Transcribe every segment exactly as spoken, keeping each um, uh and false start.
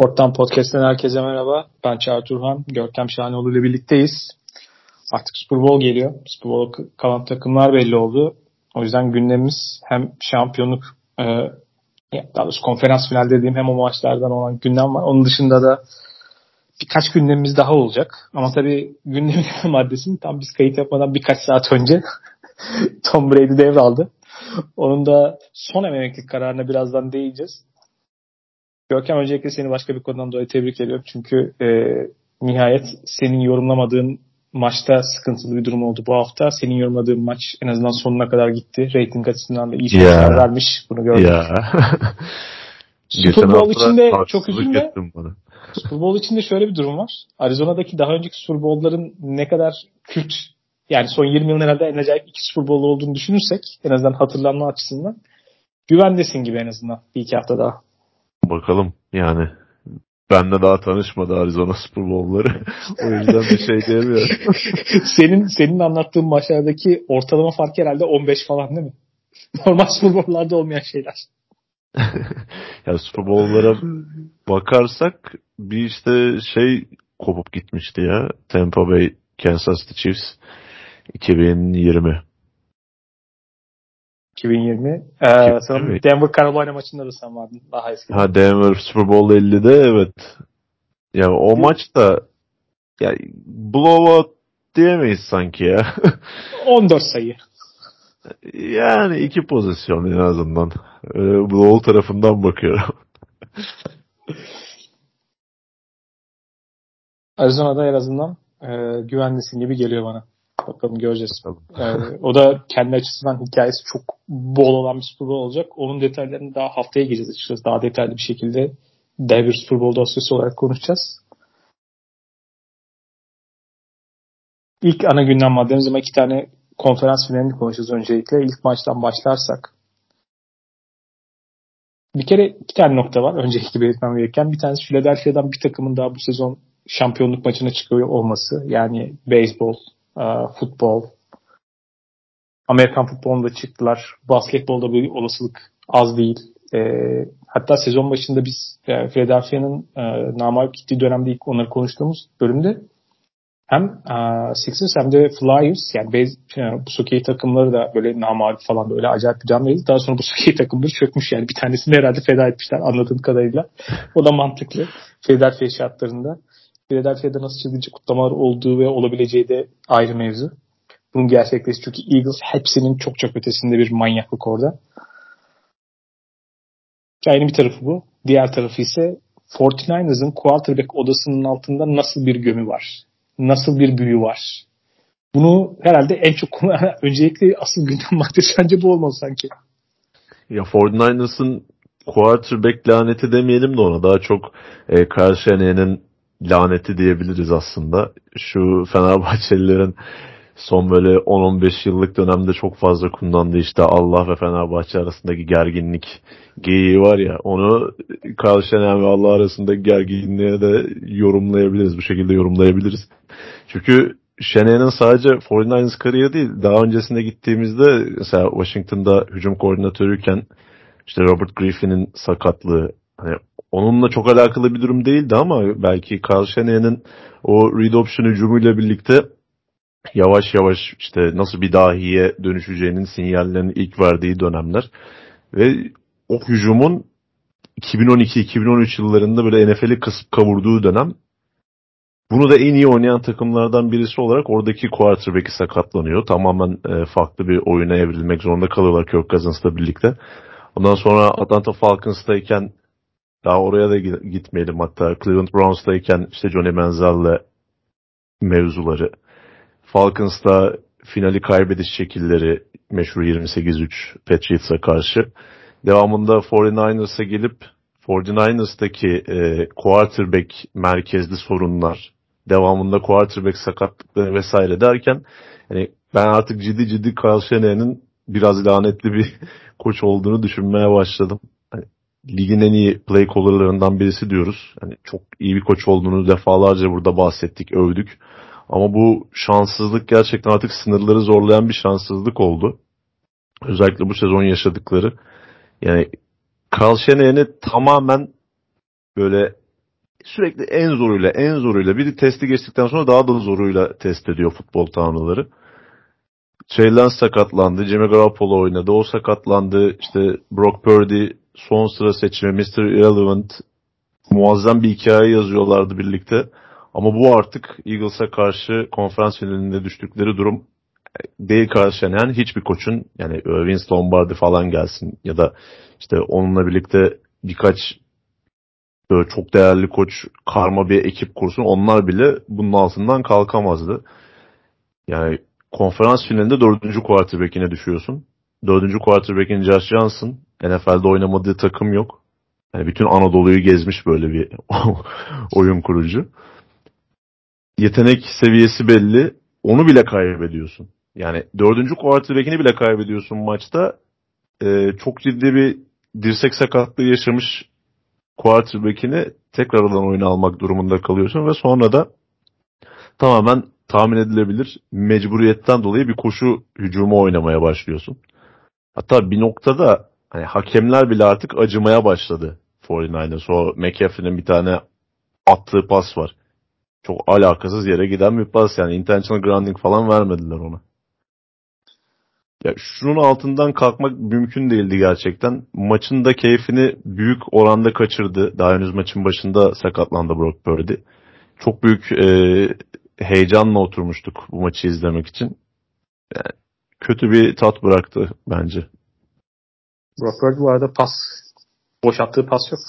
Sport'tan Podcast'ten herkese merhaba. Ben Çağrı Turhan, Görkem Şahinoğlu ile birlikteyiz. Artık Super Bowl geliyor. Super Bowl'a kalan takımlar belli oldu. O yüzden gündemimiz hem şampiyonluk, e, daha doğrusu konferans final dediğim hem o maçlardan olan gündem var. Onun dışında da birkaç gündemimiz daha olacak. Ama tabii gündemin maddesini tam biz kayıt yapmadan birkaç saat önce Tom Brady devraldı. Onun da son emeklilik kararına birazdan değineceğiz. Görkem, öncelikle seni başka bir konudan dolayı tebrik ediyorum. Çünkü e, nihayet senin yorumlamadığın maçta sıkıntılı bir durum oldu bu hafta. Senin yorumladığın maç en azından sonuna kadar gitti. Rating açısından da iyi sonuçlar vermiş. Bunu gördük. Super Bowl için de çok üzülme. Super Bowl için de şöyle bir durum var. Arizona'daki daha önceki Super Bowl'ların ne kadar kürt, yani son yirmi yılın herhalde en acayip iki Super Bowl olduğunu düşünürsek, en azından hatırlanma açısından güvendesin gibi en azından bir iki hafta daha. Bakalım yani. Ben de daha tanışmadı Arizona Super Bowl'ları. O yüzden bir şey diyemiyorum. senin senin anlattığın maçlardaki ortalama fark herhalde on beş falan değil mi? Normal Super Bowl'larda olmayan şeyler. Yani Super Bowl'lara bakarsak bir işte şey kopup gitmişti ya. Tampa Bay Kansas City Chiefs iki bin yirmi. iki bin yirmi. Ee, sanırım Denver Carolina maçında da sen vardın daha eskiden. Ha, Denver Super Bowl ellide evet. Yani o evet. Maçta yani blowout diyemeyiz sanki ya. on dört sayı. Yani iki pozisyon en azından. Ee, blowout tarafından bakıyorum. Arizona'da en azından e, güvenlisin gibi geliyor bana. Bakalım göreceğiz. Ee, o da kendi açısından hikayesi çok bol olan bir Super Bowl olacak. Onun detaylarını daha haftaya gireceğiz açıkçası. Daha detaylı bir şekilde dev bir Super Bowl dosyası olarak konuşacağız. İlk ana gündem maddemiz ama iki tane konferans finalini konuşacağız öncelikle. İlk maçtan başlarsak. Bir kere iki tane nokta var. Öncelikle belirtmem gereken. Bir tanesi Philadelphia'dan bir takımın daha bu sezon şampiyonluk maçına çıkıyor olması. Yani beyzbol, futbol, Amerikan futbolunda çıktılar. Basketbolda bir olasılık az değil. E, hatta sezon başında biz e, Philadelphia'nın e, namağlup gittiği dönemde ilk onları konuştuğumuz bölümde hem e, Sixers hem de Flyers, yani, base, yani bu sokey takımları da böyle namağlup falan böyle acayip bir canlıydı. Daha sonra bu sokey takımları çökmüş, yani bir tanesini herhalde feda etmişler anladığım kadarıyla. O da mantıklı. Philadelphia şartlarında. Philadelphia'da nasıl çılgınca kutlamalar olduğu ve olabileceği de ayrı mevzu. Bunun gerçekleşti çünkü Eagles hepsinin çok çok ötesinde bir manyaklık orada. Hikayenin bir tarafı bu. Diğer tarafı ise kırk dokuzars'ın quarterback odasının altında nasıl bir gömü var? Nasıl bir büyü var? Bunu herhalde en çok öncelikle asıl gündem maddesi bence bu olmalı sanki. Ya kırk dokuzars'ın quarterback laneti demeyelim de ona daha çok e, Kyle Shanahan'ın laneti diyebiliriz aslında. Şu Fenerbahçelilerin son böyle on on beş yıllık dönemde çok fazla kullandığı işte Allah ve Fenerbahçe arasındaki gerginlik geyiği var ya, onu Kyle Shanahan ve Allah arasındaki gerginliğe de yorumlayabiliriz. Bu şekilde yorumlayabiliriz. Çünkü Shanahan'ın sadece kırk dokuzers kariyeri değil, daha öncesinde gittiğimizde mesela Washington'da hücum koordinatörüyken işte Robert Griffin'in sakatlığı, hani onunla çok alakalı bir durum değildi ama belki Kyle Shanahan'ın o read option hücumuyla birlikte yavaş yavaş işte nasıl bir dahiye dönüşeceğinin sinyallerini ilk verdiği dönemler. Ve o hücumun iki bin on iki iki bin on üç yıllarında böyle N F L'i kısıp kavurduğu dönem. Bunu da en iyi oynayan takımlardan birisi olarak oradaki quarterback'i sakatlanıyor. Tamamen farklı bir oyuna evrilmek zorunda kalıyorlar Kirk Cousins'la birlikte. Ondan sonra Atlanta Falcons'tayken, daha oraya da gitmeyelim hatta, Cleveland Browns'tayken işte Johnny Manziel'le mevzuları, Falcons'ta finali kaybediş şekilleri meşhur yirmi sekiz üç Patriots'a karşı. Devamında kırk dokuzars'a gelip kırk dokuzars'taki e, quarterback merkezli sorunlar, devamında quarterback sakatlıkları vesaire derken yani ben artık ciddi ciddi Kyle Shanahan'ın biraz lanetli bir koç olduğunu düşünmeye başladım. Ligin en iyi play caller'larından birisi diyoruz. Yani çok iyi bir koç olduğunu defalarca burada bahsettik, övdük. Ama bu şanssızlık gerçekten artık sınırları zorlayan bir şanssızlık oldu. Özellikle bu sezon yaşadıkları. Yani Kyle Shanahan'ı tamamen böyle sürekli en zoruyla en zoruyla biri testi geçtikten sonra daha da zoruyla test ediyor futbol tanrıları. Trey Lance sakatlandı. Jimmy Garoppolo oynadı. O sakatlandı. İşte Brock Purdy son sıra seçimi. mister Irrelevant. Muazzam bir hikaye yazıyorlardı birlikte. Ama bu artık Eagles'a karşı konferans finalinde düştükleri durum değil. Kyle Shanahan hiçbir koçun, yani Vince Lombardi falan gelsin ya da işte onunla birlikte birkaç çok değerli koç, karma bir ekip kursun, onlar bile bunun altından kalkamazdı. Yani konferans finalinde dördüncü quarterback'ine düşüyorsun. Dördüncü quarterback'in Josh Johnson. N F L'de oynamadığı takım yok. Yani bütün Anadolu'yu gezmiş böyle bir oyun kurucu. Yetenek seviyesi belli. Onu bile kaybediyorsun. Yani dördüncü quarterback'ini bile kaybediyorsun maçta. Ee, çok ciddi bir dirsek sakatlığı yaşamış quarterback'ini tekrardan oyuna almak durumunda kalıyorsun ve sonra da tamamen tahmin edilebilir mecburiyetten dolayı bir koşu hücumu oynamaya başlıyorsun. Hatta bir noktada hani hakemler bile artık acımaya başladı kırk dokuzers. O McCaffrey'nin bir tane attığı pas var. Çok alakasız yere giden bir pas, yani intentional grounding falan vermediler ona. Ya şunun altından kalkmak mümkün değildi gerçekten. Maçın da keyfini büyük oranda kaçırdı. Daha henüz maçın başında sakatlandı Brock Purdy. Çok büyük e, heyecanla oturmuştuk bu maçı izlemek için. Yani kötü bir tat bıraktı bence. Brock Purdy bu arada pas, boş attığı pas yok.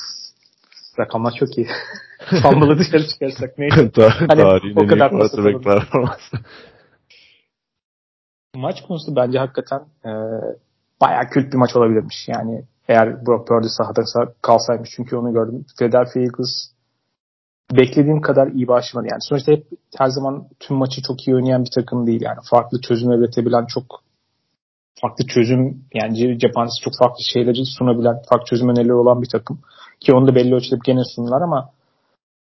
Rakamlar çok iyi. Fumble'ı dışarı çıkarsak neyse. Hani o kadar pas atıldı. Maç konusu bence hakikaten e, bayağı kült bir maç olabilirmiş. Yani eğer Brock Purdy sahada kalsaymış, çünkü onu gördüm. Philadelphia Eagles beklediğim kadar iyi başlamadı. Yani sonuçta hep her zaman tüm maçı çok iyi oynayan bir takım değil. Yani farklı çözüm üretebilen, çok farklı çözüm, yani cephanesi çok farklı şeyleri sunabilen, farklı çözüm önerileri olan bir takım. Ki onu da belli ölçüde gene sundular ama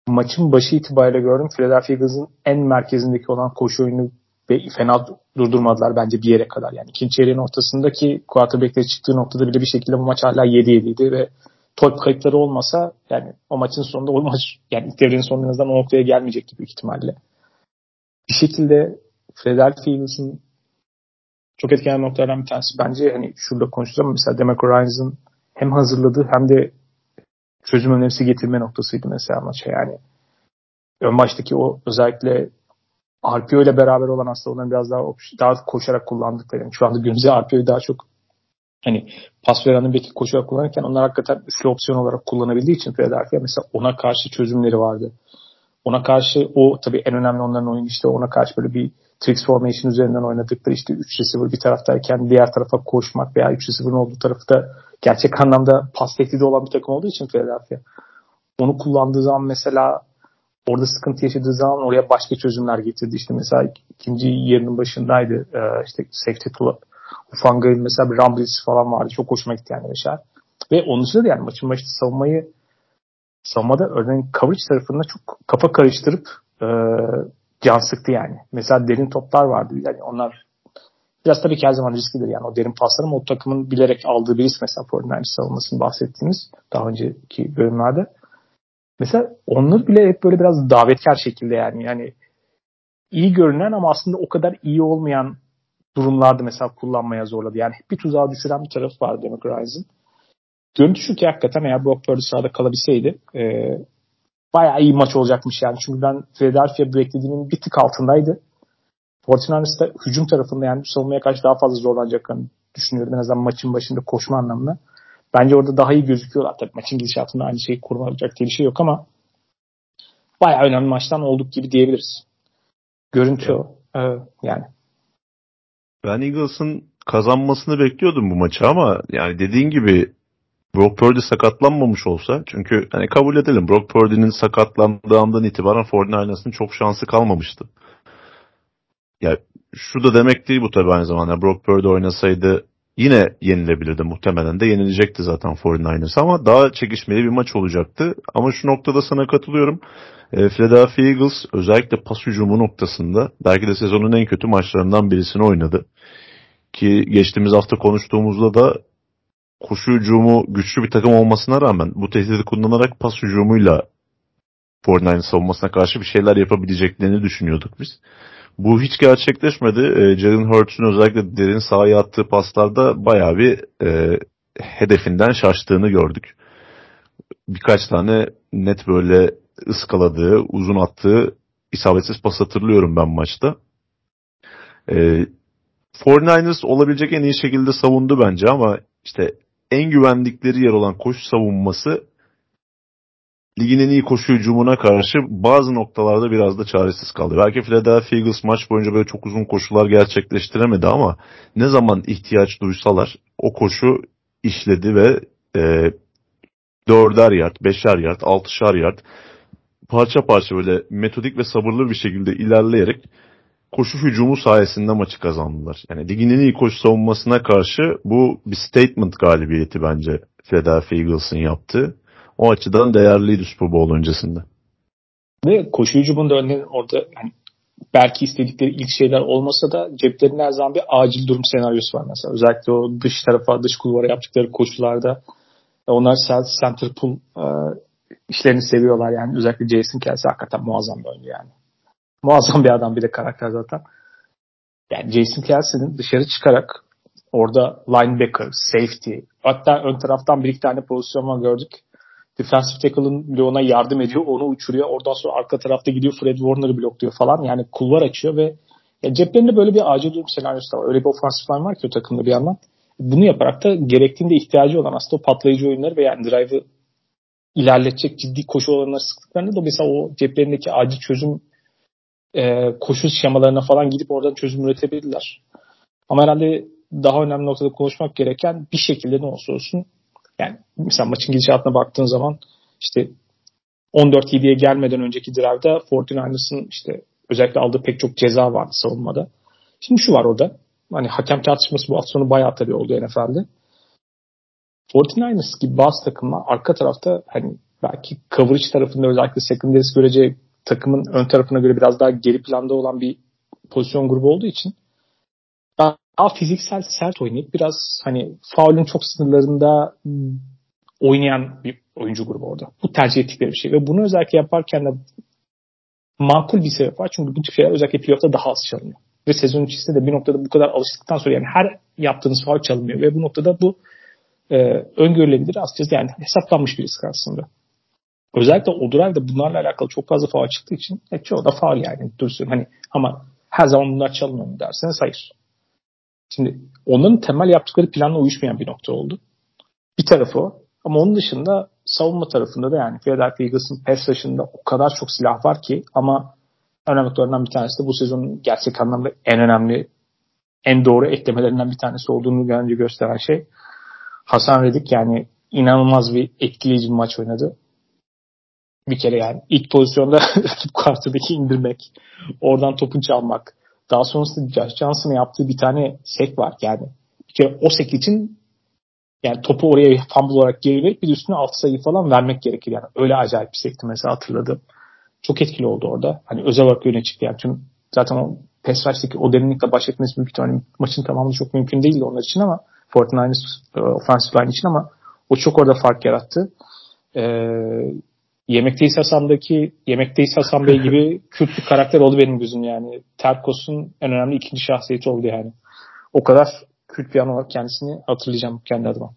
maçın başı itibariyle gördüm. Philadelphia Eagles'ın en merkezindeki olan koşu oyunu ve fena durdurmadılar bence bir yere kadar. Yani ikinci çeyreğin ortasındaki quarterback'leri çıktığı noktada bile bir şekilde bu maç hala yedi yedi idi ve top kayıpları olmasa yani o maçın sonunda, o maç yani ilk devrenin sonunda en azından o noktaya gelmeyecek gibi ihtimalle. Bir şekilde Philadelphia Eagles'ın çok etkileyen noktalardan bir tanesi bence, hani şurada konuşacağım, mesela DeMeco Ryans'ın hem hazırladığı hem de çözüm önerisi getirme noktasıydı mesela maça. Yani ön baştaki o özellikle R P O ile beraber olan hastalıkların biraz daha daha koşarak kullandıkları. Yani şu anda günümüzde R P O'yu daha çok hani pas verenlerin belki koşarak kullanırken onlar hakikaten üçlü opsiyon olarak kullanabildiği için Philadelphia mesela ona karşı çözümleri vardı. Ona karşı o tabii en önemli onların oyunu, işte ona karşı böyle bir tricks formation üzerinden oynadıkları, işte üç sıfır bir taraftayken diğer tarafa koşmak veya üç sıfırın olduğu tarafı da gerçek anlamda pas tehdidi olan bir takım olduğu için Philadelphia. Onu kullandığı zaman mesela orada sıkıntı yaşadığı zaman oraya başka çözümler getirdi. İşte mesela ikinci yarının başındaydı. Ee, işte safety tool'a Ufanga'nın mesela bir rumbles falan vardı. Çok hoşuma gitti yani Beşer. Ve onun dışında da yani maçın başında savunmayı savunmada örneğin coverage tarafında çok kafa karıştırıp e, can sıktı yani. Mesela derin toplar vardı. Yani onlar biraz tabii ki her zaman risklidir yani. O derin paslar ama o takımın bilerek aldığı bir risk mesela forty-niners savunmasını bahsettiğimiz daha önceki bölümlerde. Mesela onlar bile hep böyle biraz davetkar şekilde yani. Yani iyi görünen ama aslında o kadar iyi olmayan durumlarda mesela kullanmaya zorladı. Yani hep bir tuzağa düşüren bir tarafı vardı Demek Rise'ın. Görüntü şu ki hakikaten eğer Brock Purdy sahada kalabilseydi ee, bayağı iyi maç olacakmış yani. Çünkü ben Philadelphia beklediğimin bir tık altındaydı. forty-niners hücum tarafında yani savunmaya karşı daha fazla zorlanacaklarını düşünüyordum. En azından maçın başında koşma anlamında. Bence orada daha iyi gözüküyorlar. Tabii maçın gidişatında aynı şeyi kurulacak diye bir şey yok ama bayağı önemli maçtan olduk gibi diyebiliriz. Görüntü o. Evet, yani. Ben Eagles'ın kazanmasını bekliyordum bu maçı ama yani dediğin gibi Brock Purdy sakatlanmamış olsa, çünkü hani kabul edelim Brock Purdy'nin sakatlandığı andan itibaren forty-niners'ın çok şansı kalmamıştı. Ya şu da demek değil bu tabii aynı zamanda. Brock Purdy oynasaydı yine yenilebilirdi. Muhtemelen de yenilecekti zaten forty-niners ama daha çekişmeli bir maç olacaktı. Ama şu noktada sana katılıyorum. E, Philadelphia Eagles özellikle pas hücumu noktasında belki de sezonun en kötü maçlarından birisini oynadı. Ki geçtiğimiz hafta konuştuğumuzda da koşu hücumu güçlü bir takım olmasına rağmen bu tehdidi kullanarak pas hücumuyla kırk dokuz kırk dokuz savunmasına karşı bir şeyler yapabileceklerini düşünüyorduk biz. Bu hiç gerçekleşmedi. E, Jalen Hurts'un özellikle derin sahaya attığı paslarda bayağı bir e, hedefinden şaştığını gördük. Birkaç tane net böyle ıskaladığı, uzun attığı isabetsiz pas hatırlıyorum ben maçta. E, kırk dokuzlar olabilecek en iyi şekilde savundu bence ama işte en güvendikleri yer olan koşu savunması ligin en iyi koşu hücumuna karşı bazı noktalarda biraz da çaresiz kaldı. Belki Philadelphia Eagles maç boyunca böyle çok uzun koşular gerçekleştiremedi ama ne zaman ihtiyaç duysalar o koşu işledi ve e, dörder yard, beşer yard, altışar yard parça parça böyle metodik ve sabırlı bir şekilde ilerleyerek koşu hücumu sayesinde maçı kazandılar. Yani ligin en iyi koşu savunmasına karşı bu bir statement galibiyeti bence Philadelphia Eagles'ın yaptığı. O açıdan değerliydi Super Bowl öncesinde. Ve koşu hücumunun da örneğin orada yani belki istedikleri ilk şeyler olmasa da ceplerinde her zaman bir acil durum senaryosu var mesela. Özellikle o dış tarafa, dış kulvara yaptıkları koşularda onlar self center pull ıı, işlerini seviyorlar yani. Özellikle Jason Kelsey hakikaten muazzam bir oyuncu yani. Muazzam bir adam, bir de karakter zaten. Yani Jason Kelsey'nin dışarı çıkarak orada linebacker, safety, hatta ön taraftan bir iki tane pozisyonla gördük. Defensive tackle'ın bile ona yardım ediyor. Onu uçuruyor. Oradan sonra arka tarafta gidiyor. Fred Warner'ı blokluyor falan. Yani kulvar açıyor ve yani ceplerinde böyle bir acil durum senaryosu da var. Öyle bir offensive line var ki o takımda bir yandan. Bunu yaparak da gerektiğinde ihtiyacı olan aslında o patlayıcı oyunları ve yani drive'ı ilerletecek ciddi koşu olanları sıktıklarında da mesela o ceplerindeki acil çözüm e, koşu şemalarına falan gidip oradan çözüm üretebilirler. Ama herhalde daha önemli noktada konuşmak gereken bir şekilde ne olsa olsun yani mesela maçın gidişatına baktığın zaman işte on dört yediye gelmeden önceki drive'da kırk dokuzların işte özellikle aldığı pek çok ceza vardı savunmada. Şimdi şu var orada. Hani hakem tartışması bu hafta sonu bayağı tabii oldu N F L'de. kırk dokuzlar gibi bazı takımlar arka tarafta hani belki coverage tarafında özellikle secondaries görece takımın ön tarafına göre biraz daha geri planda olan bir pozisyon grubu olduğu için daha fiziksel sert oynayıp biraz hani faulün çok sınırlarında oynayan bir oyuncu grubu orada. Bu tercih ettikleri bir şey ve bunu özellikle yaparken de makul bir sebep var. Çünkü bu tip şeyler özellikle playoff'ta daha az çalınıyor. Ve sezon içerisinde de bir noktada bu kadar alıştıktan sonra yani her yaptığınız faul çalınmıyor ve bu noktada bu e, öngörülebilir aslında yani hesaplanmış bir risk aslında. Özellikle o drive'da bunlarla alakalı çok fazla faul çıktığı için e, çoğu da faul yani dursun hani ama her zaman bunlar çalınmıyor mu derseniz hayır. Şimdi onların temel yaptıkları planla uyuşmayan bir nokta oldu. Bir tarafı o. Ama onun dışında savunma tarafında da yani Philadelphia Eagles'ın pass rush'ında o kadar çok silah var ki ama önemli noktalarından bir tanesi de bu sezonun gerçek anlamda en önemli, en doğru eklemelerinden bir tanesi olduğunu bence gösteren şey Haason Reddick yani inanılmaz bir etkileyici bir maç oynadı. Bir kere yani ilk pozisyonda rakip quarterback'i indirmek, oradan topu çalmak. Daha sonrasında Josh Johnson'a yaptığı bir tane sek var yani. Bir kere o sek için yani topu oraya fumble olarak geri verip bir üstüne altı sayı falan vermek gerekir yani. Öyle acayip bir sekti mesela hatırladım. Çok etkili oldu orada. Hani özel olarak öne çıktı yani. Tüm zaten o pass rush'taki o derinlikle baş etmesi büyük ihtimalle maçın tamamı çok mümkün değildi onlar için ama kırk dokuzlar offensive line için ama o çok orada fark yarattı. Ee, Yemekteyiz Hasan'daki Yemekteyiz Hasan Bey gibi Kürt bir karakter oldu benim gözüm yani. Terkos'un en önemli ikinci şahsiyeti oldu yani. O kadar Kürt bir an olarak kendisini hatırlayacağım kendi adıma.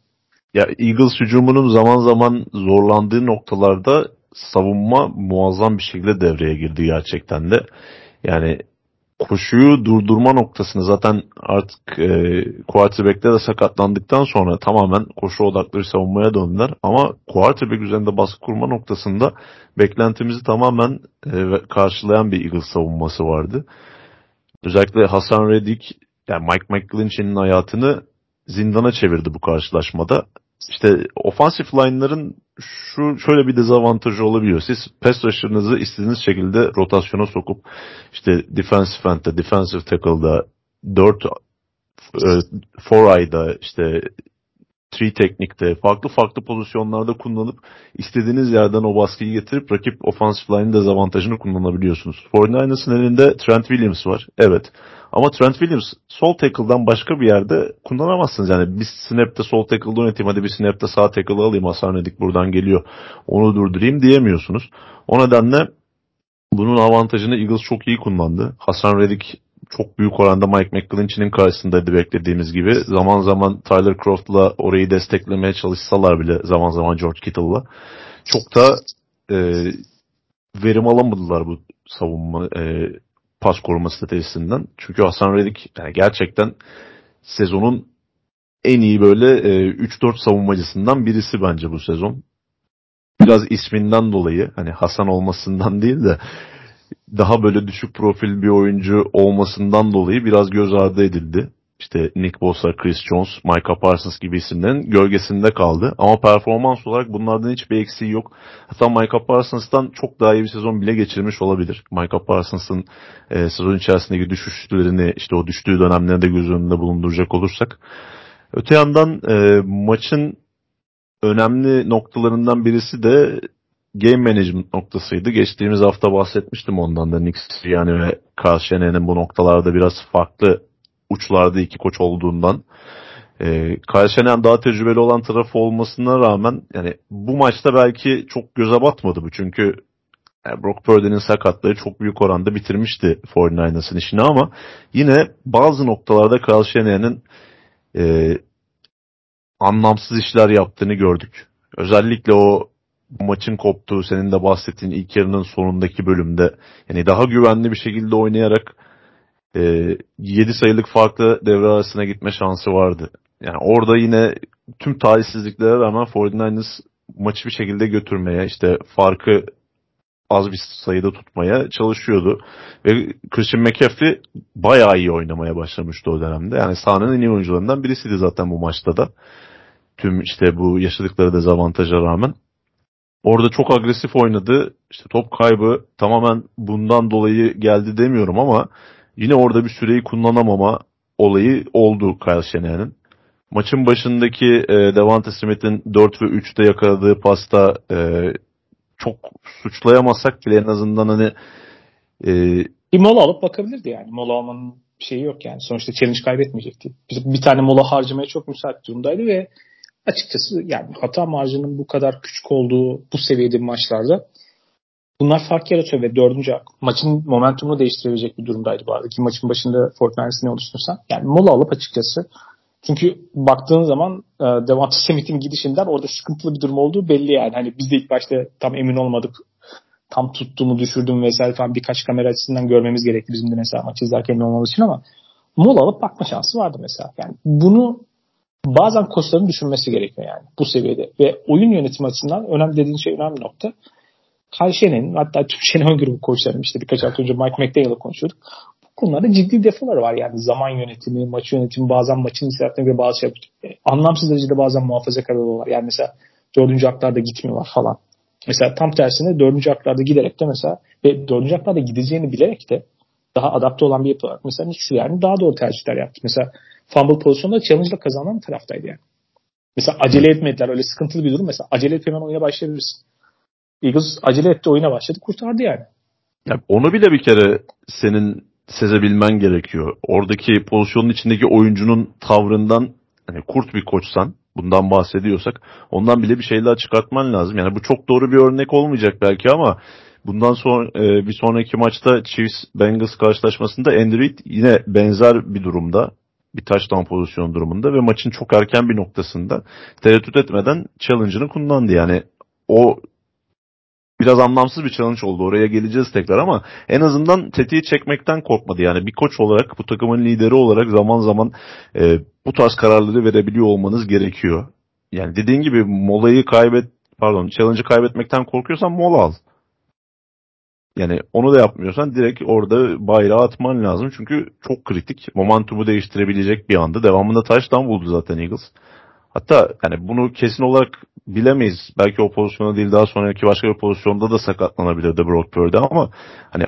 Ya Eagles hücumunun zaman zaman zorlandığı noktalarda savunma muazzam bir şekilde devreye girdi gerçekten de. Yani koşuyu durdurma noktasını zaten artık e, quarterback'te de sakatlandıktan sonra tamamen koşu odaklı savunmaya döndüler. Ama quarterback üzerinde baskı kurma noktasında beklentimizi tamamen e, karşılayan bir Eagles savunması vardı. Özellikle Haason Reddick, yani Mike McGlinchey'nin hayatını zindana çevirdi bu karşılaşmada. İşte offensive line'ların şu şöyle bir dezavantajı olabiliyor. Siz pass rush'ınızı istediğiniz şekilde rotasyona sokup işte defensive end'de, defensive tackle'da, dört four eye'da işte three teknikte, farklı farklı pozisyonlarda kullanıp istediğiniz yerden o baskıyı getirip rakip offensive line'in dezavantajını kullanabiliyorsunuz. kırk dokuzars'ın elinde Trent Williams var. Evet. Ama Trent Williams sol tackle'dan başka bir yerde kullanamazsınız. Yani bir snap'te sol tackle'da yöneteyim, hadi bir snap'te sağ tackle'ı alayım, Haason Reddick buradan geliyor, onu durdurayım diyemiyorsunuz. O nedenle bunun avantajını Eagles çok iyi kullandı. Haason Reddick çok büyük oranda Mike McGlinchey'nin karşısındaydı beklediğimiz gibi. Zaman zaman Tyler Croft'la orayı desteklemeye çalışsalar bile, zaman zaman George Kittle'la çok da e, verim alamadılar bu savunma e, pas koruma stratejisinden. Çünkü Haason Reddick yani gerçekten sezonun en iyi böyle e, üç dört savunmacısından birisi bence bu sezon. Biraz isminden dolayı, hani Hasan olmasından değil de daha böyle düşük profil bir oyuncu olmasından dolayı biraz göz ardı edildi. İşte Nick Bosa, Chris Jones, Micah Parsons gibi isimlerin gölgesinde kaldı. Ama performans olarak bunlardan hiçbir eksiği yok. Hatta Micah Parsons'tan çok daha iyi bir sezon bile geçirmiş olabilir. Micah Parsons'ın e, sezon içerisindeki düşüşlerini, işte o düştüğü dönemleri de göz önünde bulunduracak olursak. Öte yandan e, maçın önemli noktalarından birisi de game management noktasıydı. Geçtiğimiz hafta bahsetmiştim ondan da. Nick Sirianni ve Kyle Shanahan'ın bu noktalarda biraz farklı uçlarda iki koç olduğundan. Ee, Kyle Shanahan daha tecrübeli olan tarafı olmasına rağmen yani bu maçta belki çok göze batmadı bu. Çünkü yani Brock Purdy'nin sakatlığı çok büyük oranda bitirmişti kırk dokuzars'ın işini, ama yine bazı noktalarda Kyle Shanahan'ın e, anlamsız işler yaptığını gördük. Özellikle o maçın koptuğu, senin de bahsettiğin ilk yarının sonundaki bölümde yani daha güvenli bir şekilde oynayarak e, yedi sayılık farklı devre arasına gitme şansı vardı. Yani orada yine tüm talihsizliklere rağmen kırk dokuzers maçı bir şekilde götürmeye, işte farkı az bir sayıda tutmaya çalışıyordu. Ve Christian McCaffrey bayağı iyi oynamaya başlamıştı o dönemde. Yani sahanın en iyi oyuncularından birisiydi zaten bu maçta da. Tüm işte bu yaşadıkları dezavantaja rağmen. Orada çok agresif oynadı. İşte top kaybı tamamen bundan dolayı geldi demiyorum, ama yine orada bir süreyi kullanamama olayı oldu Kyle Shanahan'ın. Maçın başındaki e, Devante Smith'in dört ve üçte yakaladığı pasta e, çok suçlayamazsak bile en azından hani e, bir mola alıp bakabilirdi yani. Mola almanın şeyi yok yani. Sonuçta challenge kaybetmeyecekti. Bir tane mola harcamaya çok müsait durumdaydı ve açıkçası yani hata marjının bu kadar küçük olduğu bu seviyede maçlarda bunlar fark yaratıyor ve dördüncü maçın momentumunu değiştirebilecek bir durumdaydı bu arada. Ki maçın başında kırk dokuzars'ı ne oluşturursan yani mola alıp açıkçası, çünkü baktığın zaman e, Devante Smith'in gidişinden orada sıkıntılı bir durum olduğu belli yani. Hani biz de ilk başta tam emin olmadık, tam tuttuğumu düşürdüm vesaire falan, birkaç kamera açısından görmemiz gerekti bizim de mesela maç izlerken emin olmamız için, ama mola alıp bakma şansı vardı mesela. Yani bunu bazen koçların düşünmesi gerekiyor yani bu seviyede. Ve oyun yönetimi açısından önemli dediğin şey önemli nokta. Kyle Shanahan'ın, hatta tüm Shanahan grubu koçlarının, işte birkaç hafta önce Mike McDaniel'la konuşuyorduk. Bu konularda ciddi defaları var yani. Zaman yönetimi, maç yönetimi, bazen maçın istirahatına göre bazı şey yapıyor. Anlamsız derecede bazen muhafazakarlığı var. Yani mesela dördüncü haklarda gitmiyorlar falan. Mesela tam tersine dördüncü haklarda giderek de mesela ve dördüncü haklarda gideceğini bilerek de daha adapte olan bir yapı olarak mesela Nick Sirianni daha doğru tercihler yaptı. Mesela fumble pozisyonunda challenge'la kazanan taraftaydı yani. Mesela acele etmediler. Öyle sıkıntılı bir durum. Mesela acele etip hemen oyuna başlayabilirsin. Eagles acele etti, oyuna başladı. Kurtardı yani. Ya onu bile bir kere senin sezebilmen gerekiyor. Oradaki pozisyonun içindeki oyuncunun tavrından, hani kurt bir koçsan, bundan bahsediyorsak, ondan bile bir şeyler çıkartman lazım. Yani bu çok doğru bir örnek olmayacak belki, ama bundan sonra bir sonraki maçta Chiefs Bengals karşılaşmasında Andrew Reid yine benzer bir durumda, bir touchdown pozisyon durumunda ve maçın çok erken bir noktasında tereddüt etmeden challenge'ını kullandı. Yani o biraz anlamsız bir challenge oldu. Oraya geleceğiz tekrar, ama en azından tetiği çekmekten korkmadı. Yani bir koç olarak, bu takımın lideri olarak zaman zaman e, bu tarz kararları verebiliyor olmanız gerekiyor. Yani dediğin gibi molayı kaybet, pardon, challenge'ı kaybetmekten korkuyorsan mola al. Yani onu da yapmıyorsan direkt orada bayrağı atman lazım. Çünkü çok kritik. Momentumu değiştirebilecek bir anda. Devamında touchdown buldu zaten Eagles. Hatta yani bunu kesin olarak bilemeyiz. Belki o pozisyonda değil, daha sonraki başka bir pozisyonda da sakatlanabilirdi Brock Purdy, ama hani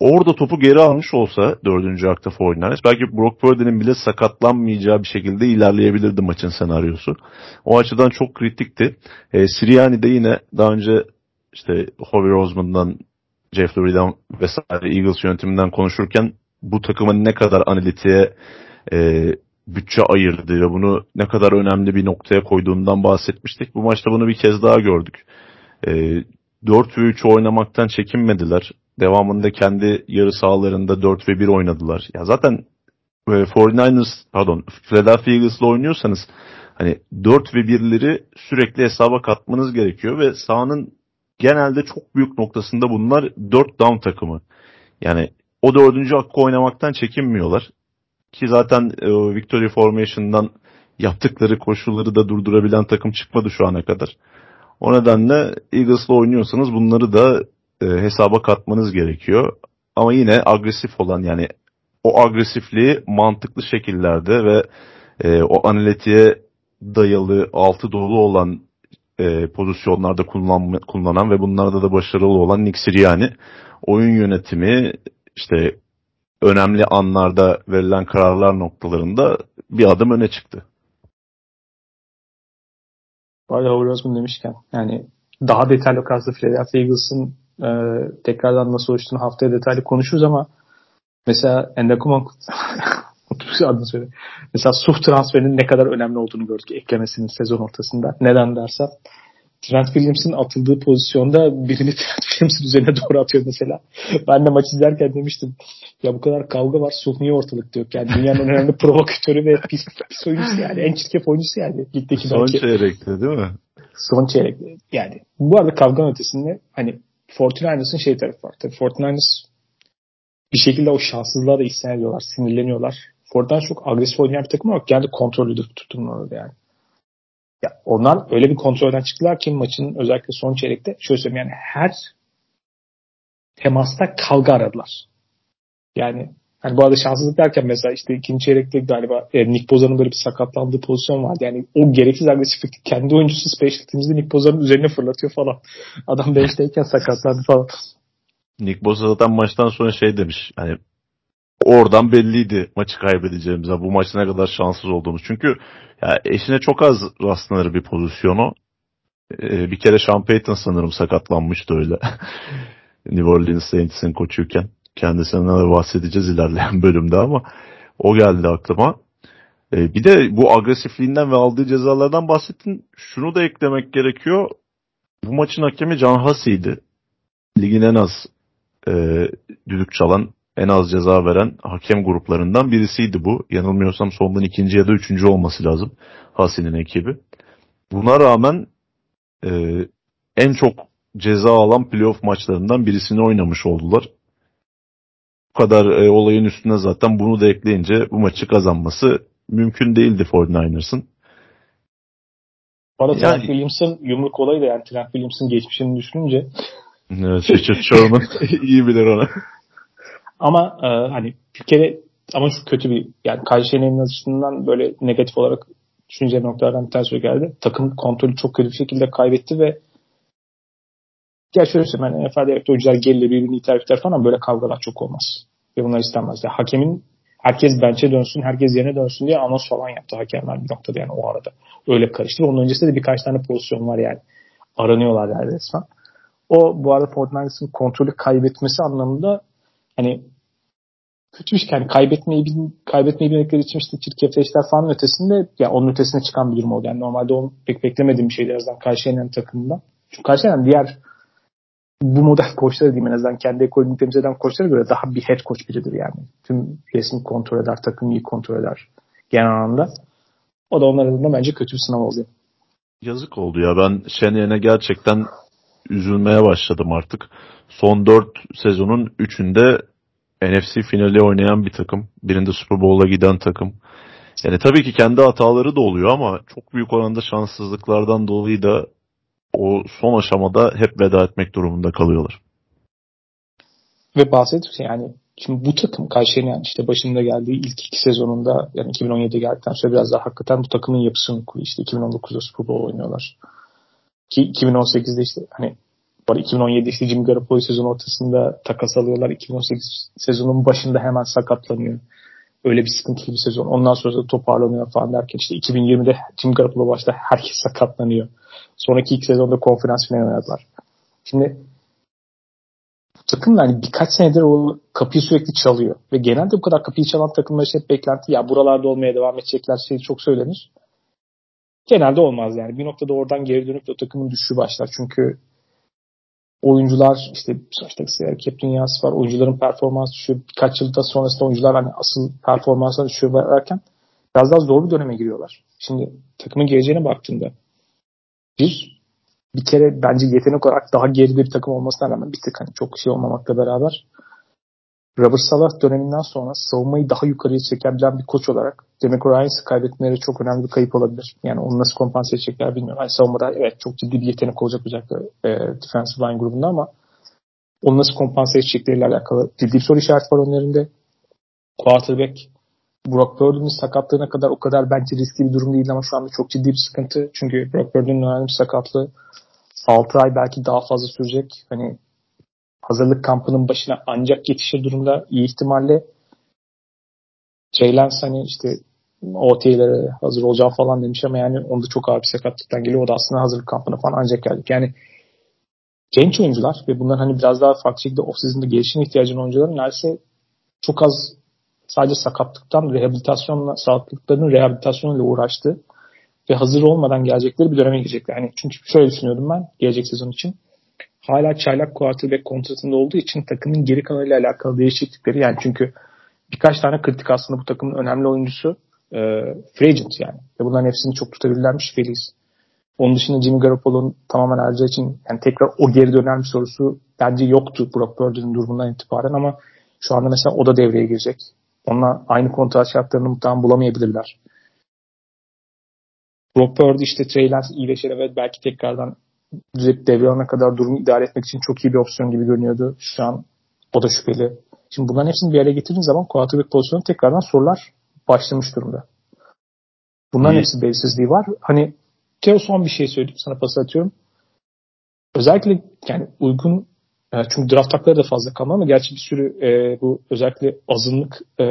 orada topu geri almış olsa dördüncü hakta forty niners belki Brock Purdy'nin bile sakatlanmayacağı bir şekilde ilerleyebilirdi maçın senaryosu. O açıdan çok kritikti. E, Sirianni de yine daha önce işte Howie Roseman'dan, Jeff Lurie'den vesaire Eagles yönetiminden konuşurken bu takımın ne kadar analitiğe e, bütçe ayırdığı ve bunu ne kadar önemli bir noktaya koyduğundan bahsetmiştik. Bu maçta bunu bir kez daha gördük. E, dört ve üç oynamaktan çekinmediler. Devamında kendi yarı sahalarında dört ve bir oynadılar. Ya zaten forty niners pardon Philadelphia Eagles'la oynuyorsanız hani dört ve birleri sürekli hesaba katmanız gerekiyor ve sahanın genelde çok büyük noktasında bunlar dört down takımı. Yani o dördüncü hakkı oynamaktan çekinmiyorlar. Ki zaten o Victory Formation'dan yaptıkları koşulları da durdurabilen takım çıkmadı şu ana kadar. O nedenle Eagles'la oynuyorsanız bunları da e, hesaba katmanız gerekiyor. Ama yine agresif olan, yani o agresifliği mantıklı şekillerde ve e, o analitiğe dayalı, altı dolu olan e, pozisyonlarda kullanma, kullanan ve bunlarda da başarılı olan Nick Sirianni, oyun yönetimi, işte önemli anlarda verilen kararlar noktalarında bir adım öne çıktı. Bu arada Howard Roseman demişken, yani daha detaylı kazdı Philadelphia Eagles'ın e, tekrardan nasıl oluştuğunu haftaya detaylı konuşuruz ama mesela Endakuman adını söyle. Mesela Suf transferinin ne kadar önemli olduğunu gördük eklemesinin sezon ortasında. Neden dersen Trent Williams'ın atıldığı pozisyonda birini Trent Williams'ın üzerine doğru atıyor mesela. Ben de maç izlerken demiştim ya bu kadar kavga var, Suf niye ortalıkta yok? Yani dünyanın önemli provokatörü ve pis, pis oyuncusu yani. En çirkef oyuncusu yani. Ligdeki son belki. Çeyrekte değil mi? Son çeyrekte. Yani bu arada kavganın ötesinde hani forty niners'ın şey tarafı var. Tabii forty niners bir şekilde o şanssızlığa da isyan ediyorlar, sinirleniyorlar. forty niners çok agresif oynayan bir takım ama geldi kontrollüdür tutumlarında yani. Ya onlar öyle bir kontrolden çıktılar ki maçın özellikle son çeyrekte şöyle söyleyeyim yani her temasta kavga aradılar. Yani hani bu arada şanssızlık derken mesela işte ikinci çeyrekte galiba e, Nick Boza'nın böyle bir sakatlandığı pozisyon vardı. Yani o gereksiz agresiflik, kendi oyuncusu special team'de Nick Boza'nın üzerine fırlatıyor falan. Adam bench'teyken sakatlandı falan. Nick Boza zaten maçtan sonra şey demiş. Hani oradan belliydi maçı kaybedeceğimiz. Bu maçta ne kadar şanssız olduğumuz. Çünkü ya eşine çok az rastlanır bir pozisyonu. Ee, bir kere Sean Payton sanırım sakatlanmıştı öyle. New Orleans Saints'in koçuyken. Kendisinden bahsedeceğiz ilerleyen bölümde ama o geldi aklıma. Ee, bir de bu agresifliğinden ve aldığı cezalardan bahsettin. Şunu da eklemek gerekiyor. Bu maçın hakemi Can Hasi'ydi. Ligin en az e, düdük çalan, en az ceza veren hakem gruplarından birisiydi bu. Yanılmıyorsam sondan ikinci ya da üçüncü olması lazım Hasi'nin ekibi. Buna rağmen e, en çok ceza alan playoff maçlarından birisini oynamış oldular. Bu kadar e, olayın üstüne zaten bunu da ekleyince bu maçı kazanması mümkün değildi forty niners'ın. Bana Trent Williams'ın yumruk olayı da yani Trent Williams'ın geçmişini düşününce. Evet, şaşırtıcı iyi bilir ona. Ama e, hani bir kere ama şu kötü bir yani Kyle Shanahan'ın açısından böyle negatif olarak düşünce noktalardan bir tanesi geldi. Takım kontrolü çok kötü bir şekilde kaybetti ve ya şöyle söyleyeyim yani N F L'de oyuncular gelir birbirini iter iter falan böyle kavgalar çok olmaz. Ve bunlar istenmez. Yani hakemin herkes bench'e dönsün, herkes yerine dönsün diye anons falan yaptı hakemler bir noktada yani o arada. Öyle karıştı ve onun öncesinde de birkaç tane pozisyon var yani. Aranıyorlar yani resmen. O bu arada forty niners'ın kontrolü kaybetmesi anlamında hani kötü bir şey yani kaybetmeyi, kaybetmeyi bilmekleri için işte çirkefleşler falan ötesinde yani onun ötesine çıkan bir durum oldu. Yani normalde onu pek beklemediğim bir şeydi en azından Karşıya'nın takımından. Çünkü Karşıya'nın diğer bu model koçları diyeyim en azından kendi ekolünü temsil eden koçlara göre daha bir head coach biridir yani. Tüm resmi kontrol eder, takımı iyi kontrol eder genel anlamda. O da onlar adına bence kötü bir sınav oldu. Yazık oldu ya, ben Şenyen'e gerçekten üzülmeye başladım artık. Son dört sezonun üçünde N F C finali oynayan bir takım. Birinde Super Bowl'a giden takım. Yani tabii ki kendi hataları da oluyor ama çok büyük oranda şanssızlıklardan dolayı da o son aşamada hep veda etmek durumunda kalıyorlar. Ve bahsediyoruz yani şimdi bu takım karşıya yani işte başında geldiği ilk iki sezonunda yani iki bin on yedi'de geldikten sonra biraz daha hakikaten bu takımın yapısını kuruyor. İşte iki bin on dokuz'da Super Bowl oynuyorlar. Ki iki bin on sekiz'de işte hani iki bin on yedi işte Jimmy Garoppolo sezon ortasında takas alıyorlar. iki bin on sekiz sezonun başında hemen sakatlanıyor. Öyle bir sıkıntılı bir sezon. Ondan sonra da toparlanıyor falan derken işte iki bin yirmide Jimmy Garoppolo başta herkes sakatlanıyor. Sonraki ilk sezonda konferans finali oynadılar. Şimdi takım yani birkaç senedir o kapıyı sürekli çalıyor. Ve genelde bu kadar kapıyı çalan takımlar işte hep beklenti ya buralarda olmaya devam edecekler şey çok söylenir. Genelde olmaz yani. Bir noktada oradan geri dönüp de o takımın düşüşü başlar. Çünkü oyuncular işte sonuçta hep dünyası var. Oyuncuların performansı düşüyor. Birkaç yılda sonrasında oyuncular hani asıl performansına düşüyor varken biraz daha zor bir döneme giriyorlar. Şimdi takımın geleceğine baktığında bir bir kere bence yetenek olarak daha geride bir takım olmasına rağmen bir tık hani çok şey olmamakla beraber Robert Salah döneminden sonra savunmayı daha yukarıya çekebilen bir koç olarak DeMeco Ryans'ı kaybetmeleri çok önemli bir kayıp olabilir. Yani onu nasıl kompanse edecekler bilmiyorum. Yani savunmada evet çok ciddi bir yetenek olacak özellikle e, defensive line grubunda ama onu nasıl kompanse edecekleriyle alakalı ciddi bir soru işareti var önlerinde. Quarterback Brock Purdy'nin sakatlığına kadar o kadar bence riskli bir durum değil ama şu anda çok ciddi bir sıkıntı. Çünkü Brock Purdy'nin önemli bir sakatlığı altı ay belki daha fazla sürecek. Hani hazırlık kampının başına ancak yetişir durumda iyi ihtimalle Trey Lance hani işte O T'lere hazır olacağı falan demiş ama yani onda çok ağır bir sakatlıktan geliyor. O da aslında hazırlık kampına falan ancak geldik. Yani genç oyuncular ve bunların hani biraz daha farklı şekilde off-season'da gelişine ihtiyacı olan oyuncuların neredeyse çok az sadece sakatlıktan rehabilitasyonla, sağlıklıklarının rehabilitasyonuyla uğraştığı ve hazır olmadan gelecekleri bir döneme girecekler. Yani çünkü şöyle düşünüyordum ben gelecek sezon için. Hala çaylak quarterback kontratında olduğu için takımın geri kalanıyla alakalı değişiklikleri yani çünkü birkaç tane kritik aslında bu takımın önemli oyuncusu e, free agent yani. Ve bunların hepsini çok tutabilirler şüpheliyiz. Onun dışında Jimmy Garoppolo'nun tamamen harcağı için yani tekrar o geri dönen bir sorusu bence yoktu Brock Purdy'nin durumundan itibaren ama şu anda mesela o da devreye girecek. Onunla aynı kontrat şartlarını muhtemelen bulamayabilirler. Brock Purdy işte Trey Lance iyileşir evet belki tekrardan düzelip devralana kadar durumu idare etmek için çok iyi bir opsiyon gibi görünüyordu. Şu an o da şüpheli. Şimdi bunların hepsini bir araya getirdiğiniz zaman quarterback pozisyonu tekrardan sorular başlamış durumda. Bunların hmm. hepsi belirsizliği var. Hani Teo son bir şey söyleyeyim sana pas atıyorum. Özellikle yani uygun çünkü draft hakları da fazla kalmadı ama gerçi bir sürü e, bu özellikle azınlık e,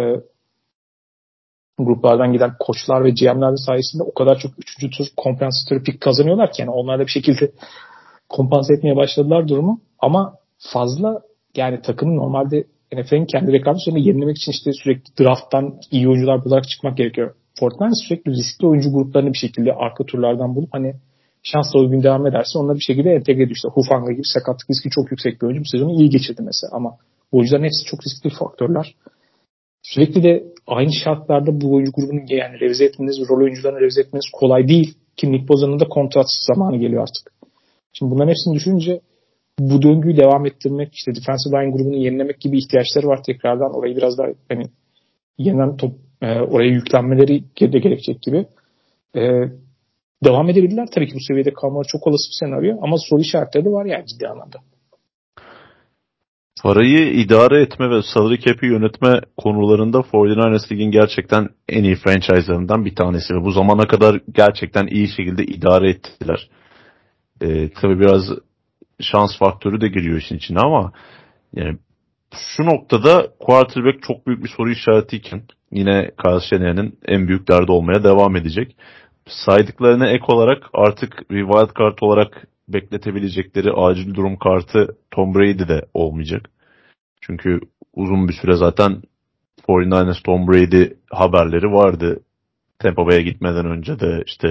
gruplardan giden koçlar ve G M'ler sayesinde o kadar çok üçüncü tur kompensatörü pik kazanıyorlar ki yani onlar da bir şekilde kompanse etmeye başladılar durumu ama fazla yani takımın normalde N F L'in kendi rekabetini yenilemek için işte sürekli drafttan iyi oyuncular bularak çıkmak gerekiyor. Fortnite sürekli riskli oyuncu gruplarını bir şekilde arka turlardan bulup hani şansla uygun devam ederse onları bir şekilde entegre ediyor. İşte Hufanga gibi sakatlık riski çok yüksek bir oyuncu bu sezonu iyi geçirdi mesela ama oyuncuların hepsi çok riskli faktörler. Sürekli de aynı şartlarda bu oyuncu grubunun yani revize etmeniz, rol oyuncularını revize etmeniz kolay değil. Ki Nick Boza'nın da kontrat zamanı geliyor artık. Şimdi bunların hepsini düşününce bu döngüyü devam ettirmek, işte defensive line grubunu yenilemek gibi ihtiyaçları var tekrardan. Orayı biraz daha hani yeniden top, e, oraya yüklenmeleri de gerekecek gibi. E, devam edebilirler tabii ki bu seviyede kalmaları çok olası bir senaryo ama soru işaretleri de var yani ciddi anlamda. Parayı idare etme ve salary cap'i yönetme konularında kırk dokuzlar Lig'in gerçekten en iyi franchise'larından bir tanesi. Ve bu zamana kadar gerçekten iyi şekilde idare ettiler. Ee, tabii biraz şans faktörü de giriyor işin içine ama yani şu noktada quarterback çok büyük bir soru işaretiyken yine Kyle Shanahan'ın en büyük derdi olmaya devam edecek. Saydıklarına ek olarak artık bir wild card olarak bekletebilecekleri acil durum kartı Tom Brady de olmayacak. Çünkü uzun bir süre zaten kırk dokuzlar Tom Brady haberleri vardı. Tampa Bay'e gitmeden önce de işte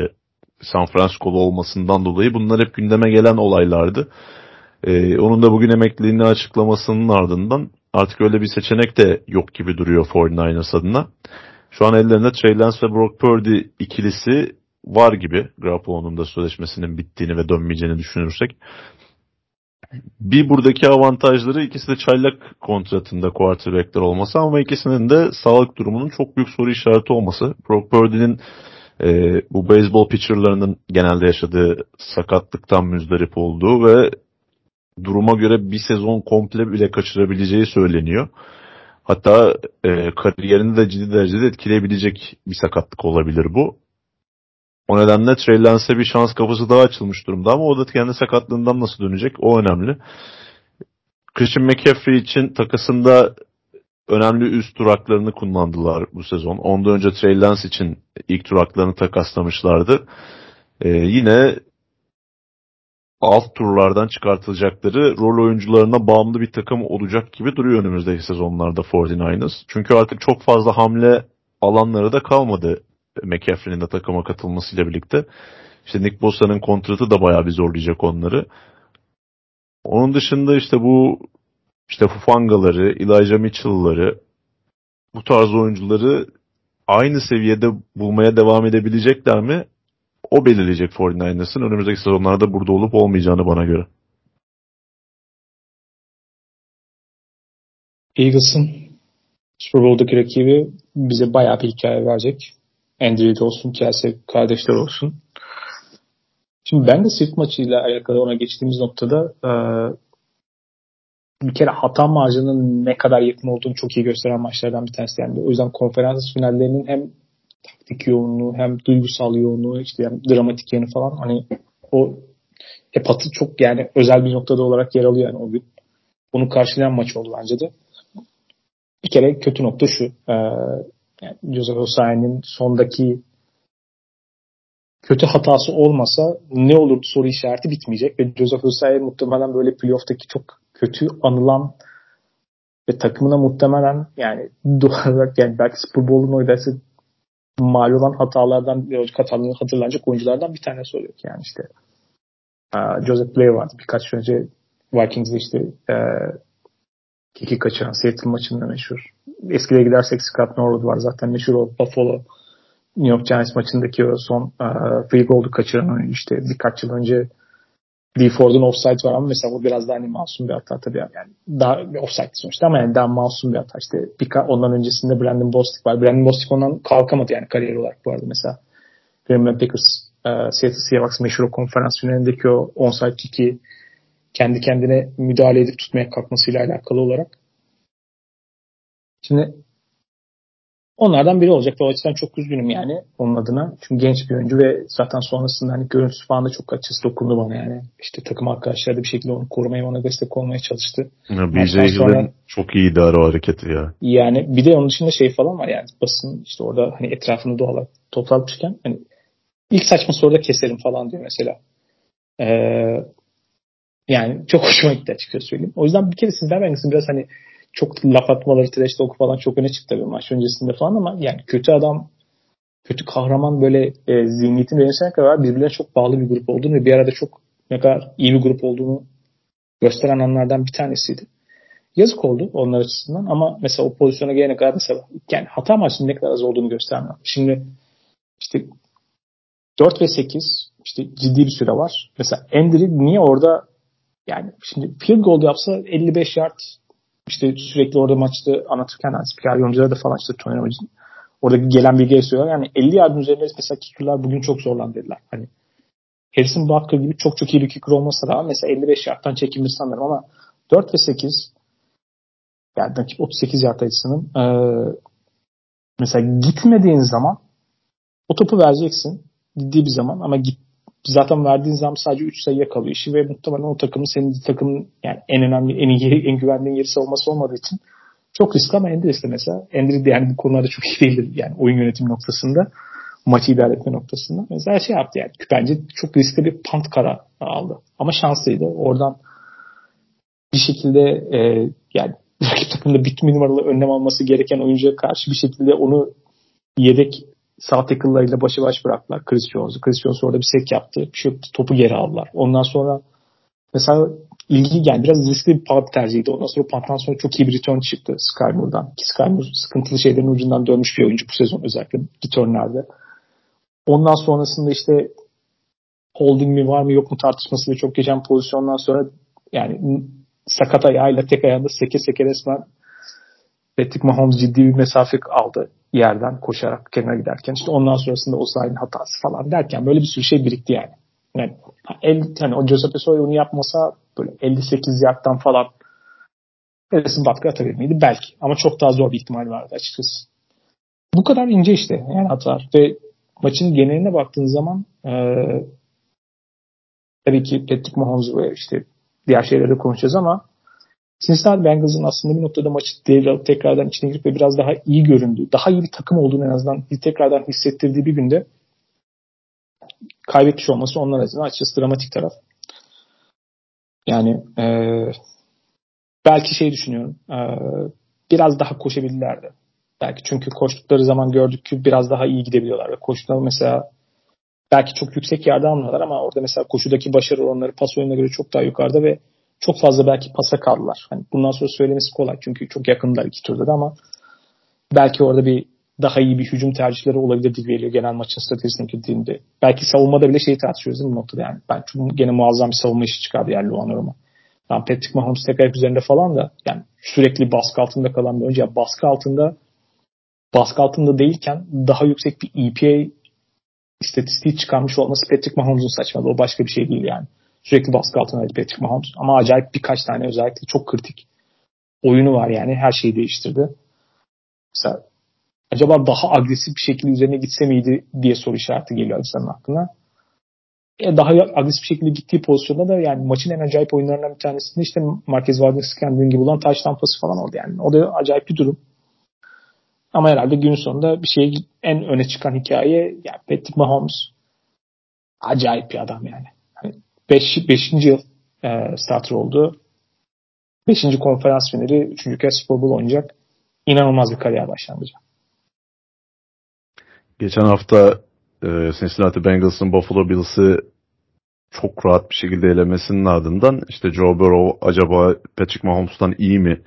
San Francisco'lu olmasından dolayı bunlar hep gündeme gelen olaylardı. Ee, onun da bugün emekliliğini açıklamasının ardından artık öyle bir seçenek de yok gibi duruyor kırk dokuzlar adına. Şu an ellerinde Trey Lance ve Brock Purdy ikilisi var gibi. Garoppolo'nun da sözleşmesinin bittiğini ve dönmeyeceğini düşünürsek. Bir buradaki avantajları ikisi de çaylak kontratında quarterback'ler olması ama ikisinin de sağlık durumunun çok büyük soru işareti olması. Brock Purdy'nin e, bu baseball pitcher'larının genelde yaşadığı sakatlıktan müzdarip olduğu ve duruma göre bir sezon komple bile kaçırabileceği söyleniyor. Hatta e, kariyerini de ciddi derecede etkileyebilecek bir sakatlık olabilir bu. O nedenle Trey Lance'e bir şans kapısı daha açılmış durumda ama o da kendi sakatlığından nasıl dönecek o önemli. Christian McCaffrey için takasında önemli üst duraklarını kullandılar bu sezon. Ondan önce Trey Lance için ilk duraklarını takaslamışlardı. Ee, yine alt turlardan çıkartılacakları rol oyuncularına bağımlı bir takım olacak gibi duruyor önümüzdeki sezonlarda kırk dokuzlar. Çünkü artık çok fazla hamle alanları da kalmadı McCaffrey'nin de takıma katılmasıyla birlikte. İşte Nick Bosa'nın kontratı da bayağı bir zorlayacak onları. Onun dışında işte bu işte Fufangaları, Elijah Mitchell'ları, bu tarz oyuncuları aynı seviyede bulmaya devam edebilecekler mi? O belirleyecek kırk dokuzların önümüzdeki sezonlarda burada olup olmayacağını bana göre. Eagles'ın Super Bowl'daki rakibi bize bayağı bir hikaye verecek. Andrew olsun, Kelsey kardeşler olsun. Şimdi ben de Swift maçıyla alakalı ona geçtiğimiz noktada e, bir kere hata marjının ne kadar yakın olduğunu çok iyi gösteren maçlardan bir tanesi. Yani o yüzden konferans finallerinin hem taktik yoğunluğu hem duygusal yoğunluğu işte yani dramatik yanı falan hani o hepatı çok yani özel bir noktada olarak yer alıyor yani o gün. Onu karşılayan maç oldu bence de. Bir kere kötü nokta şu. E, yani Joseph Osayi'nin sondaki kötü hatası olmasa ne olurdu soru işareti bitmeyecek. Ve Joseph Osayi muhtemelen böyle playoff'taki çok kötü anılan ve takımına muhtemelen yani doğal olarak yani belki Super Bowl'un oydaysa mal olan hatalardan hatırlanacak oyunculardan bir tanesi oluyor ki yani işte Joseph Blair vardı birkaç önce Vikings'de işte kiki kaçıran Seattle maçında meşhur. Eskide gidersek Scott Norwood var zaten meşhur o Buffalo New York Giants maçındaki o son uh, free goal'u kaçıran işte birkaç yıl önce Dee Ford'un offside var ama mesela o biraz daha hani masum bir hata tabii yani daha offside sonuçta ama yani daha masum bir hata işte birka- ondan öncesinde Brandon Bostic var. Brandon Bostic ondan kalkamadı yani kariyer olarak bu arada mesela Green Bay Packers uh, Seattle Seahawks meşhur o konferans finalindeki o onside kick'i kendi kendine müdahale edip tutmaya kalkmasıyla alakalı olarak. Şimdi onlardan biri olacak ve o açıdan çok üzgünüm yani onun adına. Çünkü genç bir oyuncu ve zaten sonrasında hani görüntüsü falan da çok açısı dokundu bana yani. İşte takım arkadaşları da bir şekilde onu korumaya, ona destek olmaya çalıştı. B J'den çok iyi idare o hareketi ya. Yani bir de onun dışında şey falan var yani basın işte orada hani etrafını doğal toplanmışken hani ilk saçma soruda keserim falan diyor mesela. Eee Yani çok hoşuma gitti açıkçası söyleyeyim. O yüzden bir kere sizden ben biraz hani çok laf atmaları, trash talk falan çok öne çıktı tabii maç öncesinde falan ama yani kötü adam, kötü kahraman böyle e, zihniyetin verilmesine kadar birbirine çok bağlı bir grup olduğunu ve bir arada çok ne kadar iyi bir grup olduğunu gösteren anlardan bir tanesiydi. Yazık oldu onlar açısından ama mesela o pozisyona gelene kadar mesela yani hata maçının ne kadar az olduğunu göstermiyor. Şimdi işte dört ve sekiz işte ciddi bir süre var. Mesela Endry niye orada yani şimdi field goal yapsa elli beş yard işte sürekli orada maçta anlatırken yani spiker yorumculara da falan işte Tony Romo'cun oradaki gelen bilgiye söylüyorlar. Yani elli yardın üzerinde mesela kicker'lar bugün çok zorlandı dediler. Hani Harrison Butker gibi çok çok iyi bir kicker olmasa da mesela elli beş yardtan çekilmesi sanırım ama dört ve sekiz yani rakip otuz sekiz yard açısının ee, mesela gitmediğin zaman o topu vereceksin ciddi bir zaman ama git zaten verdiğin zaman sadece üç sayıya kalıyor işi ve muhtemelen o takımın senin takımın yani en önemli, en iyi, en güvendiğin yeri savunması olmadığı için çok riskli ama Endris'te mesela Endris de yani bu konularda çok iyi değildir. Yani oyun yönetimi noktasında, maçı idare etme noktasında. Mesela şey yaptı yani bence çok riskli bir punt kararı aldı. Ama şanslıydı. Oradan bir şekilde e, yani rakip takımda bitme numaralı önlem alması gereken oyuncuya karşı bir şekilde onu yedek sağ tackle'larıyla başı baş bıraktılar Chris Jones'u. Chris Jones orada bir sek yaptı. Bir şey yoktu. Topu geri aldılar. Ondan sonra mesela ilgi yani biraz riskli bir punt tercihiydi. Ondan sonra punt'tan sonra çok iyi bir return çıktı Skymour'dan. Ki Skymour sıkıntılı şeylerin ucundan dönmüş bir oyuncu bu sezon özellikle return'lerde. Ondan sonrasında işte holding mi var mı yok mu tartışması ve çok geçen pozisyondan sonra yani sakat ayağıyla tek ayağında seke seke resmen Patrick Mahomes ciddi bir mesafe aldı yerden koşarak kenara giderken. İşte ondan sonrasında Osayi'nin hatası falan derken böyle bir sürü şey birikti yani. Yani, el, yani o Josep Esoy onu yapmasa böyle elli sekiz yardtan falan Harrison Butker atabilir miydi? Belki. Ama çok daha zor bir ihtimal vardı açıkçası. Bu kadar ince işte. Yani hatalar. Ve maçın geneline baktığınız zaman e, tabii ki Patrick Mahomes ve işte diğer şeyleri konuşacağız ama Cincinnati Bengals'ın aslında bir noktada maçı devralıp tekrardan içine girip ve biraz daha iyi göründüğü, daha iyi bir takım olduğunu en azından tekrardan hissettirdiği bir günde kaybetmiş olması onlar açısından açıkçası dramatik taraf. Yani e, belki şey düşünüyorum, e, biraz daha koşabilirlerdi. Belki çünkü koştukları zaman gördük ki biraz daha iyi gidebiliyorlar. Ve koştular mesela belki çok yüksek yerde almıyorlar ama orada mesela koşudaki başarı oranları pas oyununa göre çok daha yukarıda ve çok fazla belki pasa kaldılar. Hani bundan sonra söylemesi kolay çünkü çok yakındılar iki turda da ama belki orada bir daha iyi bir hücum tercihleri olabilir diye geliyor genel maçın stratejisine girdiğinde. Belki savunmada bile şeyi tartışıyoruz değil mi bu noktada yani. Ben çünkü gene muazzam bir savunma işi çıkardı yani Luanor'uma. Yani Patrick Mahomes tek ayak üzerinde falan da yani sürekli baskı altında kalan bir önce baskı altında baskı altında değilken daha yüksek bir E P A istatistiği çıkarmış olması Patrick Mahomes'un saçmalığı. O başka bir şey değil yani. Sürekli baskı altındaydı Patrick Mahomes. Ama acayip birkaç tane özellikle çok kritik oyunu var yani. Her şeyi değiştirdi. Mesela acaba daha agresif bir şekilde üzerine gitse miydi diye soru işareti geliyor insanın aklına. E daha agresif bir şekilde gittiği pozisyonda da yani maçın en acayip oyunlarından bir tanesinde işte Marquez Valdez-Scantling dün gibi olan touchdown pası falan oldu yani. O da acayip bir durum. Ama herhalde günün sonunda bir şey en öne çıkan hikaye yani Patrick Mahomes acayip bir adam yani. Hani beş, beşinci yıl e, starter oldu. Beşinci konferans finali, üçüncü kez Super Bowl oynayacak. İnanılmaz bir kariyer başlangıcı. Geçen hafta e, Cincinnati Bengals'ın Buffalo Bills'i çok rahat bir şekilde elemesinin ardından işte Joe Burrow acaba Patrick Mahomes'tan iyi mi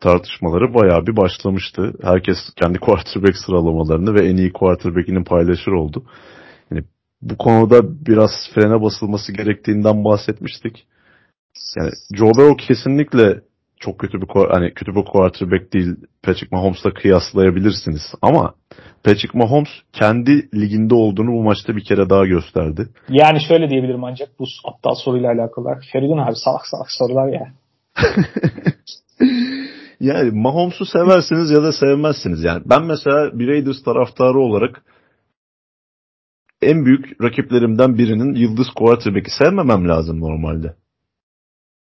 tartışmaları bayağı bir başlamıştı. Herkes kendi quarterback sıralamalarını ve en iyi quarterback'ini paylaşır oldu. Yani bu konuda biraz frene basılması gerektiğinden bahsetmiştik. Yani Joe Burrow kesinlikle çok kötü bir hani kötü bir quarterback değil. Patrick Mahomes'la kıyaslayabilirsiniz ama Patrick Mahomes kendi liginde olduğunu bu maçta bir kere daha gösterdi. Yani şöyle diyebilirim ancak bu aptal soruyla alakalı. Feridun abi salak salak sorular ya. Yani Mahomes'u seversiniz ya da sevmezsiniz. Yani ben mesela bir Raiders taraftarı olarak en büyük rakiplerimden birinin yıldız quarterback'i sevmemem lazım normalde.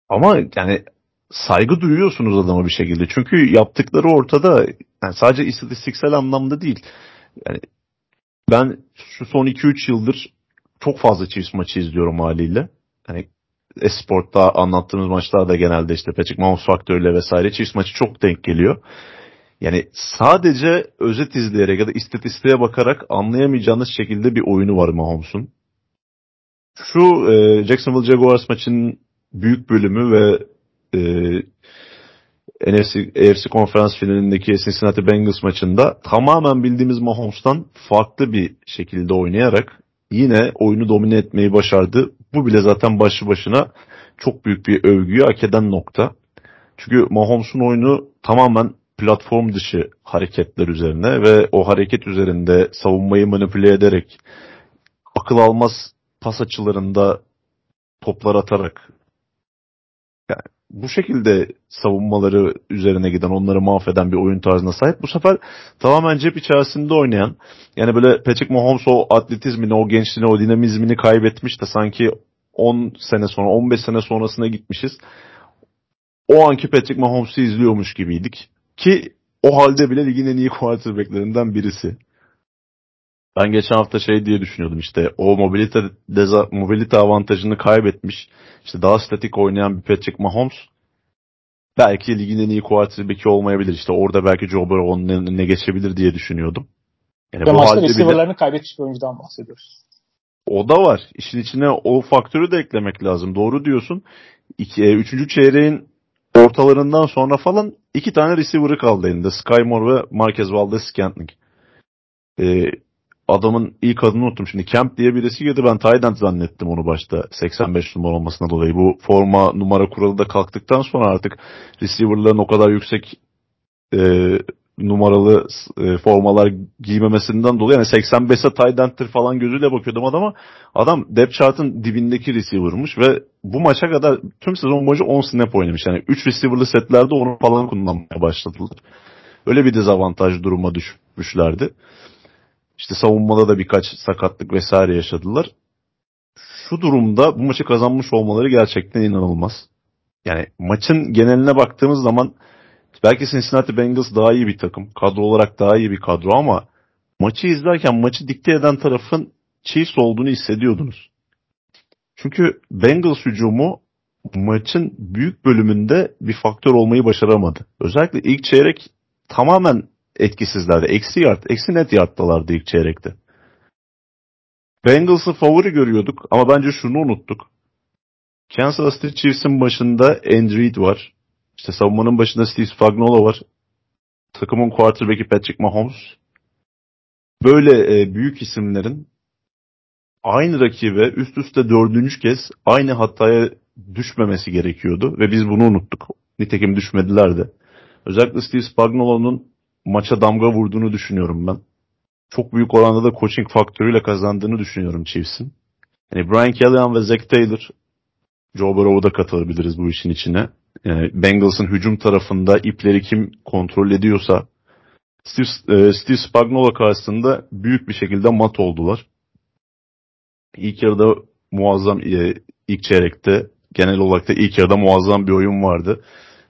Ama yani saygı duyuyorsunuz adama bir şekilde. Çünkü yaptıkları ortada. Yani sadece istatistiksel anlamda değil. Yani ben şu son iki üç yıldır çok fazla Chiefs maçı izliyorum haliyle. Hani Esport'ta anlattığımız maçlarda genelde işte Patrick Mahomes faktörüyle vesaire Chiefs maçı çok denk geliyor. Yani sadece özet izleyerek ya da istatistiğe bakarak anlayamayacağınız şekilde bir oyunu var Mahomes'un. Şu e, Jacksonville Jaguars maçının büyük bölümü ve e, N F C, A F C konferans finalindeki Cincinnati Bengals maçında tamamen bildiğimiz Mahomes'tan farklı bir şekilde oynayarak yine oyunu domine etmeyi başardı. Bu bile zaten başlı başına çok büyük bir övgüyü hak eden nokta. Çünkü Mahomes'un oyunu tamamen platform dışı hareketler üzerine ve o hareket üzerinde savunmayı manipüle ederek, akıl almaz pas açılarında toplar atarak, yani bu şekilde savunmaları üzerine giden, onları mahveden bir oyun tarzına sahip. Bu sefer tamamen cep içerisinde oynayan, yani böyle Patrick Mahomes o atletizmini, o gençliğini, o dinamizmini kaybetmiş de sanki on sene sonra, on beş sene sonrasına gitmişiz. O anki Patrick Mahomes'u izliyormuş gibiydik. Ki o halde bile ligin en iyi quarterback'lerinden birisi. Ben geçen hafta şey diye düşünüyordum işte o mobilite, deza, mobilite avantajını kaybetmiş. İşte daha statik oynayan bir Patrick Mahomes belki ligin en iyi quarterback'i olmayabilir. İşte orada belki Joe Burrow onun önüne geçebilir diye düşünüyordum. Yani bu maçta receiver'larını kaybetmiş bir oyuncudan bahsediyoruz. O da var. İşin içine o faktörü de eklemek lazım. Doğru diyorsun. İki, üçüncü çeyreğin ortalarından sonra falan iki tane receiver'ı kaldı elinde. Sky Moore ve Marquez Valdez-Scantling. Ee, adamın ilk adını unuttum şimdi. Camp diye birisi girdi. Ben tight end zannettim onu başta. seksen beş numara olmasına dolayı. Bu forma numara kuralı da kalktıktan sonra artık receiver'ların o kadar yüksek e, numaralı e, formalar giymemesinden dolayı yani seksen beşe tight end'tir falan gözüyle bakıyordum adama. Adam depth chart'ın dibindeki receiver'mış ve bu maça kadar tüm sezon boyunca on snap oynamış. Yani üç receiver'lı setlerde onu falan kullanmaya başladılar. Öyle bir dezavantaj duruma düşmüşlerdi. İşte savunmada da birkaç sakatlık vesaire yaşadılar. Şu durumda bu maçı kazanmış olmaları gerçekten inanılmaz. Yani maçın geneline baktığımız zaman belki Cincinnati Bengals daha iyi bir takım. Kadro olarak daha iyi bir kadro ama maçı izlerken maçı dikte eden tarafın Chiefs olduğunu hissediyordunuz. Çünkü Bengals hücumu maçın büyük bölümünde bir faktör olmayı başaramadı. Özellikle ilk çeyrek tamamen etkisizlerdi. Eksi yard, eksi net yardtalardı ilk çeyrekte. Bengals'ı favori görüyorduk ama bence şunu unuttuk. Kansas City Chiefs'in başında Andy Reid var. İşte savunmanın başında Steve Spagnuolo var. Takımın quarterback'i Patrick Mahomes. Böyle e, büyük isimlerin aynı rakibe üst üste dördüncü kez aynı hataya düşmemesi gerekiyordu ve biz bunu unuttuk. Nitekim düşmediler de. Özellikle Steve Spagnuolo'nun maça damga vurduğunu düşünüyorum ben. Çok büyük oranda da coaching faktörüyle kazandığını düşünüyorum Chiefs'in. Yani Brian Callahan ve Zach Taylor, Joe Burrow'u da katabiliriz bu işin içine. Yani Bengals'ın hücum tarafında ipleri kim kontrol ediyorsa Steve, Steve Spagnuolo karşısında büyük bir şekilde mat oldular. İlk yarıda muazzam, ilk çeyrekte genel olarak da ilk yarıda muazzam bir oyun vardı.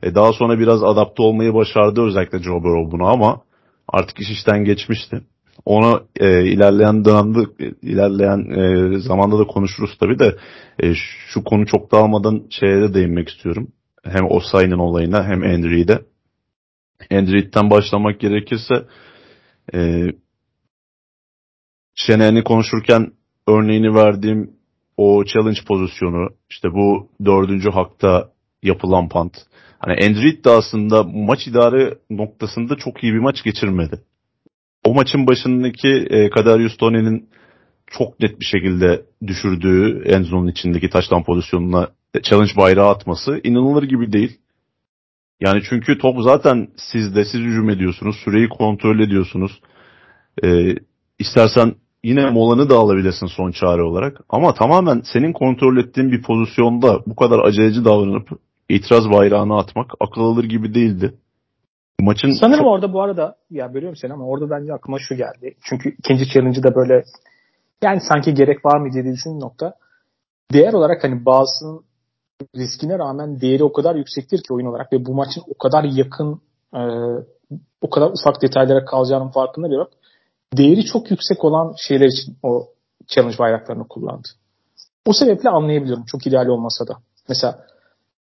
E daha sonra biraz adapte olmayı başardı özellikle Joe Burrow buna ama artık iş işten geçmişti. Ona e, ilerleyen dönemde, ilerleyen e, zamanda da konuşuruz tabii de e, şu konu çok dağılmadan şeye de değinmek istiyorum. Hem Osayi'nin olayına hem Andre'de. Andre'den başlamak gerekirse e, Şener'i konuşurken örneğini verdiğim o challenge pozisyonu, işte bu dördüncü hakta yapılan punt. Hani Andrew de aslında maç idare noktasında çok iyi bir maç geçirmedi. O maçın başındaki e, Kadarius Toney'nin çok net bir şekilde düşürdüğü endzone içindeki touchdown pozisyonuna challenge bayrağı atması inanılır gibi değil. Yani çünkü top zaten sizde, siz hücum ediyorsunuz, süreyi kontrol ediyorsunuz. E, istersen yine molanı da alabilirsin son çare olarak. Ama tamamen senin kontrol ettiğin bir pozisyonda bu kadar aceleci davranıp itiraz bayrağını atmak akıl alır gibi değildi. Maçın sanırım çok... orada bu arada ya bölüyorum seni ama orada bence aklıma şu geldi. Çünkü ikinci challenge'ı da böyle yani sanki gerek var mı diye düşündüğüm nokta. Değer olarak hani bazısının riskine rağmen değeri o kadar yüksektir ki oyun olarak ve bu maçın o kadar yakın e, o kadar ufak detaylara kalacağının farkında bile yok. Değeri çok yüksek olan şeyler için o challenge bayraklarını kullandı. O sebeple anlayabiliyorum. Çok ideal olmasa da. Mesela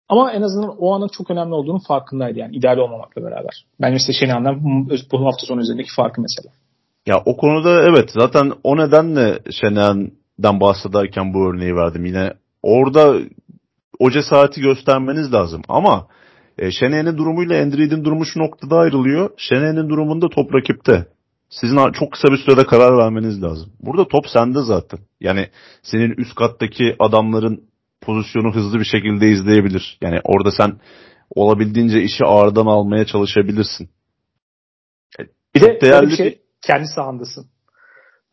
ama en azından o anın çok önemli olduğunun farkındaydı yani ideal olmamakla beraber. Bence işte Şener'den bu hafta sonu üzerindeki farkı mesela. Ya o konuda evet zaten o nedenle Şener'den bahsederken bu örneği verdim. Yine orada o cesareti göstermeniz lazım ama e, Şener'in durumuyla Andre'nin durumu şu noktada ayrılıyor. Şener'in durumunda top rakipte. Sizin çok kısa bir sürede karar vermeniz lazım. Burada top sende zaten. Yani senin üst kattaki adamların pozisyonu hızlı bir şekilde izleyebilir. Yani orada sen olabildiğince işi ağırdan almaya çalışabilirsin. Bir de değerli bir şey, bir... kendi sahandasın.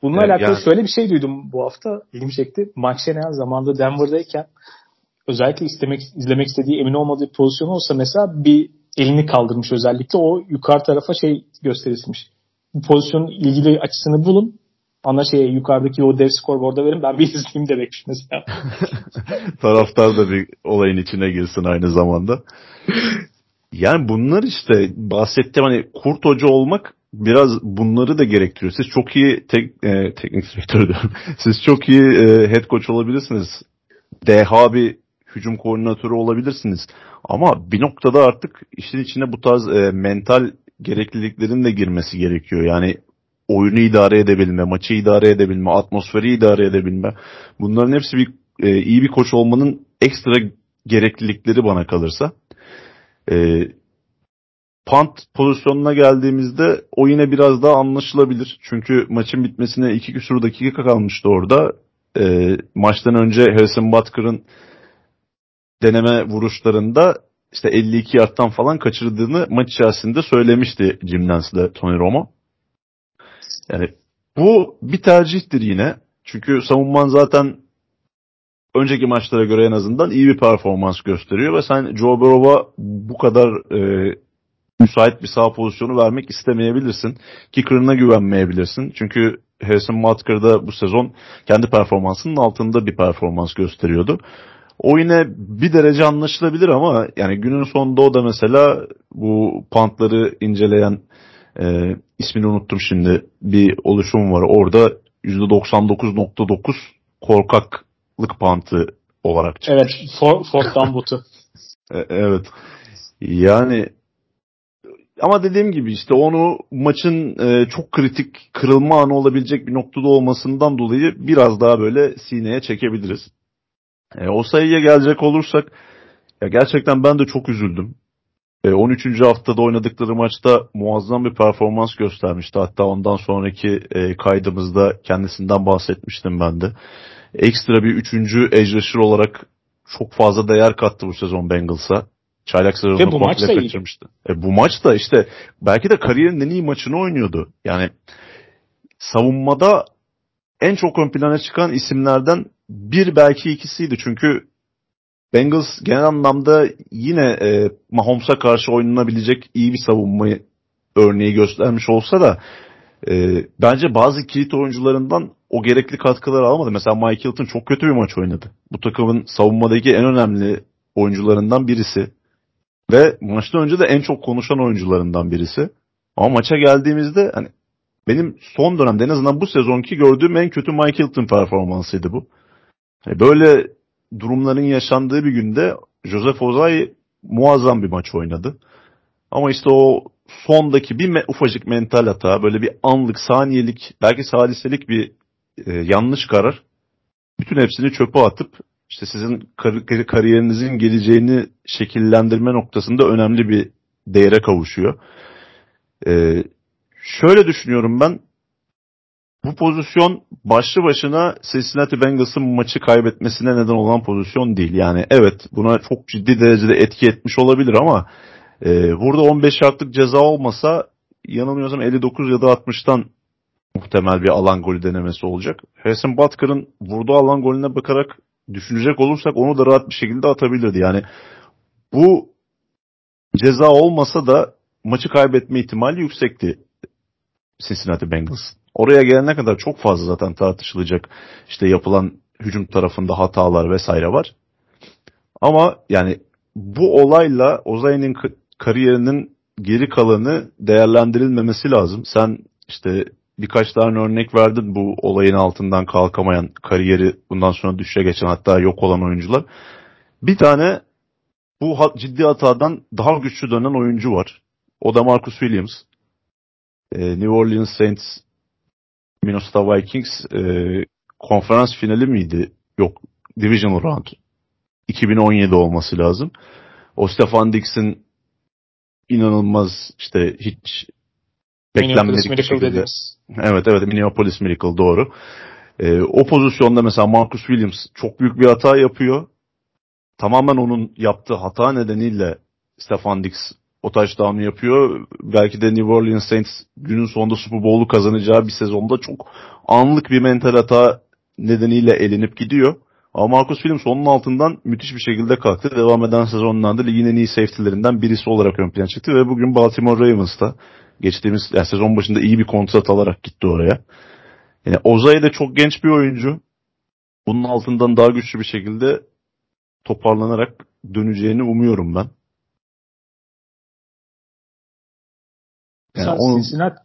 Bununla yani, alakalı yani... şöyle bir şey duydum bu hafta. İlgimi çekti. Mike Shanahan zamanında Denver'dayken özellikle istemek, izlemek istediği emin olmadığı pozisyon olsa mesela bir elini kaldırmış özellikle. O yukarı tarafa şey gösterilmiş. Bu pozisyonun ilgili açısını bulun. Ana şey yukarıdaki o dev skorboarda verin. Ben bir izleyeyim demekmiş mesela. Taraftar da bir olayın içine girsin aynı zamanda. Yani bunlar işte bahsettiğim hani kurt hoca olmak biraz bunları da gerektiriyor. Siz çok iyi tek, e, teknik direktör diyorum. Siz çok iyi e, head coach olabilirsiniz. Deha bir hücum koordinatörü olabilirsiniz. Ama bir noktada artık işin içine bu tarz e, mental gerekliliklerin de girmesi gerekiyor. Yani oyunu idare edebilme, maçı idare edebilme, atmosferi idare edebilme. Bunların hepsi bir e, iyi bir koç olmanın ekstra gereklilikleri bana kalırsa. E, punt pozisyonuna geldiğimizde o yine biraz daha anlaşılabilir. Çünkü maçın bitmesine iki küsur dakika kalmıştı orada. E, maçtan önce Harrison Butker'ın deneme vuruşlarında İşte elli iki yardtan falan kaçırdığını maç içerisinde söylemişti Jim Lance'de Tony Romo. Yani bu bir tercihtir yine. Çünkü savunman zaten önceki maçlara göre en azından iyi bir performans gösteriyor ve sen Joe Burrow'a bu kadar e, müsait bir sağ pozisyonu vermek istemeyebilirsin. Kicker'ına güvenmeyebilirsin. Çünkü Harrison Butker da bu sezon kendi performansının altında bir performans gösteriyordu. O yine bir derece anlaşılabilir ama yani günün sonunda o da mesela bu puntları inceleyen e, ismini unuttum şimdi bir oluşum var. Orada yüzde doksan dokuz virgül dokuz korkaklık puntı olarak çıkmış. Evet, for, fortan butu. e, evet. Yani ama dediğim gibi işte onu maçın e, çok kritik kırılma anı olabilecek bir noktada olmasından dolayı biraz daha böyle sineye çekebiliriz. E, o sayıya gelecek olursak ya gerçekten ben de çok üzüldüm. E, on üçüncü haftada oynadıkları maçta muazzam bir performans göstermişti. Hatta ondan sonraki e, kaydımızda kendisinden bahsetmiştim ben de. Ekstra bir üçüncü edge olarak çok fazla değer kattı bu sezon Bengals'a. Çaylak sırasında komple kaçırmıştı. E, bu maç da işte belki de kariyerinin en iyi maçını oynuyordu. Yani savunmada en çok ön plana çıkan isimlerden bir belki ikisiydi. Çünkü Bengals genel anlamda yine e, Mahomes'a karşı oynanabilecek iyi bir savunma örneği göstermiş olsa da e, bence bazı kilit oyuncularından o gerekli katkıları alamadı. Mesela Mike Hilton çok kötü bir maç oynadı. Bu takımın savunmadaki en önemli oyuncularından birisi. Ve maçtan önce de en çok konuşan oyuncularından birisi. Ama maça geldiğimizde hani benim son dönemde en azından bu sezonki gördüğüm en kötü Mike Hilton performansıydı bu. Yani böyle durumların yaşandığı bir günde Joseph Osayi muazzam bir maç oynadı. Ama işte o sondaki bir me- ufacık mental hata, böyle bir anlık, saniyelik, belki saliselik bir e, yanlış karar. Bütün hepsini çöpe atıp İşte sizin kar- kariyerinizin geleceğini şekillendirme noktasında önemli bir değere kavuşuyor. Ee, şöyle düşünüyorum ben. Bu pozisyon başlı başına Cincinnati Bengals'ın maçı kaybetmesine neden olan pozisyon değil. Yani evet buna çok ciddi derecede etki etmiş olabilir ama e, burada on beş yardlık ceza olmasa yanılmıyorsam elli dokuz ya da altmıştan muhtemel bir alan golü denemesi olacak. Harrison Butker'ın vurduğu alan golüne bakarak düşünecek olursak onu da rahat bir şekilde atabilirdi. Yani bu ceza olmasa da maçı kaybetme ihtimali yüksekti Cincinnati Bengals. Oraya gelene kadar çok fazla zaten tartışılacak işte yapılan hücum tarafında hatalar vesaire var. Ama yani bu olayla Osayi'nin kariyerinin geri kalanı değerlendirilmemesi lazım. Sen işte birkaç tane örnek verdin bu olayın altından kalkamayan, kariyeri bundan sonra düşe geçen hatta yok olan oyuncular. Bir tane bu ciddi hatadan daha güçlü dönen oyuncu var. O da Marcus Williams. Ee, New Orleans Saints, Minnesota Vikings e, konferans finali miydi? Yok, Divisional Round. iki bin on yedi olması lazım. O Stefan Dix'in inanılmaz işte hiç Minneapolis Miracle dediğimiz. Evet evet Minneapolis Miracle doğru. Ee, o pozisyonda mesela Marcus Williams çok büyük bir hata yapıyor. Tamamen onun yaptığı hata nedeniyle Stefan Dix o touchdown'u yapıyor. Belki de New Orleans Saints günün sonunda Super Bowl'u kazanacağı bir sezonda çok anlık bir mental hata nedeniyle elenip gidiyor. Ama Marcus Williams onun altından müthiş bir şekilde kalktı. Devam eden sezonlarda ligin en iyi safety'lerinden birisi olarak ön plana çıktı ve bugün Baltimore Ravens'ta geçtiğimiz yani sezon başında iyi bir kontrat alarak gitti oraya. Yani Osayi de çok genç bir oyuncu. Bunun altından daha güçlü bir şekilde toparlanarak döneceğini umuyorum ben. Yani onun... Cincinnati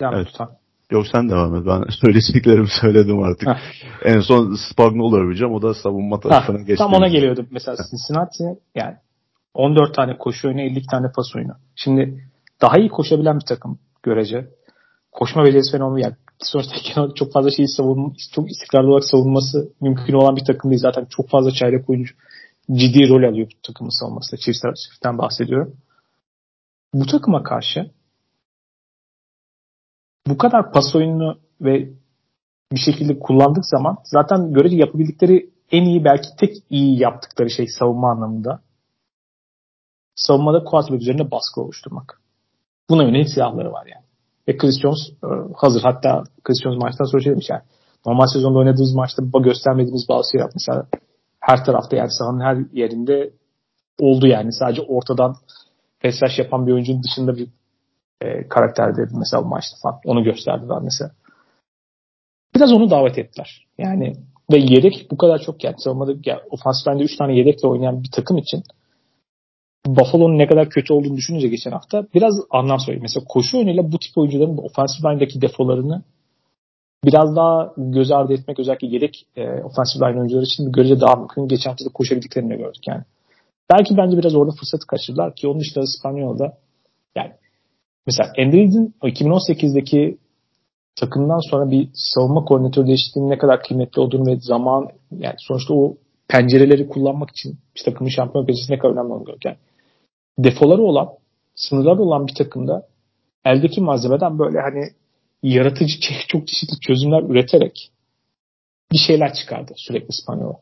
devam evet. Tutar. Yok sen devam et. Ben söyleyeceklerimi söyledim artık. Heh. En son Spagnuolo öveceğim. O da savunma tarafına geçti. Tam ona geliyordum. Mesela Cincinnati yani on dört tane koşu oyunu elli tane pas oyunu. Şimdi daha iyi koşabilen bir takım görece. Koşma becerisi fenomenal. Yani sonraki çok fazla şeyi savun, çok istikrarlı olarak savunması mümkün olan bir takım değil. Zaten çok fazla çaylak oyuncu ciddi rol alıyor bu takımın savunmasında. Chiefs'ten bahsediyorum. Bu takıma karşı bu kadar pas oyununu ve bir şekilde kullandık zaman zaten görece yapabildikleri en iyi belki tek iyi yaptıkları şey savunma anlamında. Savunmada quarterback üzerine baskı oluşturmak. Buna yönelik silahları var yani. Ve Chris Jones hazır. Hatta Chris Jones maçtan sonra şey demiş yani. Normal sezonda oynadığımız maçta göstermediğimiz bazı şey yapmışlar. Yani her tarafta yani sahanın her yerinde oldu yani. Sadece ortadan pass yapan bir oyuncunun dışında bir e, karakter dedi mesela bu maçta falan. Onu gösterdiler mesela. biraz onu davet ettiler. Yani ve yedek bu kadar çok geldi. Yani ofansif line'de üç tane yedekle oynayan bir takım için Buffalo'nun ne kadar kötü olduğunu düşününce geçen hafta biraz anlam söyleyeyim. Mesela koşu yönüyle bu tip oyuncuların ofansif line'deki defolarını biraz daha göz ardı etmek özellikle yedek e, ofansif line oyuncular için görece daha mümkün. Geçen hafta da koşabildiklerini gördük yani. Belki bence biraz orada fırsatı kaçırdılar ki onun dışında İspanyol'da yani mesela Andrews'in iki bin on sekizdeki takımdan sonra bir savunma koordinatörü değişikliğinin ne kadar kıymetli olduğunu ve zaman yani sonuçta o pencereleri kullanmak için bir takımın şampiyon becisi ne kadar önemli olduğunu yani defoları olan, sınırları olan bir takımda eldeki malzemeden böyle hani yaratıcı çok çeşitli çözümler üreterek bir şeyler çıkardı sürekli İspanyol.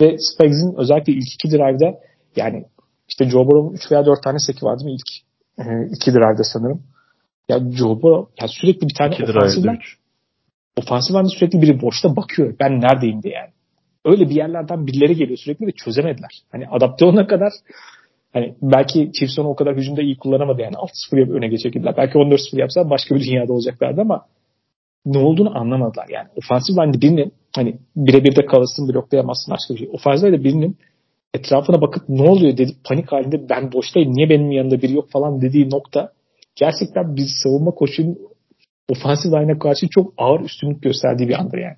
Ve Spags'in özellikle ilk iki drive'da yani işte Joe Burrow'un üç veya dört tane seki vardı mı ilk iki drive'da sanırım. Ya Joe Burrow ya sürekli bir tane ofansifler. Ofansifler sürekli biri boşta bakıyor. Ben neredeyim diye yani. Öyle bir yerlerden birileri geliyor sürekli ve çözemediler. Hani adapte olana kadar hani belki Chiefs onu o kadar hücumda iyi kullanamadı yani altı sıfır yapıp öne geçebildiler. Belki on dört sıfır yapsa başka bir dünyada olacaklardı ama ne olduğunu anlamadılar yani. Ofansif line'de birinin hani birebir de kalasını bloklayamazsın başka bir şey. Ofansif line'de birinin etrafına bakıp ne oluyor dedi panik halinde ben boştayım niye benim yanında biri yok falan dediği nokta gerçekten biz savunma koçunun ofansif line'e karşı çok ağır üstünlük gösterdiği bir andır yani.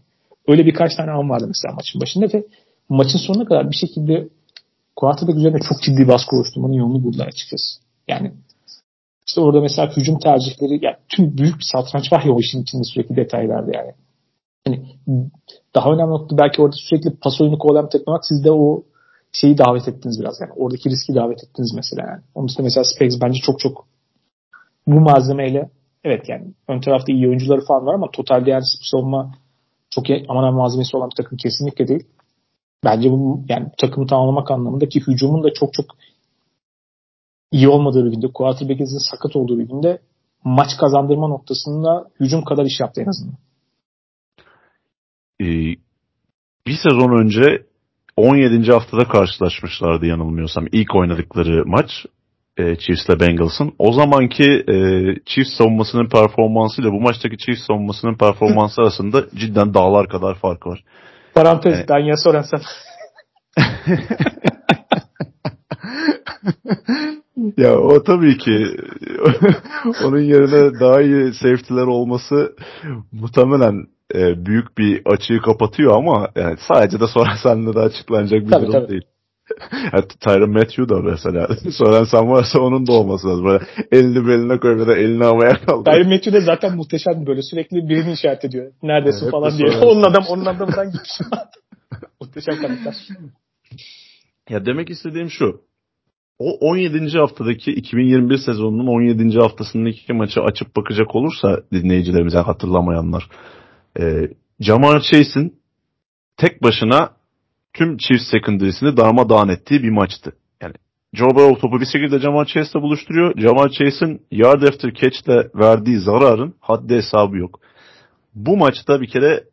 Öyle birkaç tane an vardı mesela maçın başında ve maçın sonuna kadar bir şekilde Quarterback üzerine çok ciddi baskı oluşturmanın yolunu buldular açıkçası. Yani işte orada mesela hücum tercihleri yani tüm büyük bir satranç var ya o işin içinde sürekli detaylardı yani. Hani daha önemli nokta belki orada sürekli pas oyunu kovalayan takmak siz de o şeyi davet ettiniz biraz yani. Oradaki riski davet ettiniz mesela yani. Onun dışında mesela Spags bence çok çok bu malzemeyle evet yani ön tarafta iyi oyuncuları falan var ama totalde yani savunma çok iyi, aman aman malzemesi olan bir takım kesinlikle değil. Bence bu yani takımı tamamlamak anlamında ki hücumun da çok çok iyi olmadığı bir günde, quarterback'in sakat olduğu bir günde maç kazandırma noktasında hücum kadar iş yaptı en azından. Ee, bir sezon önce on yedinci haftada karşılaşmışlardı yanılmıyorsam. İlk oynadıkları maç e, Chiefs'le Bengals'ın. O zamanki e, Chiefs savunmasının performansıyla bu maçtaki Chiefs savunmasının performansı arasında cidden dağlar kadar fark var. Parantez, yani, Danya Sorensen. Ya o tabii ki onun yerine daha iyi safety'ler olması muhtemelen e, büyük bir açığı kapatıyor ama yani sadece de Sorensen'le de açıklanacak bir tabii, durum tabii. değil. Yani Tyrann Mathieu da mesela Sorensen varsa onun da olması lazım. Böyle elini beline koyup da elini havaya kaldırıyor. Tyrann Mathieu de zaten muhteşem böyle sürekli birini işaret ediyor. Neredesin evet, falan diye. Onun adam onun adamından gitsin. Muhteşem karakter. Ya demek istediğim şu. O on yedinci haftadaki iki bin yirmi bir sezonunun on yedinci haftasının iki maçı açıp bakacak olursa dinleyicilerimize hatırlamayanlar. E, Ja'Marr Chase'in tek başına tüm Chiefs secondary'sini darmadağın ettiği bir maçtı. Yani Joe Burrow topu bir şekilde Ja'Marr Chase'le buluşturuyor. Ja'Marr Chase'in yard after catch'le verdiği zararın haddi hesabı yok. Bu maçta bir kere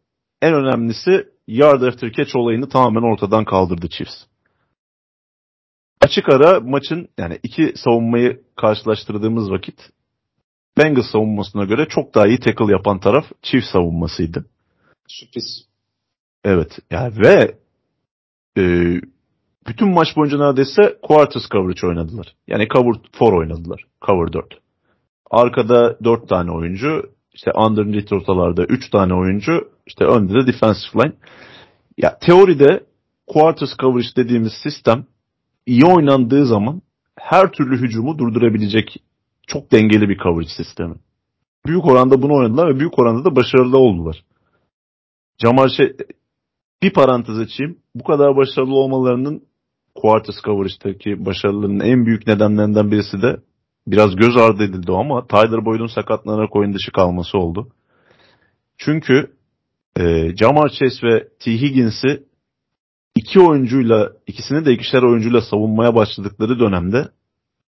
en önemlisi yard after catch olayını tamamen ortadan kaldırdı Chiefs. Açık ara maçın yani iki savunmayı karşılaştırdığımız vakit Bengals savunmasına göre çok daha iyi tackle yapan taraf Chiefs savunmasıydı. Sürpriz. Evet. Yani ve Ee, bütün maç boyunca neredeyse quarters coverage oynadılar. Yani cover dört oynadılar. cover dört. Arkada dört tane oyuncu. İşte underneath rotalarda üç tane oyuncu. İşte önde de defensive line. Ya teoride quarters coverage dediğimiz sistem iyi oynandığı zaman her türlü hücumu durdurabilecek çok dengeli bir coverage sistemi. Büyük oranda bunu oynadılar ve büyük oranda da başarılı oldular. Ja'Marr Chase... Bir parantez açayım. Bu kadar başarılı olmalarının quarters coverage'daki başarılarının en büyük nedenlerinden birisi de biraz göz ardı edildi ama Tyler Boyd'un sakatlanarak oyun dışı kalması oldu. Çünkü e, Ja'Marr Chase ve Tee Higgins'i iki oyuncuyla, ikisini de ikişer oyuncuyla savunmaya başladıkları dönemde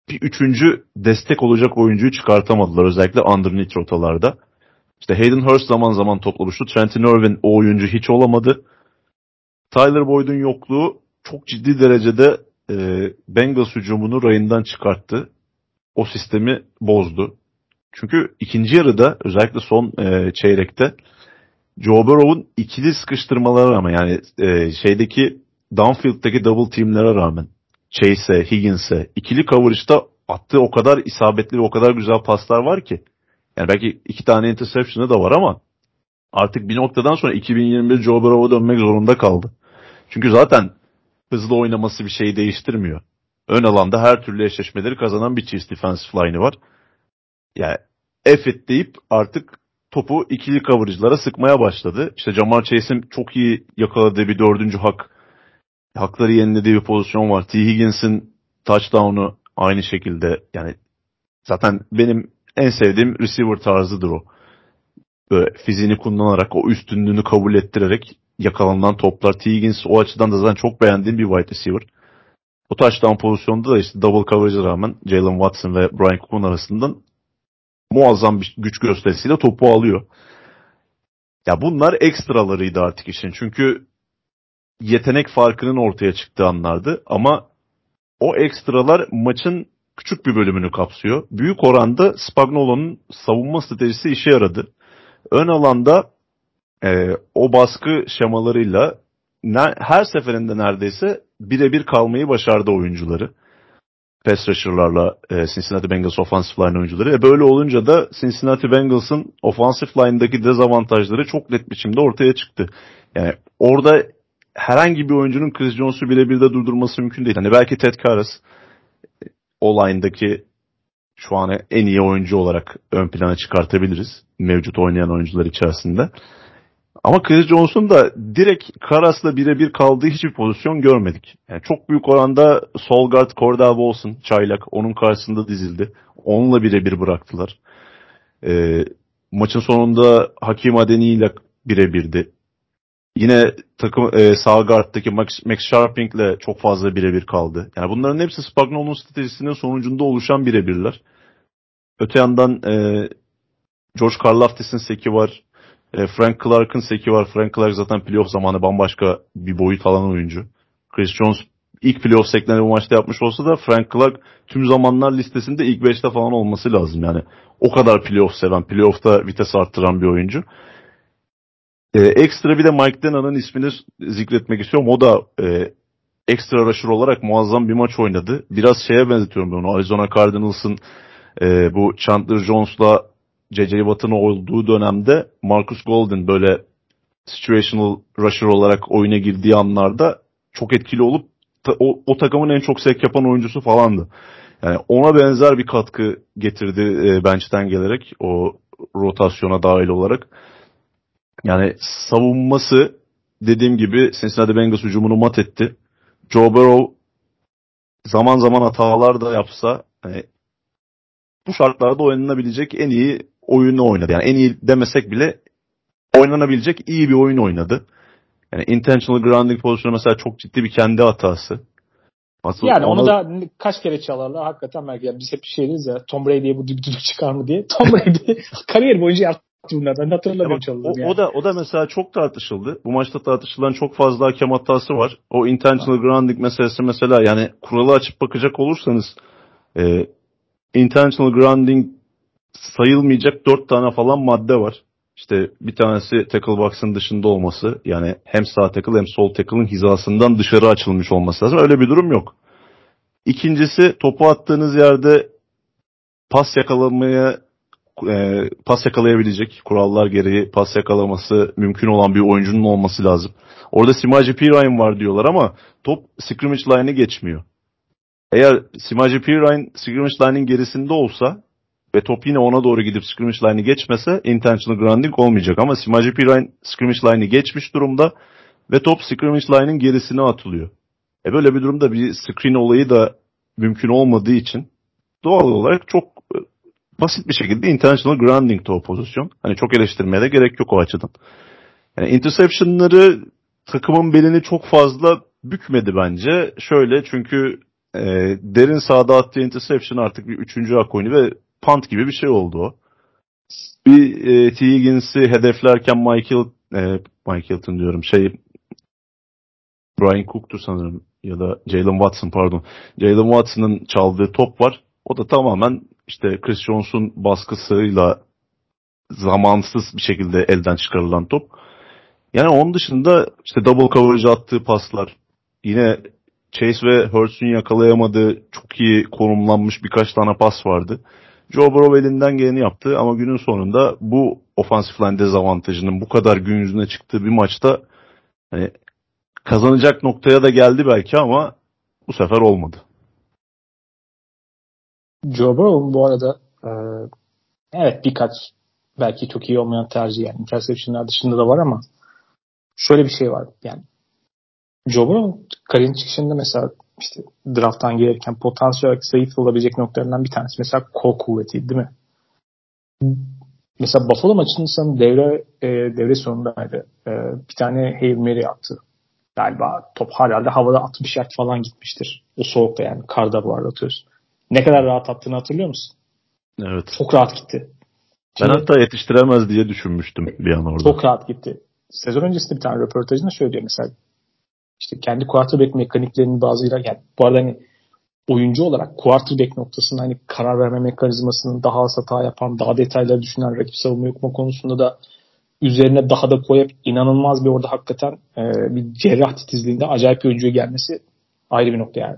bir üçüncü destek olacak oyuncuyu çıkartamadılar. Özellikle underneath rotalarda. İşte Hayden Hurst zaman zaman topla buluştu. Trenton Irwin o oyuncu hiç olamadı. Tyler Boyd'un yokluğu çok ciddi derecede e, Bengals hücumunu rayından çıkarttı. O sistemi bozdu. Çünkü ikinci yarıda özellikle son e, çeyrekte Joe Burrow'un ikili sıkıştırmalara rağmen, yani e, şeydeki downfield'daki double team'lere rağmen, Chase'e, Higgins'e, ikili coverage'da attığı o kadar isabetli ve o kadar güzel paslar var ki. Yani belki iki tane interception'ı da var ama artık bir noktadan sonra iki bin yirmi bir Joe Burrow'a dönmek zorunda kaldı. Çünkü zaten hızlı oynaması bir şeyi değiştirmiyor. Ön alanda her türlü eşleşmeleri kazanan bir Chiefs defensive line'ı var. Yani effet deyip artık topu ikili coverage'lara sıkmaya başladı. İşte Ja'Marr Chase'in çok iyi yakaladığı bir dördüncü hak, hakları yenilediği bir pozisyon var. Tee Higgins'in touchdown'u aynı şekilde. Yani zaten benim en sevdiğim receiver tarzıdır o. Böyle fiziğini kullanarak, o üstünlüğünü kabul ettirerek yakalanan toplar. Tee Higgins o açıdan da zaten çok beğendiğim bir wide receiver. O touchdown pozisyonda da işte double coverage'a rağmen Jalen Watson ve Brian Cook'un arasından muazzam bir güç gösterisiyle topu alıyor. Ya bunlar ekstralarıydı artık işin. Çünkü yetenek farkının ortaya çıktığı anlardı ama o ekstralar maçın küçük bir bölümünü kapsıyor. Büyük oranda Spagnuolo'nun savunma stratejisi işe yaradı. Ön alanda e, o baskı şemalarıyla ne, her seferinde neredeyse birebir kalmayı başardı oyuncuları. Pass rusher'larla e, Cincinnati Bengals offensive line oyuncuları. E böyle olunca da Cincinnati Bengals'ın offensive line'daki dezavantajları çok net biçimde ortaya çıktı. Yani orada herhangi bir oyuncunun Chris Jones'u birebir de durdurması mümkün değil. Hani belki Ted Karras o line'daki şu an en iyi oyuncu olarak ön plana çıkartabiliriz mevcut oynayan oyuncular içerisinde. Ama Chris Jones'un da direkt Karas'la birebir kaldığı hiçbir pozisyon görmedik. Yani çok büyük oranda sol guard Cordell Bolson, çaylak, onun karşısında dizildi. Onunla birebir bıraktılar. E, maçın sonunda Hakeem Adeniyi'yle birebirdi. Yine takım e, sağ guard'taki Max, Max Sharping'le çok fazla birebir kaldı. Yani bunların hepsi Spagnuolo'nun stratejisinin sonucunda oluşan birebirler. Öte yandan e, George Karlaftis'in seki var. E, Frank Clark'ın seki var. Frank Clark zaten playoff zamanı bambaşka bir boyut alan oyuncu. Chris Jones ilk playoff seklerini bu maçta yapmış olsa da Frank Clark tüm zamanlar listesinde ilk beşte falan olması lazım. Yani o kadar playoff seven, playoff'ta vites arttıran bir oyuncu. Ee, ekstra bir de Mike Dena'nın ismini zikretmek istiyorum. O da e, ekstra rusher olarak muazzam bir maç oynadı. Biraz şeye benzetiyorum ben onu. Arizona Cardinals'ın e, bu Chandler Jones'la J J Watt'ın olduğu dönemde Marcus Golden böyle situational rusher olarak oyuna girdiği anlarda çok etkili olup ta, o, o takımın en çok sek yapan oyuncusu falandı. Yani ona benzer bir katkı getirdi e, bench'ten gelerek, o rotasyona dahil olarak. Yani savunması, dediğim gibi, Cincinnati Bengals hücumunu mat etti. Joe Burrow zaman zaman hatalar da yapsa, hani, bu şartlarda oynanabilecek en iyi oyunu oynadı. Yani en iyi demesek bile oynanabilecek iyi bir oyun oynadı. Yani intentional grounding pozisyonu mesela çok ciddi bir kendi hatası. Asıl yani onu da kaç kere çalarlar hakikaten, belki yani biz hep bir şeyiniz ya, Tom Brady'ye bu düdük çıkar mı diye. Tom Brady kariyer boyunca artık bunlardan hatırlamıyorum çaldım. O, yani. o da o da mesela çok tartışıldı. Bu maçta tartışılan çok fazla hakem hatası var. O intentional grounding meselesi mesela, yani kuralı açıp bakacak olursanız e, intentional grounding sayılmayacak dört tane falan madde var. İşte bir tanesi tackle box'ın dışında olması. Yani hem sağ tackle hem sol tackle'ın hizasından dışarı açılmış olması lazım. Öyle bir durum yok. İkincisi, topu attığınız yerde pas yakalamaya E, pas yakalayabilecek, kurallar gereği pas yakalaması mümkün olan bir oyuncunun olması lazım. Orada Simaji Pirine var diyorlar ama top scrimmage line'i geçmiyor. Eğer Simaji Pirine scrimmage line'in gerisinde olsa ve top yine ona doğru gidip scrimmage line'i geçmese intentional grounding olmayacak. Ama Simaji Pirine scrimmage line'i geçmiş durumda ve top scrimmage line'in gerisine atılıyor. E böyle bir durumda bir screen olayı da mümkün olmadığı için doğal olarak çok basit bir şekilde intentional grounding to pozisyon. Hani çok eleştirmeye de gerek yok o açıdan. Yani interception'ları takımın belini çok fazla bükmedi bence. Şöyle, çünkü e, derin sahada attığı interception artık bir üçüncü hak oyunu ve punt gibi bir şey oldu o. Bir e, Tee Higgins'i hedeflerken Michael, e, Mike Hilton diyorum şey Brian Cook'tu sanırım ya da Jalen Watson pardon. Jalen Watson'ın çaldığı top var. O da tamamen İşte Chris Jones'un baskısıyla zamansız bir şekilde elden çıkarılan top. Yani onun dışında işte double coverage attığı paslar, yine Chase ve Hurts'un yakalayamadığı çok iyi konumlanmış birkaç tane pas vardı. Joe Burrow elinden geleni yaptı ama günün sonunda bu ofansif line dezavantajının bu kadar gün yüzüne çıktığı bir maçta hani kazanacak noktaya da geldi belki ama bu sefer olmadı. Joe Burrow bu arada e, evet birkaç belki çok iyi olmayan tercih, yani interception'lar dışında da var ama şöyle bir şey var yani. Joe Burrow kariyerin çıkışında mesela işte drafttan gelirken potansiyel olarak zayıf olabilecek noktalarından bir tanesi. Mesela kol kuvvetiydi değil mi? Mesela Buffalo maçının sanırım devre e, devre sonundaydı. E, bir tane Hail Mary attı. Galiba top herhalde havada altmış yard falan gitmiştir. O soğukta yani. Karda bu arada atıyoruz. Ne kadar rahat attığını hatırlıyor musun? Evet. Çok rahat gitti. Şimdi, ben hatta yetiştiremez diye düşünmüştüm bir an orada. Çok rahat gitti. Sezon öncesinde bir tane röportajında şöyle diyor mesela. İşte kendi quarterback mekaniklerinin bazıyla yani bu arada hani oyuncu olarak quarterback noktasında hani karar verme mekanizmasının daha az hata yapan, daha detayları düşünen, rakip savunma yokma konusunda da üzerine daha da koyup inanılmaz bir orada hakikaten e, bir cerrah titizliğinde acayip bir oyuncuya gelmesi ayrı bir nokta yani.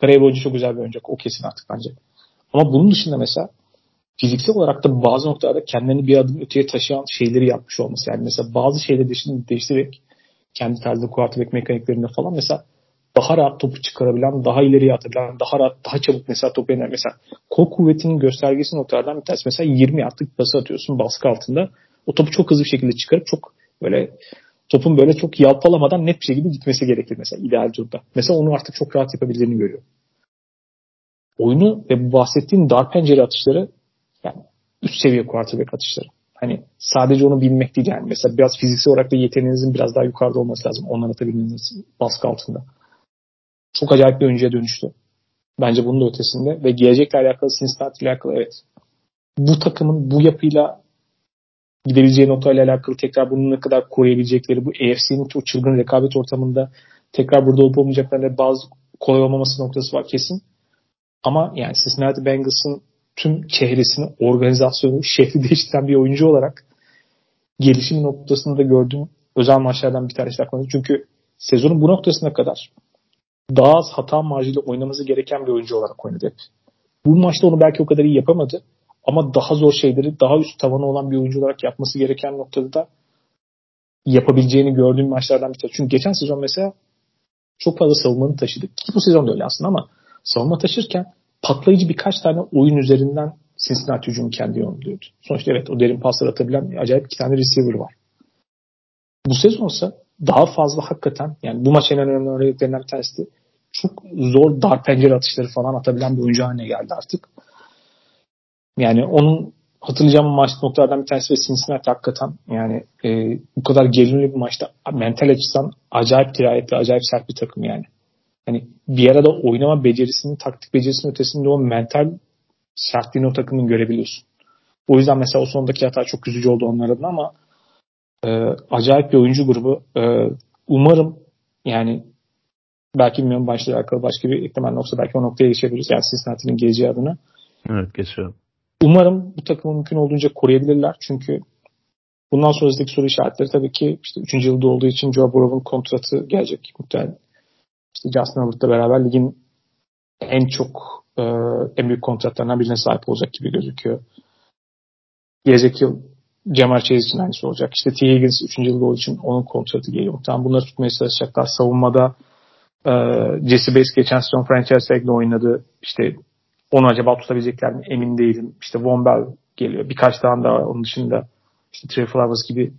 Karayip oyuncu çok güzel bir oyuncu. O kesin artık bence. Ama bunun dışında mesela fiziksel olarak da bazı noktalarda kendilerini bir adım öteye taşıyan şeyleri yapmış olması. Yani mesela bazı şeyleri değiştirerek kendi tarzında quarterback mekaniklerinde falan mesela daha rahat topu çıkarabilen, daha ileriye atabilen, daha rahat, daha çabuk mesela topu iner. Mesela kol kuvvetinin göstergesi noktalardan bir tanesi. Mesela yirmi yardlık pası atıyorsun baskı altında. O topu çok hızlı bir şekilde çıkarıp çok böyle topun böyle çok yalpalamadan net bir şekilde gitmesi gerekir mesela ideal durumda. Mesela onu artık çok rahat yapabildiğini görüyor. Oyunu ve bu bahsettiğim dar pencere atışları yani üst seviye quarterback atışları. Hani sadece onu bilmek değil yani. Mesela biraz fiziksel olarak da yeteneğinizin biraz daha yukarıda olması lazım. Ondan atabilmeniz baskı altında. Çok acayip bir oyuncuya dönüştü. Bence bunun da ötesinde. Ve gelecekle alakalı, Cincinnati ile alakalı evet. Bu takımın bu yapıyla gidebileceği noktayla alakalı tekrar bunu ne kadar koruyabilecekleri, bu A F C'nin o çılgın rekabet ortamında tekrar burada olup olmayacaklarında bazı kolay olmaması noktası var kesin. Ama yani Cincinnati Bengals'ın tüm çehresini, organizasyonu, şehri değiştiren bir oyuncu olarak gelişim noktasında gördüğüm özel maçlardan bir tanesi hakkında. Çünkü sezonun bu noktasına kadar daha az hata marjıyla oynaması gereken bir oyuncu olarak oynadı hep. Bu maçta onu belki o kadar iyi yapamadı ama daha zor şeyleri daha üst tavanı olan bir oyuncu olarak yapması gereken noktada da yapabileceğini gördüğüm maçlardan bir tanesi. Çünkü geçen sezon mesela çok fazla savunmanı taşıdı. Ki bu sezon da öyle aslında ama savunma taşırken patlayıcı birkaç tane oyun üzerinden Cincinnati hücumu kendi yorumluyordu. Sonuçta evet o derin paslar atabilen acayip iki tane receiver var. Bu sezonsa daha fazla hakikaten yani bu maçın en önemli örneklerinden bir tanesi çok zor dar pencere atışları falan atabilen bir oyuncu haline geldi artık. Yani onun hatırlayacağım maç noktalardan bir tanesi ve Cincinnati hakikaten yani e, bu kadar gerilimli bir maçta mental açıdan acayip dirayetli, acayip sert bir takım yani. Hani bir arada oynama becerisinin, taktik becerisinin ötesinde o mental sertliğini o takımın görebiliyorsun. O yüzden mesela o sondaki hata çok üzücü oldu onların ama e, acayip bir oyuncu grubu. E, umarım yani belki bilmiyorum başla alakalı başka bir eklemen yoksa belki o noktaya geçebiliriz. Yani Cincinnati'nin geleceği adına. Evet geçiyorum. Umarım bu takımı mümkün olduğunca koruyabilirler. Çünkü bundan sonraki soru işaretleri tabii ki işte üçüncü yılda olduğu için Joe Burrow'un kontratı gelecek muhtemelen. İşte Justin Herbert'la beraber ligin en çok e, en büyük kontratlarından birine sahip olacak gibi gözüküyor. Gelecek yıl Ja'Marr Chase için aynısı olacak. İşte Tee Higgins üçüncü yılda olduğu için onun kontratı geliyor. Tamam, bunları tutmaya çalışacaklar. Savunmada e, Jesse Bates geçen sezon franchise tag'le oynadı. İşte onu acaba tutabilecekler mi emin değilim. İşte Von Bell geliyor. Birkaç tane daha var. Onun dışında işte Trey Flowers gibi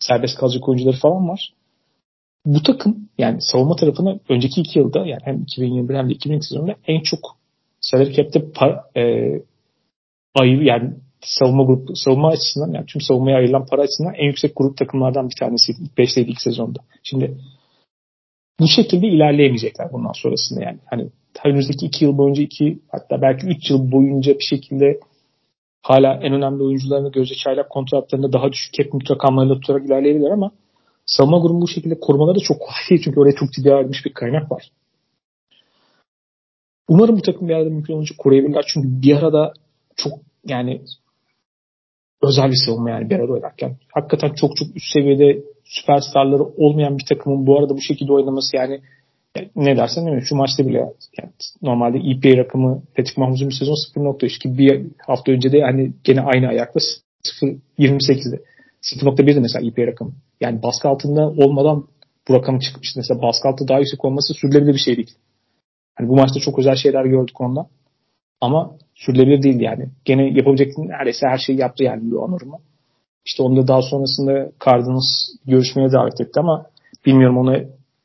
serbest kalacak oyuncuları falan var. Bu takım yani savunma tarafını önceki iki yılda yani hem iki bin yirmi bir hem de iki bin yirmi iki sezonunda en çok salary cap'te e, ayı yani savunma grup savunma açısından yani tüm savunmaya ayrılan para açısından en yüksek grup takımlardan bir tanesiydi. beşteydi ilk sezonda. Şimdi bu şekilde ilerleyemeyecekler bundan sonrasında yani. Hani önümüzdeki iki yıl boyunca iki hatta belki üç yıl boyunca bir şekilde hala en önemli oyuncularını gözde çaylak kontratlarında daha düşük cap rakamlarıyla tutarak ilerleyebilirler ama savunma grubu bu şekilde korumaları da çok kolay çünkü oraya çok ciddi almış bir kaynak var. Umarım bu takım bir arada mümkün olunca koruyabilirler çünkü bir arada çok yani özel bir savunma yani bir arada oynarken. Hakikaten çok çok üst seviyede süperstarları olmayan bir takımın bu arada bu şekilde oynaması yani ne dersen değil mi? Şu maçta bile yani normalde E P A rakamı Patrick Mahomes'un bir sezon sıfır virgül iki ki bir hafta önce de hani gene aynı ayakla sıfır virgül yirmi sekizde. sıfır virgül birde mesela E P A rakamı. Yani baskı altında olmadan bu rakam çıkmıştı. Mesela baskı altı daha yüksek olması sürdürülebilir bir şey değil. Hani bu maçta çok özel şeyler gördük ondan. Ama sürdürülebilir değildi yani. Gene yapabilecek neredeyse her şeyi yaptı yani bu anuruma. İşte onu da daha sonrasında Cardinals görüşmeye davet etti ama bilmiyorum ona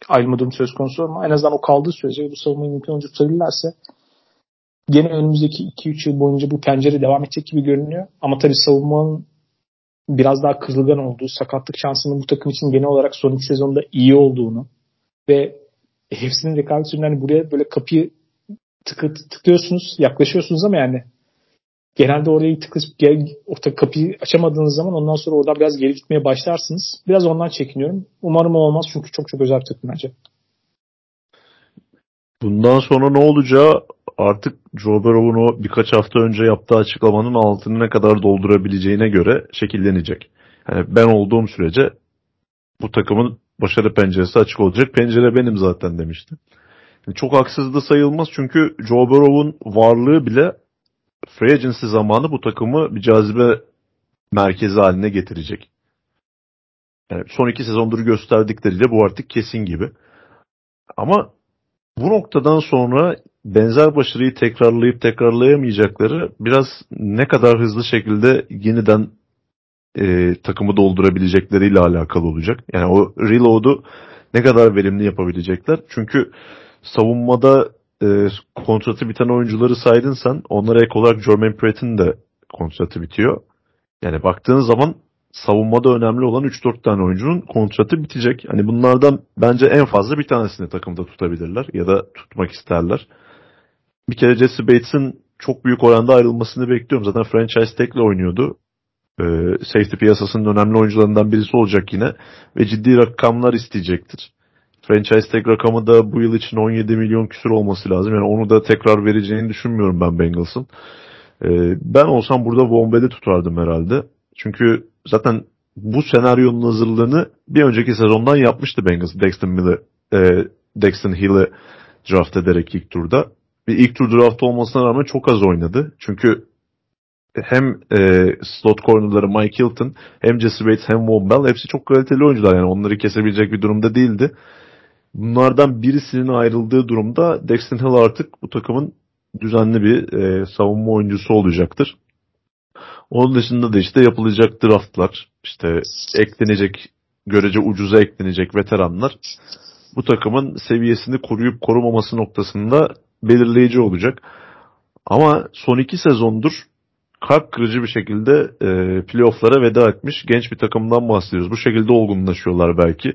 ayrılmadığım söz konusu ama en azından o kaldığı sürece bu savunmayı mümkün olunca tutabilirlerse gene önümüzdeki iki üç yıl boyunca bu pencere devam edecek gibi görünüyor. Ama tabii savunmanın biraz daha kırılgan olduğu, sakatlık şansının bu takım için genel olarak son iki sezonda iyi olduğunu ve hepsinin rekabet sürümlerini buraya böyle kapıyı tıkı tıklıyorsunuz, yaklaşıyorsunuz ama yani genelde orayı tıklayıp orta kapıyı açamadığınız zaman ondan sonra oradan biraz geri gitmeye başlarsınız. Biraz ondan çekiniyorum. Umarım olmaz çünkü çok çok özel bir takım bence. Bundan sonra ne olacağı artık Joe Burrow'un o birkaç hafta önce yaptığı açıklamanın altını ne kadar doldurabileceğine göre şekillenecek. Yani ben olduğum sürece bu takımın başarı penceresi açık olacak. Pencere benim zaten demişti. Yani çok haksız da sayılmaz çünkü Joe Burrow'un varlığı bile free agency zamanı bu takımı bir cazibe merkezi haline getirecek. Yani son iki sezondur gösterdikleriyle bu artık kesin gibi. Ama bu noktadan sonra benzer başarıyı tekrarlayıp tekrarlayamayacakları biraz ne kadar hızlı şekilde yeniden e, takımı doldurabilecekleriyle alakalı olacak. Yani o reload'u ne kadar verimli yapabilecekler. Çünkü savunmada e, kontratı biten oyuncuları saydın sen. Onlara ek olarak Jermaine Pratt'in de kontratı bitiyor. Yani baktığın zaman savunmada önemli olan üç dört tane oyuncunun kontratı bitecek. Hani bunlardan bence en fazla bir tanesini takımda tutabilirler ya da tutmak isterler. Bir kere Jesse Bates'in çok büyük oranda ayrılmasını bekliyorum. Zaten franchise tag'le oynuyordu. Ee, safety piyasasının önemli oyuncularından birisi olacak yine ve ciddi rakamlar isteyecektir. Franchise tag rakamı da bu yıl için on yedi milyon küsur olması lazım. Yani onu da tekrar vereceğini düşünmüyorum ben Bengals'ın. Ee, ben olsam burada Bombay'de tutardım herhalde. Çünkü zaten bu senaryonun hazırlığını bir önceki sezondan yapmıştı Bengals. Daxton Hill'i, e, Daxton Hill'i draft ederek ilk turda. Bir ilk tur draft olmasına rağmen çok az oynadı. Çünkü hem e, slot cornerları Mike Hilton, hem Jesse Bates, hem Wombell hepsi çok kaliteli oyuncular. Yani onları kesebilecek bir durumda değildi. Bunlardan birisinin ayrıldığı durumda Daxton Hill artık bu takımın düzenli bir e, savunma oyuncusu olacaktır. Onun dışında da işte yapılacak draftlar, işte eklenecek, görece ucuza eklenecek veteranlar bu takımın seviyesini koruyup korumaması noktasında belirleyici olacak. Ama son iki sezondur kalp kırıcı bir şekilde e, playofflara veda etmiş genç bir takımdan bahsediyoruz. Bu şekilde olgunlaşıyorlar belki.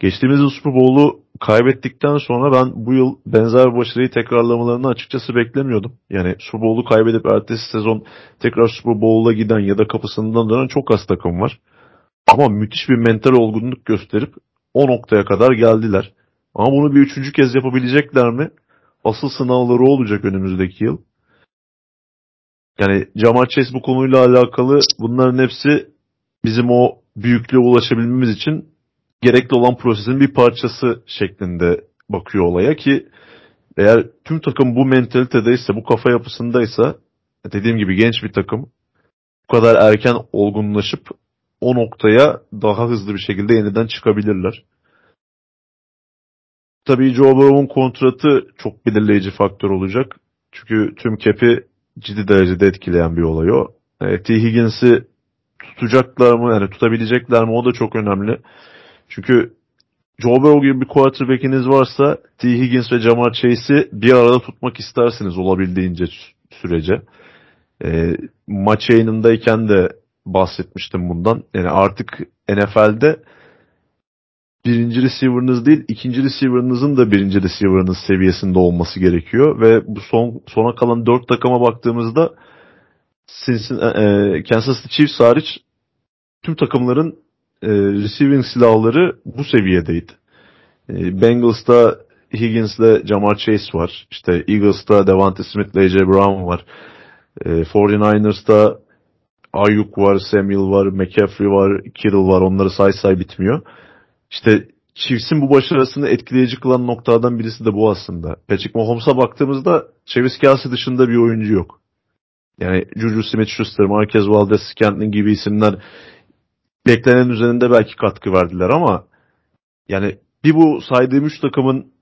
Geçtiğimiz yıl Super Bowl'u kaybettikten sonra ben bu yıl benzer başarıyı tekrarlamalarını açıkçası beklemiyordum. Yani Super Bowl'u kaybedip ertesi sezon tekrar Super Bowl'a giden ya da kapısından dönen çok az takım var. Ama müthiş bir mental olgunluk gösterip o noktaya kadar geldiler. Ama bunu bir üçüncü kez yapabilecekler mi? Asıl sınavları olacak önümüzdeki yıl. Yani Ja'Marr Chase bu konuyla alakalı bunların hepsi bizim o büyüklüğe ulaşabilmemiz için gerekli olan prosesin bir parçası şeklinde bakıyor olaya ki eğer tüm takım bu mentalitedeyse, bu kafa yapısındaysa dediğim gibi genç bir takım bu kadar erken olgunlaşıp o noktaya daha hızlı bir şekilde yeniden çıkabilirler. Tabii Joe Burrow'un kontratı çok belirleyici faktör olacak. Çünkü tüm cap'i ciddi derecede etkileyen bir olay o. E, Tee Higgins'i tutacaklar mı, yani tutabilecekler mi o da çok önemli. Çünkü Joe Burrow gibi bir quarterback'iniz varsa Tee Higgins ve Ja'Marr Chase'i bir arada tutmak istersiniz olabildiğince sürece. E, maç yayınındayken de bahsetmiştim bundan. Yani artık N F L'de birinci receiver'ınız değil, ikinci receiver'ınızın da birinci receiver'ınız seviyesinde olması gerekiyor. Ve bu son sona kalan dört takıma baktığımızda Cincinnati, Kansas City Chiefs hariç tüm takımların e, receiving silahları bu seviyedeydi. E, Bengals'ta Higgins'le Ja'Marr Chase var. İşte Eagles'ta Devante Smith'le A J Brown var. E, kırk dokuzlar'da Ayuk var, Samuel var, McCaffrey var, Kittle var. Onları say say bitmiyor. İşte Chiefs'in bu başarısını etkileyici kılan noktadan birisi de bu aslında. Patrick Mahomes'a baktığımızda Travis Kelce dışında bir oyuncu yok. Yani Juju Smith-Schuster, Marquez Valdez-Scantling gibi isimler beklenen üzerinde belki katkı verdiler ama yani bir bu saydığım üç takımın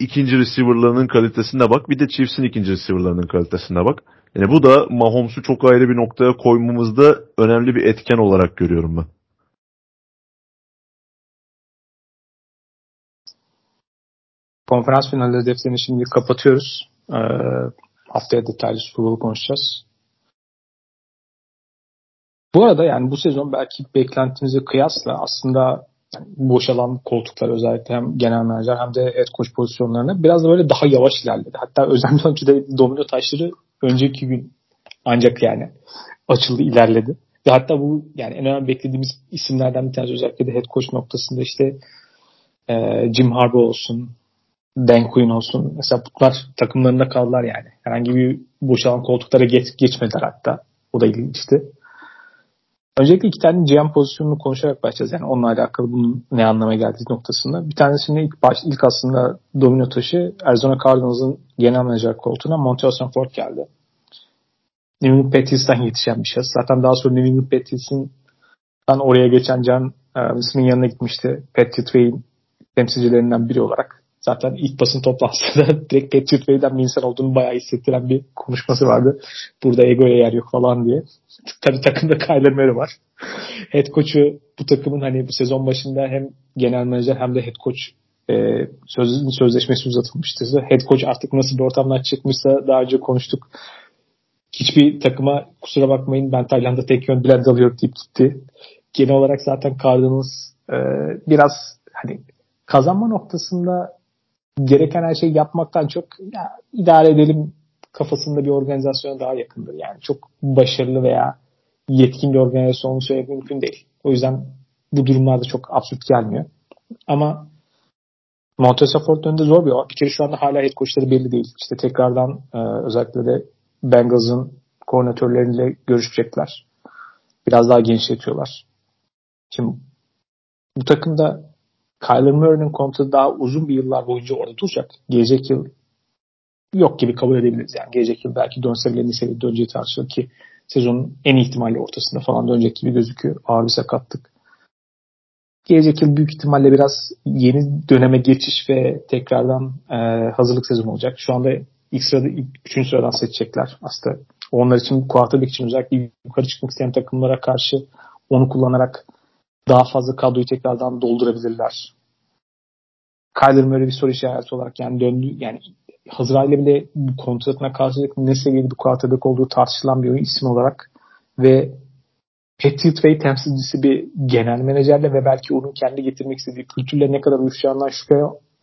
ikinci receiver'larının kalitesine bak, bir de Chiefs'in ikinci receiver'larının kalitesine bak. Yani bu da Mahomes'u çok ayrı bir noktaya koymamızda önemli bir etken olarak görüyorum ben. Konferans finali hedeflerini şimdi kapatıyoruz. Ee, haftaya detaylı futbolu konuşacağız. Bu arada yani bu sezon belki beklentimize kıyasla aslında yani boşalan koltuklar özellikle hem genel menajer hem de head coach pozisyonlarına biraz da böyle daha yavaş ilerledi. Hatta özellikle önceki domino taşları önceki gün ancak yani açıldı, ilerledi. Ve hatta bu yani en önemli beklediğimiz isimlerden bir tanesi özellikle de head coach noktasında işte e, Jim Harbaugh olsun, Dan Quinn olsun. Mesela bunlar takımlarında kaldılar yani. Herhangi bir boşalan koltuklara geç, geçmediler hatta. O da ilginçti. Öncelikle iki tane G M pozisyonunu konuşarak başlayacağız. Yani onunla alakalı bunun ne anlama geldiği noktasında. Bir tanesinde ilk, baş, ilk aslında domino taşı Arizona Cardinals'ın genel menajer koltuğuna Montreal Sanford geldi. New England Patriots'tan yetişen bir şahıs. Zaten daha sonra New England Patriots'ın oraya geçen John Smith'in yanına gitmişti. Patriot Way'in temsilcilerinden biri olarak. Zaten ilk basın toplantısında direkt Patriot Way'den bir insan olduğunu bayağı hissettiren bir konuşması vardı. Burada egoya yer yok falan diye. Tabii takımda Kyler Murray var. Head coach'u bu takımın hani bu sezon başında hem genel menajer hem de head coach e, söz, sözleşmesi uzatılmıştı. Head coach artık nasıl bir ortamdan çıkmışsa daha önce konuştuk. Hiçbir takıma kusura bakmayın ben Tayland'a tek yön bilen dalıyorum deyip gitti. Genel olarak zaten Cardinals e, biraz hani kazanma noktasında gereken her şeyi yapmaktan çok ya, idare edelim kafasında bir organizasyona daha yakındır. Yani çok başarılı veya yetkin bir organizasyon olması mümkün değil. O yüzden bu durumlarda çok absürt gelmiyor. Ama Montez Ford'un önünde zor bir o. Bir kere şu anda hala head coachları belli değil. İşte tekrardan e, özellikle de Bengals'ın koordinatörleriyle görüşecekler. Biraz daha genişletiyorlar. Şimdi bu takımda Kyler Murray'nin kontratı daha uzun bir yıllar boyunca orada duracak. Gelecek yıl yok gibi kabul edebiliriz. Yani gelecek yıl belki dönse bile liseye döneceği tartışılır ki sezonun en ihtimalle ortasında falan dönecek gibi gözüküyor. Ağır bir sakatlık. Gelecek yıl büyük ihtimalle biraz yeni döneme geçiş ve tekrardan e, hazırlık sezonu olacak. Şu anda ilk sırada, ilk üçüncü sıradan seçecekler aslında. Onlar için, quarterback için özellikle yukarı çıkmak isteyen takımlara karşı onu kullanarak daha fazla kadroyu tekrardan doldurabilirler. Kyler Murray bir soru işareti olarak yani döndü yani hazır haliyle bile bu kontratına karşılık ne seviyeli bir quarterback olduğu tartışılan bir oyun isim olarak ve Patriot Way temsilcisi bir genel menajerle ve belki onun kendi getirmek istediği kültürle ne kadar uyuşacağından şüphe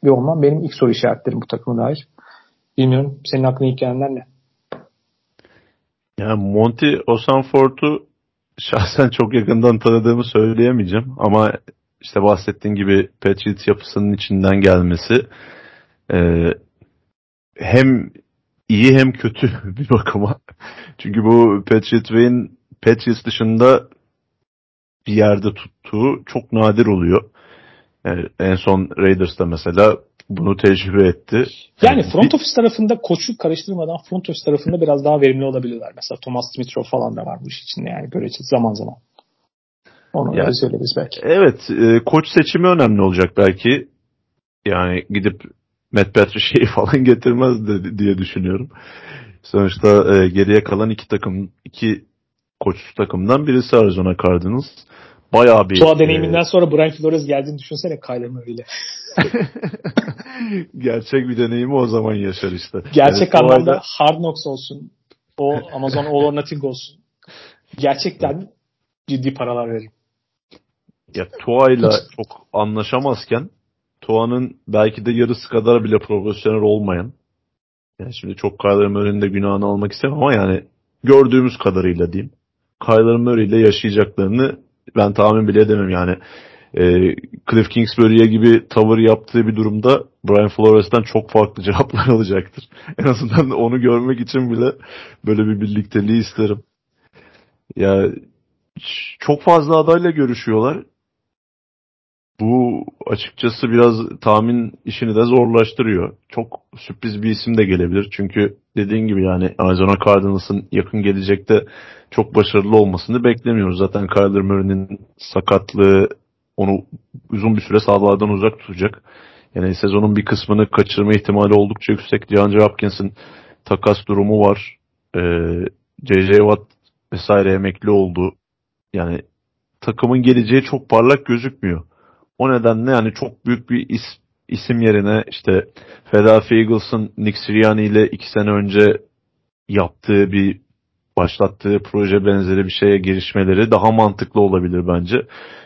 ve ondan benim ilk soru işaretlerim bu takıma dair. Bilmiyorum senin aklına ilk gelenler ne? Yani Monty Osanfort'u şahsen çok yakından tanıdığımı söyleyemeyeceğim ama işte bahsettiğim gibi Patriot yapısının içinden gelmesi e, hem iyi hem kötü bir bakıma. Çünkü bu Patriot Way'in Patriots dışında bir yerde tuttuğu çok nadir oluyor. Yani en son Raiders'ta mesela bunu tecrübe etti. Yani front office tarafında koçu karıştırmadan front office tarafında biraz daha verimli olabilirler. Mesela Thomas Dimitrov falan da var bu iş içinde yani böylece zaman zaman. Onu yani, da söyleriz belki. Evet, e, koç seçimi önemli olacak belki. Yani gidip Matt Patricia'yı falan getirmez de, diye düşünüyorum. Sonuçta e, geriye kalan iki takım, iki koçsuz takımdan birisi Arizona Cardinals. Bayağı bir Tua deneyiminden e, sonra Brian Flores geldiğini düşünsene Kyler Murray'le. Gerçek bir deneyimi o zaman yaşar işte. Gerçek evet, anlamda ayda... Hard Knocks olsun. O Amazon All or Nothing olsun. Gerçekten ciddi paralar verir. Ya Tua'yla çok anlaşamazken Tua'nın belki de yarısı kadar bile profesyonel olmayan. Yani şimdi çok Kyler Murray'nin de günahını almak istemem ama yani gördüğümüz kadarıyla diyeyim. Kyler Murray'le yaşayacaklarını ben tahmin bile edemem yani. E, Cliff Kingsbury'ye gibi tavır yaptığı bir durumda Brian Flores'ten çok farklı cevaplar alacaktır. En azından onu görmek için bile böyle bir birlikteliği isterim. Ya çok fazla adayla görüşüyorlar. Bu açıkçası biraz tahmin işini de zorlaştırıyor. Çok sürpriz bir isim de gelebilir. Çünkü dediğin gibi yani Arizona Cardinals'ın yakın gelecekte çok başarılı olmasını beklemiyoruz. Zaten Kyler Murray'nin sakatlığı onu uzun bir süre sahalardan uzak tutacak. Yani sezonun bir kısmını kaçırma ihtimali oldukça yüksek. DeAndre Hopkins'in takas durumu var. Ee, J J Watt vesaire emekli oldu. Yani takımın geleceği çok parlak gözükmüyor. O nedenle yani çok büyük bir is, isim yerine işte Philadelphia Eagles'ın Nick Sirianni ile iki sene önce yaptığı bir başlattığı proje benzeri bir şeye girişmeleri daha mantıklı olabilir bence.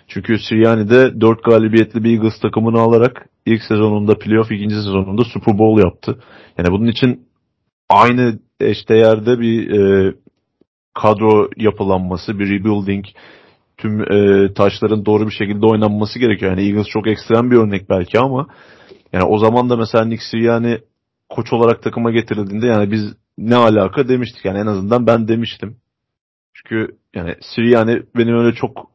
Çünkü Sirianni de dört galibiyetli bir Eagles takımını alarak ilk sezonunda playoff, ikinci sezonunda Super Bowl yaptı. Yani bunun için aynı eşdeğerde bir e, kadro yapılanması, bir rebuilding, tüm e, taşların doğru bir şekilde oynanması gerekiyor. Yani Eagles çok ekstrem bir örnek belki ama yani o zaman da mesela Nick Sirianni koç olarak takıma getirildiğinde yani biz ne alaka demiştik. Yani en azından ben demiştim. Çünkü yani Sirianni benim öyle çok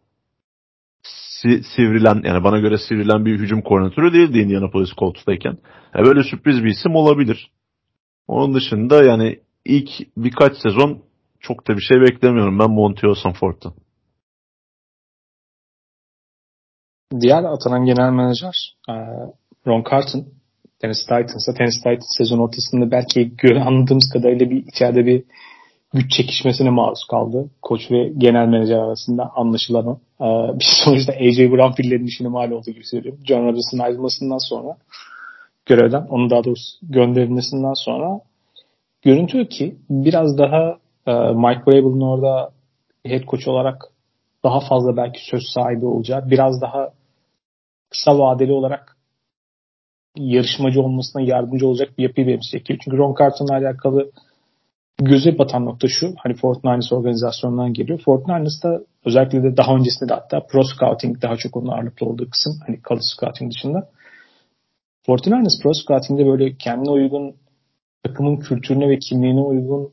si- sivrilen yani bana göre sivrilen bir hücum koordinatörü değildi Indianapolis Colts'tayken. Yani böyle sürpriz bir isim olabilir. Onun dışında yani ilk birkaç sezon çok da bir şey beklemiyorum ben Monty Sanford'tan. Diğer atanan genel menajer Ron Carton, Tennessee Titans'a. Tennessee Titans sezon ortasında belki anladığımız kadarıyla bir içeride bir güç çekişmesine maruz kaldı. Koç ve genel menajer arasında anlaşılan o. Sonuçta A J Brown fillerin işine mal olduğu gibi söylüyorum. John Robinson'ın ayrılmasından sonra görevden, onun daha doğrusu gönderilmesinden sonra görüntü ki biraz daha Mike Vrabel'ın orada head coach olarak daha fazla belki söz sahibi olacağı, biraz daha kısa vadeli olarak yarışmacı olmasına yardımcı olacak bir yapıyı benimseyecek gibi. Çünkü Ron Carton'la alakalı göze batan nokta şu, hani kırk dokuzlar organizasyonundan geliyor. kırk dokuzlarda özellikle de daha öncesinde de hatta pro scouting daha çok onun ağırlıklı olduğu kısım, hani college scouting dışında. kırk dokuzlar pro scouting'de böyle kendine uygun, takımın kültürüne ve kimliğine uygun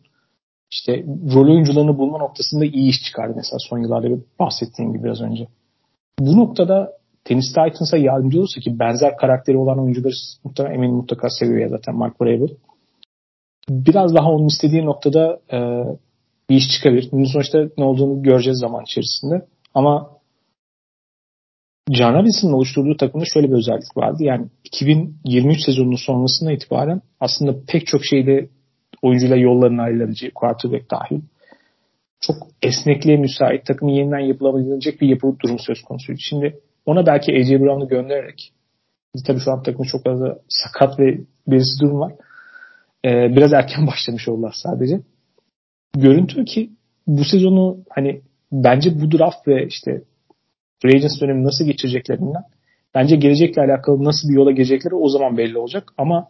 İşte rol oyuncularını bulma noktasında iyi iş çıkardı mesela son yıllarda bahsettiğim gibi biraz önce. Bu noktada Tennessee Titans'a yardımcı olursa ki benzer karakteri olan oyuncuları mutlaka eminim mutlaka seviyor ya zaten Mark Vrabel. Biraz daha onun istediği noktada e, iyi iş çıkabilir. Bunun sonuçta ne olduğunu göreceğiz zaman içerisinde. Ama John Robinson'ın oluşturduğu takımda şöyle bir özellik vardı. Yani iki bin yirmi üç sezonunun sonrasından itibaren aslında pek çok şeyde oyuncuyla yolların ayrılabileceği, quarterback dahil. Çok esnekliğe müsait, takımı yeniden yapılabilecek bir yapı durum söz konusuydu. Şimdi ona belki A J Brown'u göndererek, tabii şu an takımın çok fazla sakat ve belirsiz durum var. Ee, biraz erken başlamış oldular sadece. Görüntü ki bu sezonu hani bence bu draft ve işte free agents dönemi nasıl geçireceklerinden, bence gelecekle alakalı nasıl bir yola gelecekleri o zaman belli olacak. Ama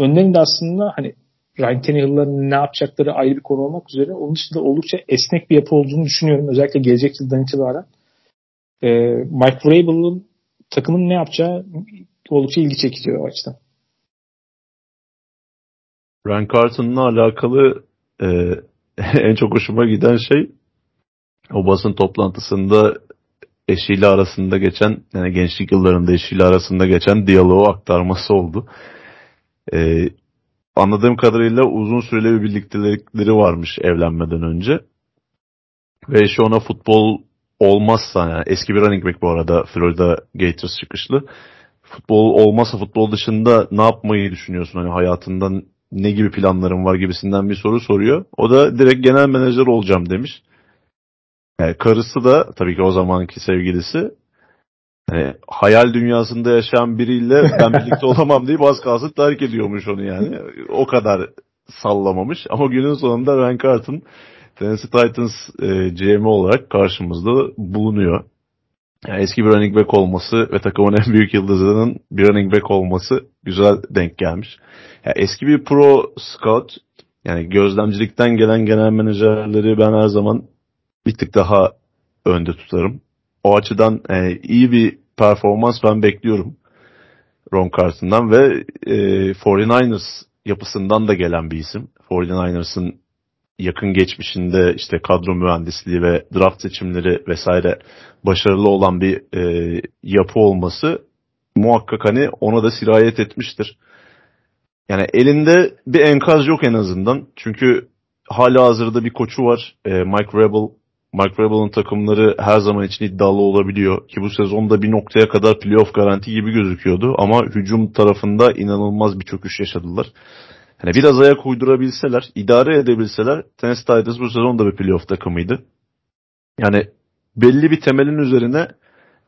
önlerinde aslında hani Ryan Tannehill'ların ne yapacakları ayrı bir konu olmak üzere. Onun dışında oldukça esnek bir yapı olduğunu düşünüyorum. Özellikle gelecek yıldan itibaren. E, Mike Vrabel'ın takımın ne yapacağı oldukça ilgi çekici o açıdan. Ron Carton'la alakalı e, en çok hoşuma giden şey o basın toplantısında eşiyle arasında geçen yani gençlik yıllarında eşiyle arasında geçen diyaloğu aktarması oldu. Eee Anladığım kadarıyla uzun süreli bir birliktelikleri varmış evlenmeden önce. Ve eşi ona futbol olmazsa, yani eski bir running back bu arada Florida Gators çıkışlı. Futbol olmazsa futbol dışında ne yapmayı düşünüyorsun? Hani hayatından ne gibi planların var gibisinden bir soru soruyor. O da direkt genel menajer olacağım demiş. Yani karısı da tabii ki o zamanki sevgilisi. Yani hayal dünyasında yaşayan biriyle ben birlikte olamam deyip az kalsın terk ediyormuş onu yani. O kadar sallamamış. Ama günün sonunda Ron Carton Tennessee Titans e, G M olarak karşımızda bulunuyor. Yani eski bir running back olması ve takımın en büyük yıldızının bir running back olması güzel denk gelmiş. Yani eski bir pro scout yani gözlemcilikten gelen genel menajerleri ben her zaman bir tık daha önde tutarım. O açıdan e, iyi bir performans ben bekliyorum Ron Carson'dan ve e, kırk dokuzlar yapısından da gelen bir isim. kırk dokuzların yakın geçmişinde işte kadro mühendisliği ve draft seçimleri vesaire başarılı olan bir e, yapı olması muhakkak hani ona da sirayet etmiştir. Yani elinde bir enkaz yok en azından. Çünkü hala hazırda bir koçu var. E, Mike Rabel. Mike Rabel'ın takımları her zaman için iddialı olabiliyor. Ki bu sezonda bir noktaya kadar playoff garanti gibi gözüküyordu. Ama hücum tarafında inanılmaz bir çöküş yaşadılar. Yani biraz ayak uydurabilseler, idare edebilseler Tennessee Titans bu sezonda bir playoff takımıydı. Yani belli bir temelin üzerine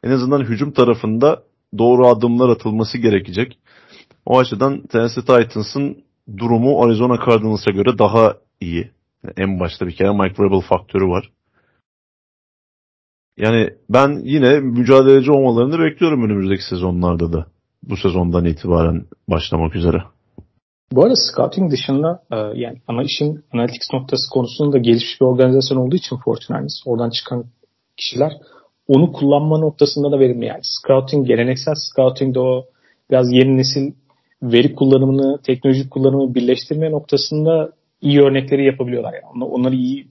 en azından hücum tarafında doğru adımlar atılması gerekecek. O açıdan Tennessee Titans'ın durumu Arizona Cardinals'a göre daha iyi. Yani en başta bir kere Mike Vrabel faktörü var. Yani ben yine mücadeleci olmalarını bekliyorum önümüzdeki sezonlarda da. Bu sezondan itibaren başlamak üzere. Bu arada scouting dışında yani ama işin analytics noktası konusunda gelişmiş bir organizasyon olduğu için forty niners oradan çıkan kişiler onu kullanma noktasında da verimli. Yani scouting, geleneksel scouting de o biraz yeni nesil veri kullanımını, teknolojik kullanımı birleştirme noktasında iyi örnekleri yapabiliyorlar. Yani onları iyi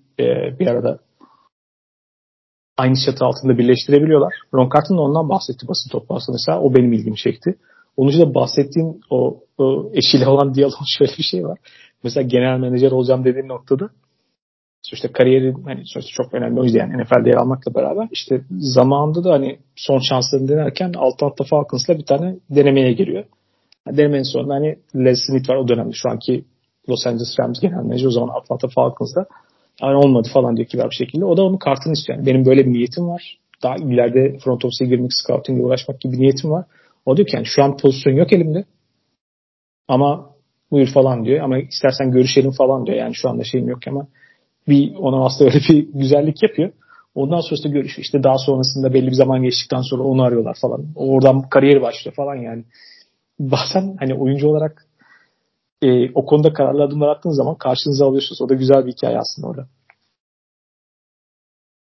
bir arada aynı çatı altında birleştirebiliyorlar. Ron Carton da ondan bahsetti basın toplantısında mesela. O benim ilgimi çekti. Onun için de bahsettiğim o, o eşiyle olan diyalog şöyle bir şey var. Mesela genel menajer olacağım dediğim noktada işte kariyerin hani çok önemli oyuncu yani N F L'de yer almakla beraber işte zamanında da hani son şanslarını denerken Atlanta Falcons'la bir tane denemeye giriyor. Yani denemenin sonunda hani Les Smith var o dönemde şu anki Los Angeles Rams genel menajeri o zaman Atlanta Falcons'la yani olmadı falan diyor ki bir şekilde. O da onun kartını istiyor. Yani benim böyle bir niyetim var. Daha ileride front office'e girmek, scouting'e uğraşmak gibi bir niyetim var. O diyor ki yani şu an pozisyon yok elimde. Ama buyur falan diyor. Ama istersen görüşelim falan diyor. Yani şu anda şeyim yok ama bir ona aslında öyle bir güzellik yapıyor. Ondan sonrasında görüşüyor. İşte daha sonrasında belli bir zaman geçtikten sonra onu arıyorlar falan. Oradan kariyeri başlıyor falan yani. Bazen hani oyuncu olarak e, o konuda kararlı adımlar attığınız zaman karşınıza alıyorsunuz. O da güzel bir hikaye aslında orada.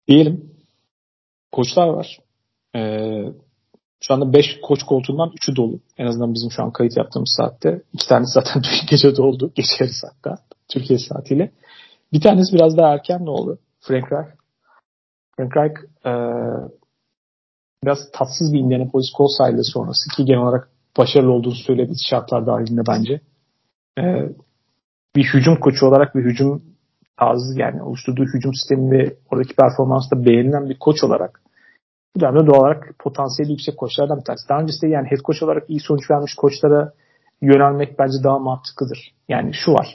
Diyelim. Koçlar var. Eee Şu anda beş koç koltuğundan üçü dolu. En azından bizim şu an kayıt yaptığımız saatte. iki tanesi zaten gece doldu. Gece yarısı hatta. Türkiye saatiyle. Bir tanesi biraz daha erken ne oldu? Frank Reich. Frank Reich ee, biraz tatsız bir Indianapolis Colts ailesi sonrası ki genel olarak başarılı olduğunu söylediği şartlar dahilinde bence. E, bir hücum koçu olarak bir hücum tarzı yani oluşturduğu hücum sistemi ve oradaki performansta beğenilen bir koç olarak bu dönemde doğal olarak potansiyeli yüksek koçlardan bir tanesi. Daha öncesinde yani head coach olarak iyi sonuç vermiş koçlara yönelmek bence daha mantıklıdır. Yani şu var.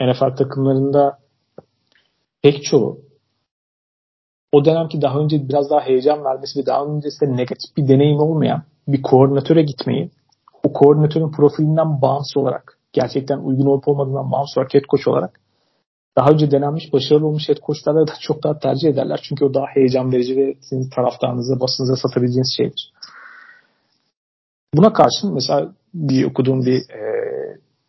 N F L takımlarında pek çoğu o dönemki daha önce biraz daha heyecan vermesi ve daha öncesinde negatif bir deneyim olmayan bir koordinatöre gitmeyi o koordinatörün profilinden bağımsız olarak gerçekten uygun olup olmadığından bağımsız olarak head coach olarak daha önce denenmiş, başarılı olmuş head coachlarla da çok daha tercih ederler. Çünkü o daha heyecan verici ve sizin taraftarınıza, basınıza satabileceğiniz şeydir. Buna karşın mesela bir okuduğum bir e,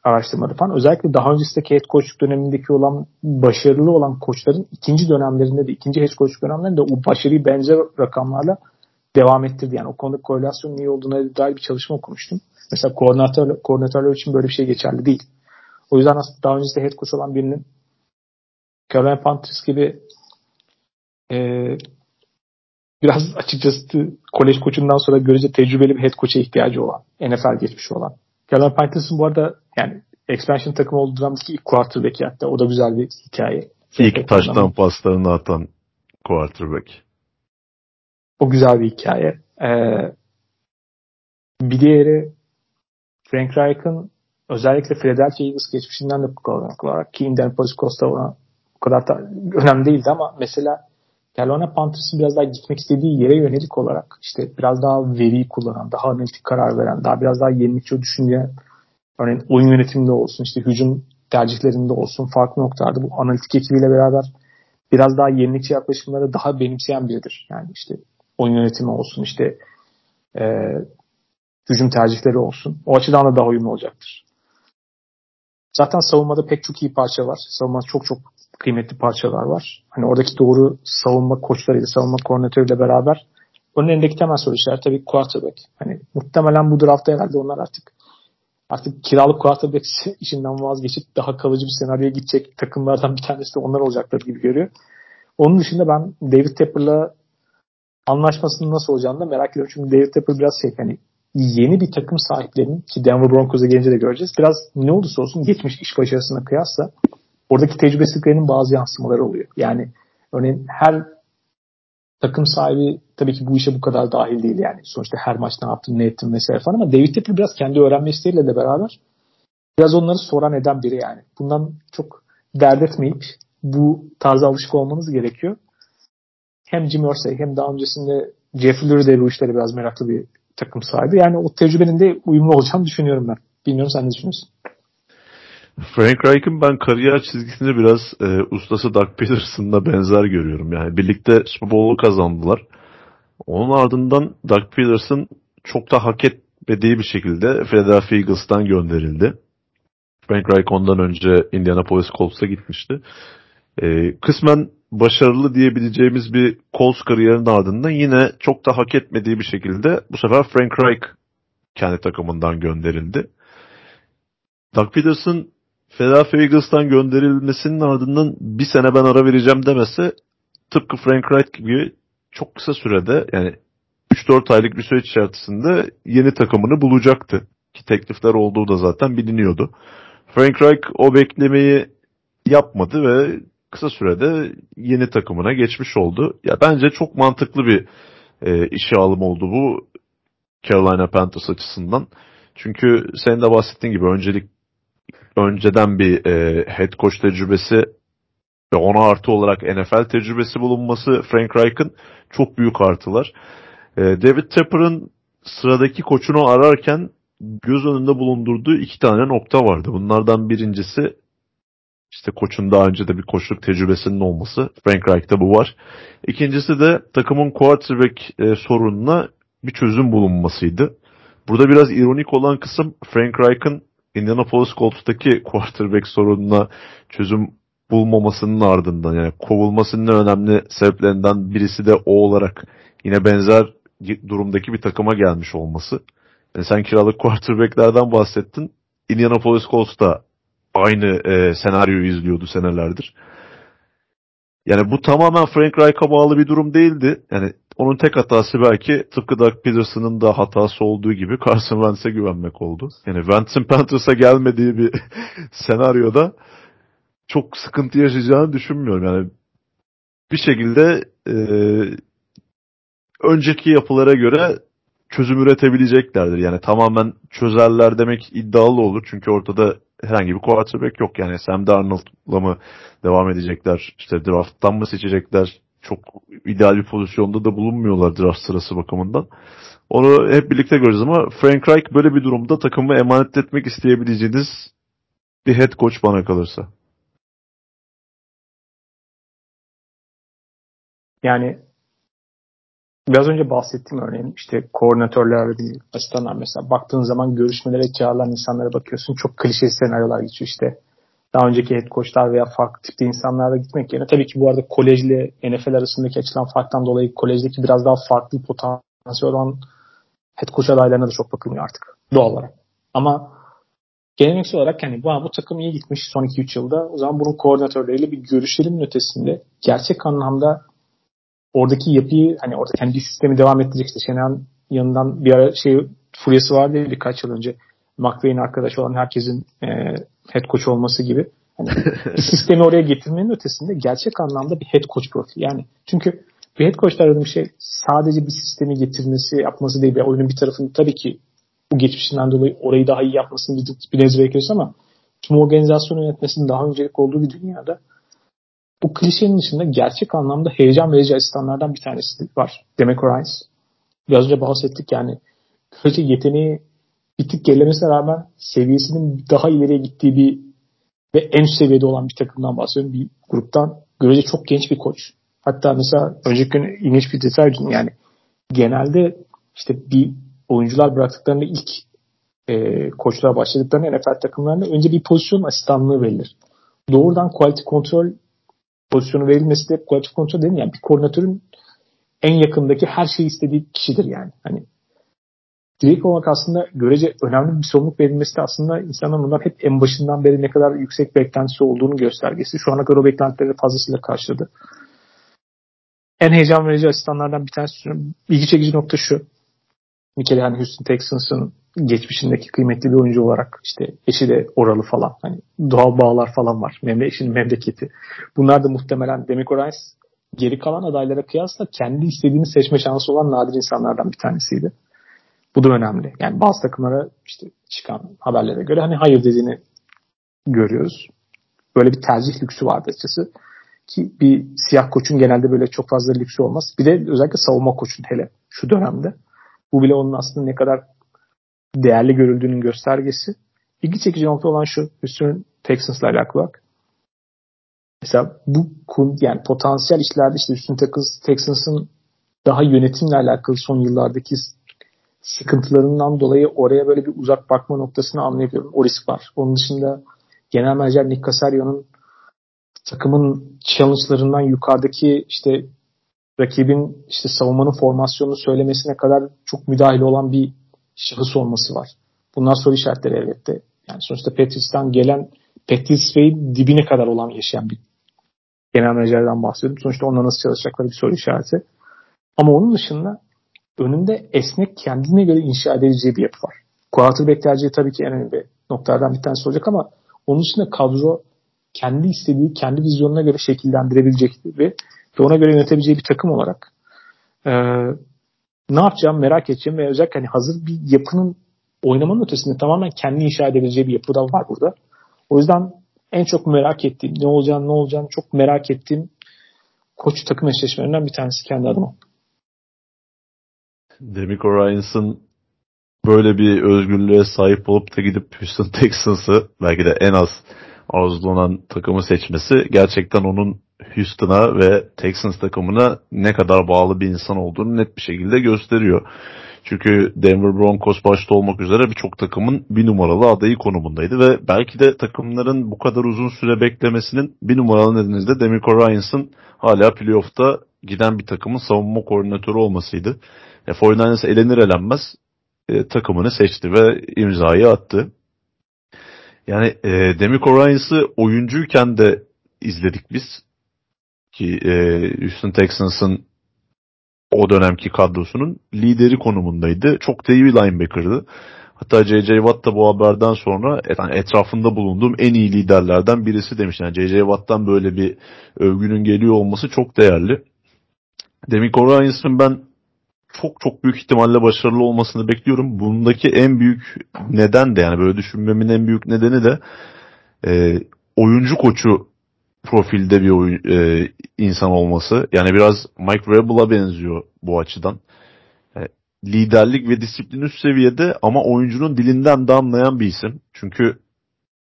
araştırmada falan özellikle daha öncesindeki head coachluk dönemindeki olan başarılı olan koçların ikinci dönemlerinde de, ikinci head coachluk dönemlerinde o başarıyı benzer rakamlarla devam ettirdi. Yani o konuda korelasyonun iyi olduğuna dair bir çalışma okumuştum. Mesela koordinatör, koordinatörler için böyle bir şey geçerli değil. O yüzden aslında daha öncesinde head coach olan birinin Caroline Panthers gibi e, biraz açıkçası kolej koçundan sonra görece tecrübeli bir head coach'a ihtiyacı olan, N F L geçmişi olan. Caroline Panthers'ın bu arada yani expansion takımı olduğu dönemdeki ilk quarterback'i hatta o da güzel bir hikaye. İlk taştan paslarını atan quarterback. O güzel bir hikaye. Ee, bir diğeri Frank Reich'ın özellikle Philadelphia Eagles geçmişinden de bu kadarlık olarak ki Indianapolis Colts'ta olan o kadar da önemli değildi ama mesela Carolina Panthers'ın biraz daha gitmek istediği yere yönelik olarak işte biraz daha veriyi kullanan, daha analitik karar veren, daha biraz daha yenilikçi düşünen, örneğin oyun yönetiminde olsun, işte hücum tercihlerinde olsun farklı noktalarda bu analitik ekibiyle beraber biraz daha yenilikçi yaklaşımları daha benimseyen biridir. Yani işte oyun yönetimi olsun, işte e, hücum tercihleri olsun. O açıdan da daha uyumlu olacaktır. Zaten savunmada pek çok iyi parça var. Savunmada çok çok kıymetli parçalar var. Hani oradaki doğru savunma koçlarıyla, savunma koordinatörüyle beraber onun elindeki temel soru işareti tabii quarterback. Hani muhtemelen bu draftta herhalde onlar artık artık kiralık quarterback işinden vazgeçip daha kalıcı bir senaryoya gidecek takımlardan bir tanesi de onlar olacaklar gibi görüyor. Onun dışında ben David Tepper'la anlaşmasının nasıl olacağını da merak ediyorum. Çünkü David Tepper biraz şey, hani yeni bir takım sahiplerinin, ki Denver Broncos'a gelince de göreceğiz, biraz ne olursa olsun geçmiş iş başarısına kıyasla oradaki tecrübesizliklerinin bazı yansımaları oluyor. Yani örneğin her takım sahibi tabii ki bu işe bu kadar dahil değil yani. Sonuçta her maç ne yaptın, ne ettin vesaire falan, ama David Tepper biraz kendi öğrenme isteğiyle de beraber biraz onları soran eden biri yani. Bundan çok dert etmeyip bu tarza alışık olmanız gerekiyor. Hem Jim Irsay hem daha öncesinde Jeff Lurie de bu işleri biraz meraklı bir takım sahibi. Yani o tecrübenin de uyumlu olacağını düşünüyorum ben. Bilmiyorum, sen ne düşünüyorsun? Frank Reich'in ben kariyer çizgisinde biraz e, ustası Doug Peterson'la benzer görüyorum. Yani birlikte Super Bowl'u kazandılar. Onun ardından Doug Peterson çok da hak etmediği bir şekilde Philadelphia Eagles'tan gönderildi. Frank Reich ondan önce Indianapolis Colts'a gitmişti. E, kısmen başarılı diyebileceğimiz bir Colts kariyerinin ardından yine çok da hak etmediği bir şekilde bu sefer Frank Reich kendi takımından gönderildi. Doug Peterson Philadelphia Eagles'tan gönderilmesinin ardından bir sene ben ara vereceğim demese, tıpkı Frank Reich gibi çok kısa sürede, yani üç dört aylık bir süreç içerisinde yeni takımını bulacaktı. Ki teklifler olduğu da zaten biliniyordu. Frank Reich o beklemeyi yapmadı ve kısa sürede yeni takımına geçmiş oldu. Ya bence çok mantıklı bir e, işe alım oldu bu Carolina Panthers açısından. Çünkü senin de bahsettiğin gibi öncelik önceden bir e, head coach tecrübesi ve ona artı olarak N F L tecrübesi bulunması Frank Reich'ın çok büyük artılar. E, David Tepper'ın sıradaki koçunu ararken göz önünde bulundurduğu iki tane nokta vardı. Bunlardan birincisi İşte koçun daha önce de bir koçluk tecrübesinin olması. Frank Reich'te bu var. İkincisi de takımın quarterback e, sorununa bir çözüm bulunmasıydı. Burada biraz ironik olan kısım Frank Reich'ın Indianapolis Colts'taki quarterback sorununa çözüm bulmamasının ardından, yani kovulmasının önemli sebeplerinden birisi de o olarak yine benzer durumdaki bir takıma gelmiş olması. Yani sen kiralık quarterback'lerden bahsettin. Indianapolis Colts'ta aynı e, senaryoyu izliyordu senelerdir. Yani bu tamamen Frank Reich'a bağlı bir durum değildi. Yani onun tek hatası belki tıpkı Doug Peterson'ın da hatası olduğu gibi Carson Wentz'e güvenmek oldu. Yani Wentz'in Panthers'a gelmediği bir senaryoda çok sıkıntı yaşayacağını düşünmüyorum. Yani bir şekilde e, önceki yapılara göre çözüm üretebileceklerdir. Yani tamamen çözerler demek iddialı olur. Çünkü ortada herhangi bir quarterback yok. Yani Sam Darnold'la mı devam edecekler? İşte draft'tan mı seçecekler? Çok ideal bir pozisyonda da bulunmuyorlar draft sırası bakımından. Onu hep birlikte göreceğiz ama Frank Reich böyle bir durumda takımı emanet etmek isteyebileceğiniz bir head coach bana kalırsa. Yani biraz önce bahsettiğim örneğin işte koordinatörler, asistanlar mesela, baktığın zaman görüşmelere çağrılan insanlara bakıyorsun, çok klişe senaryolar geçiyor işte. Daha önceki head coachlar veya farklı tipte insanlarla gitmek yerine, tabii ki bu arada kolejle N F L arasındaki açılan farktan dolayı kolejdeki biraz daha farklı potansiyel olan head coach adaylarına da çok bakılmıyor artık doğal olarak. Ama geleneksel olarak hani bu, bu takım iyi gitmiş son iki üç yılda, o zaman bunun koordinatörleriyle bir görüşelim ötesinde gerçek anlamda oradaki yapıyı, hani orada kendi sistemi devam ettirecek. İşte Şenan yanından bir ara şey furyası vardı ya birkaç yıl önce. McVay'in arkadaşı olan herkesin e, head coach olması gibi. Hani sistemi oraya getirmenin ötesinde gerçek anlamda bir head coach profili. Yani çünkü bir head coach'ta aradığım şey sadece bir sistemi getirmesi, yapması değil. Yani oyunun bir tarafını tabii ki bu geçmişinden dolayı orayı daha iyi yapmasını biraz bekliyoruz ama tüm organizasyonu yönetmesinin daha öncelik olduğu bir dünyada bu klişenin dışında gerçek anlamda heyecan verici asistanlardan bir tanesi var. DeMeco Ryans. Biraz önce bahsettik yani. Köşe yeteneği bir tık gerilemesine rağmen seviyesinin daha ileriye gittiği bir ve en üst seviyede olan bir takımdan bahsediyorum. Bir gruptan. Görece çok genç bir koç. Hatta mesela önceki gün ilginç bir detay duydum. Yani genelde işte bir oyuncular bıraktıklarında ilk e, koçluğa başladıklarında N F L takımlarında önce bir pozisyon asistanlığı verilir. Doğrudan quality control pozisyonu verilmesi de kolektif kontrol değil mi? Yani bir koordinatörün en yakındaki her şeyi istediği kişidir yani. Hani direkt olarak aslında görece önemli bir sorumluluk verilmesi de aslında insanların bundan hep en başından beri ne kadar yüksek beklentisi olduğunu göstergesi. Şu ana kadar o beklentileri fazlasıyla karşıladı. En heyecan verici asistanlardan bir tanesi. İlgi çekici nokta şu. Bir kere hani Houston Texans'ın geçmişindeki kıymetli bir oyuncu olarak işte eşi de oralı falan. Hani doğal bağlar falan var. Memle, eşinin memleketi. Bunlar da muhtemelen DeMeco Ryans geri kalan adaylara kıyasla kendi istediğini seçme şansı olan nadir insanlardan bir tanesiydi. Bu da önemli. Yani bazı takımlara işte çıkan haberlere göre hani hayır dediğini görüyoruz. Böyle bir tercih lüksü vardı açıkçası. Ki bir siyah koçun genelde böyle çok fazla lüksü olmaz. Bir de özellikle savunma koçun hele şu dönemde. Bu bile onun aslında ne kadar değerli görüldüğünün göstergesi. İlgi çekici nokta olan şu. Üstünün Texans'la alakalı bak. Mesela bu yani potansiyel işlerde işte Houston Texans'ın daha yönetimle alakalı son yıllardaki sıkıntılarından dolayı oraya böyle bir uzak bakma noktasını anlayabiliyorum. O risk var. Onun dışında genel menajer Nick Casario'nun takımın challenge'larından yukarıdaki işte rakibin işte savunmanın formasyonunu söylemesine kadar çok müdahil olan bir şahıs olması var. Bunlar soru işaretleri elbette. Yani sonuçta Patrice'den gelen Patrice Bey'in dibine kadar olan yaşayan bir genel menajerden bahsediyorum. Sonuçta onunla nasıl çalışacakları bir soru işareti. Ama onun dışında önünde esnek kendine göre inşa edileceği bir yapı var. Quarterback tercihi tabii ki en önemli noktalardan bir tanesi olacak ama onun dışında kadro kendi istediği, kendi vizyonuna göre şekillendirebilecek gibi ve ona göre yönetebileceği bir takım olarak e, ne yapacağım merak edeceğim ve özellikle hani hazır bir yapının oynamanın ötesinde tamamen kendi inşa edebileceği bir yapı da var burada. O yüzden en çok merak ettiğim, ne olacağını ne olacağını çok merak ettiğim koç takım eşleşmelerinden bir tanesi kendi adıma. DeMeco Ryans'ın böyle bir özgürlüğe sahip olup da gidip Houston Texans'ı belki de en az arzulanan takımı seçmesi gerçekten onun Houston'a ve Texans takımına ne kadar bağlı bir insan olduğunu net bir şekilde gösteriyor. Çünkü Denver Broncos başta olmak üzere birçok takımın bir numaralı adayı konumundaydı ve belki de takımların bu kadar uzun süre beklemesinin bir numaralı nedeni de DeMeco Ryans'ın hala playoff'ta giden bir takımın savunma koordinatörü olmasıydı. E, forty niners elenir elenmez e, takımını seçti ve imzayı attı. Yani e, DeMeco Ryans'ı oyuncuyken de izledik biz. Ki e, Houston Texans'ın o dönemki kadrosunun lideri konumundaydı. Çok da iyi bir linebacker'dı. Hatta J J Watt da bu haberden sonra yani etrafında bulunduğum en iyi liderlerden birisi demiş. Yani J J Watt'tan böyle bir övgünün geliyor olması çok değerli. DeMeco Ryans'ın ben çok çok büyük ihtimalle başarılı olmasını bekliyorum. Bundaki en büyük neden de yani böyle düşünmemin en büyük nedeni de e, oyuncu koçu profilde bir oyun, e, insan olması. Yani biraz Mike Vrabel'a benziyor bu açıdan. E, liderlik ve disiplin üst seviyede ama oyuncunun dilinden damlayan bir isim. Çünkü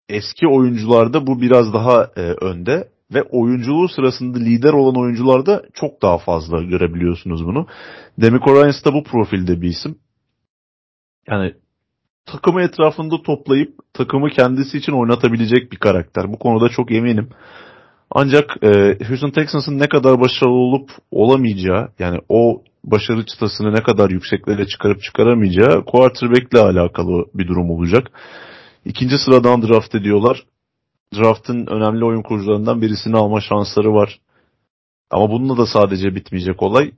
eski oyuncularda bu biraz daha e, önde. Ve oyunculuğu sırasında lider olan oyuncularda çok daha fazla görebiliyorsunuz bunu. DeMeco Ryans da bu profilde bir isim. Yani takımı etrafında toplayıp takımı kendisi için oynatabilecek bir karakter. Bu konuda çok eminim. Ancak e, Houston Texans'ın ne kadar başarılı olup olamayacağı, yani o başarı çıtasını ne kadar yükseklere çıkarıp çıkaramayacağı quarterback'le alakalı bir durum olacak. İkinci sıradan draft ediyorlar. Draft'ın önemli oyun kurucularından birisini alma şansları var. Ama bununla da sadece bitmeyecek olay.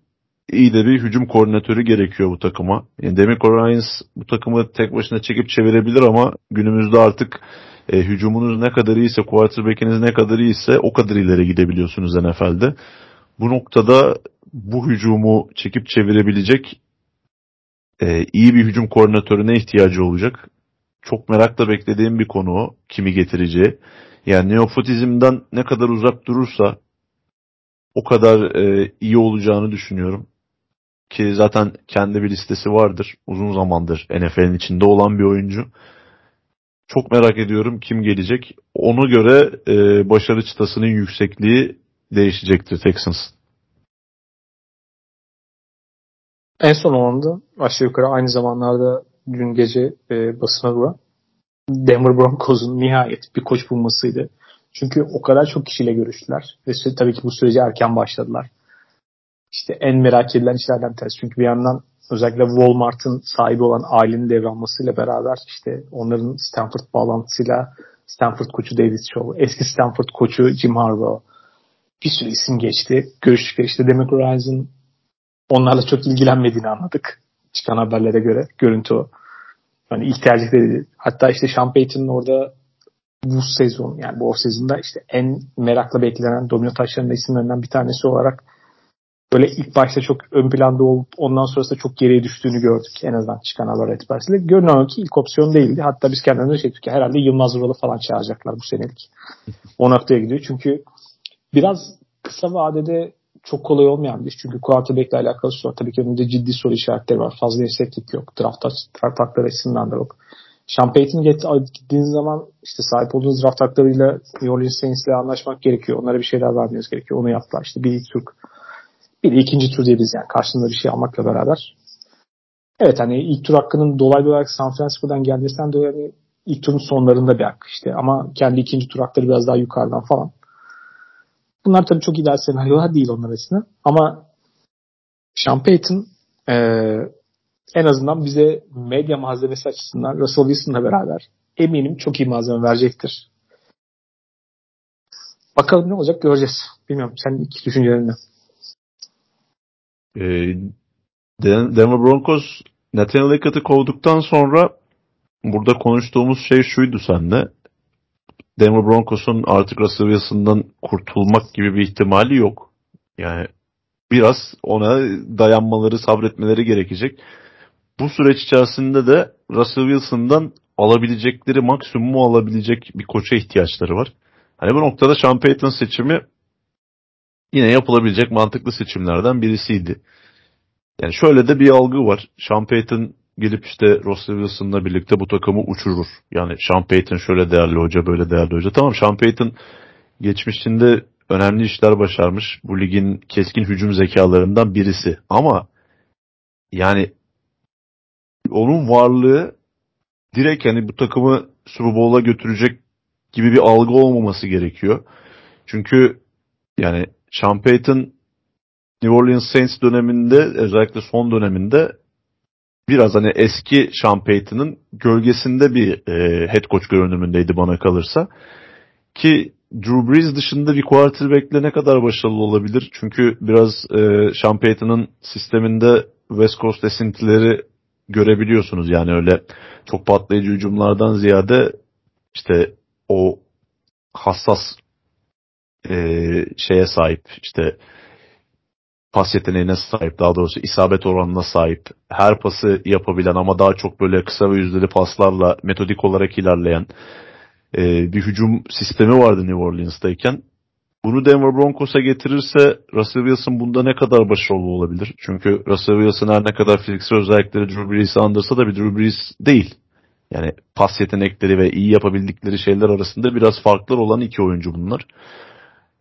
İyi de bir hücum koordinatörü gerekiyor bu takıma. Yani DeMeco Ryans bu takımı tek başına çekip çevirebilir ama günümüzde artık e, hücumunuz ne kadar iyiyse, quarterback'iniz ne kadar iyiyse o kadar ileri gidebiliyorsunuz N F L'de. Bu noktada bu hücumu çekip çevirebilecek e, iyi bir hücum koordinatörüne ihtiyacı olacak. Çok merakla beklediğim bir konu o. Kimi getireceği. Yani neofutizmden ne kadar uzak durursa o kadar e, iyi olacağını düşünüyorum. Ki zaten kendi bir listesi vardır. Uzun zamandır N F L'in içinde olan bir oyuncu. Çok merak ediyorum kim gelecek. Ona göre e, başarı çıtasının yüksekliği değişecektir Texans. En son olanda aşağı yukarı aynı zamanlarda dün gece e, basına vuran Denver Broncos'un nihayet bir koç bulmasıydı. Çünkü o kadar çok kişiyle görüştüler. Ve tabii ki bu sürece erken başladılar. İşte en merak edilen işlerden tersi. Çünkü bir yandan özellikle Walmart'ın sahibi olan ailenin devralmasıyla beraber işte onların Stanford bağlantısıyla Stanford koçu Davis Shaw, eski Stanford koçu Jim Harbaugh, bir sürü isim geçti. Görüştükleri işte DeMeco Ryans'ın onlarla çok ilgilenmediğini anladık. Çıkan haberlere göre görüntü o. Yani ilk tercihleri, hatta işte Sean Payton'ın orada bu sezon, yani bu sezonda işte en merakla beklenen domino taşlarının isimlerinden bir tanesi olarak böyle ilk başta çok ön planda olup ondan sonrasında çok geriye düştüğünü gördük. En azından çıkan haber etibariyle. Görünen ki ilk opsiyon değildi. Hatta biz kendimize şey dedik ki herhalde Yılmaz Vural'ı falan çağıracaklar bu senelik. on haftaya gidiyor. Çünkü biraz kısa vadede çok kolay olmayan bir iş. Çünkü quarterback'le alakalı soru. Tabii ki önünde ciddi soru işaretleri var. Fazla esneklik yok. Draft, draft hakları açısından da yok. Sean Payton gittiğiniz zaman işte sahip olduğunuz draft haklarıyla New Orleans Saints'le anlaşmak gerekiyor. Onlara bir şeyler vermeniz gerekiyor. Onu yaptılar. İşte bir ilk tur, bir ikinci tur diyebiliriz yani. Karşılığında bir şey almakla beraber. Evet, hani ilk tur hakkının dolaylı olarak San Francisco'dan gelmesinden dolayı hani ilk turun sonlarında bir hak işte. Ama kendi ikinci tur hakları biraz daha yukarıdan falan. Bunlar tabii çok ideal senaryolar değil onlar arasında. Ama Sean Payton e, en azından bize medya malzemesi açısından Russell Wilson'la beraber eminim çok iyi malzeme verecektir. Bakalım ne olacak, göreceğiz. Bilmiyorum, senin iki düşüncelerin ne? Ee, Denver Broncos Nathaniel Hackett'i kovduktan sonra burada konuştuğumuz şey şuydu seninle. Denver Broncos'un artık Russell Wilson'dan kurtulmak gibi bir ihtimali yok. Yani biraz ona dayanmaları, sabretmeleri gerekecek. Bu süreç içerisinde de Russell Wilson'dan alabilecekleri, maksimumu alabilecek bir koça ihtiyaçları var. Hani bu noktada Sean Payton seçimi yine yapılabilecek mantıklı seçimlerden birisiydi. Yani şöyle de bir algı var. Sean Payton gelip işte Russell Wilson'la birlikte bu takımı uçurur. Yani Sean Payton şöyle değerli hoca, böyle değerli hoca. Tamam, Sean Payton geçmişinde önemli işler başarmış. Bu ligin keskin hücum zekalarından birisi. Ama yani onun varlığı direkt hani bu takımı Super Bowl'a götürecek gibi bir algı olmaması gerekiyor. Çünkü yani Sean Payton New Orleans Saints döneminde, özellikle son döneminde biraz hani eski Sean Payton'ın gölgesinde bir e, head coach görünümündeydi bana kalırsa. Ki Drew Brees dışında bir quarterback'le ne kadar başarılı olabilir? Çünkü biraz e, Sean Payton'ın sisteminde West Coast esintileri görebiliyorsunuz. Yani öyle çok patlayıcı hücumlardan ziyade işte o hassas e, şeye sahip, işte pas yeteneğine sahip, daha doğrusu isabet oranına sahip, her pası yapabilen ama daha çok böyle kısa ve yüzdeli paslarla metodik olarak ilerleyen e, bir hücum sistemi vardı New Orleans'tayken. Bunu Denver Broncos'a getirirse Russell Wilson bunda ne kadar başarılı olabilir? Çünkü Russell Wilson her ne kadar fiziksel özellikleri Drew Brees'i andırsa da bir Drew Brees değil. Yani pas yetenekleri ve iyi yapabildikleri şeyler arasında biraz farklar olan iki oyuncu bunlar.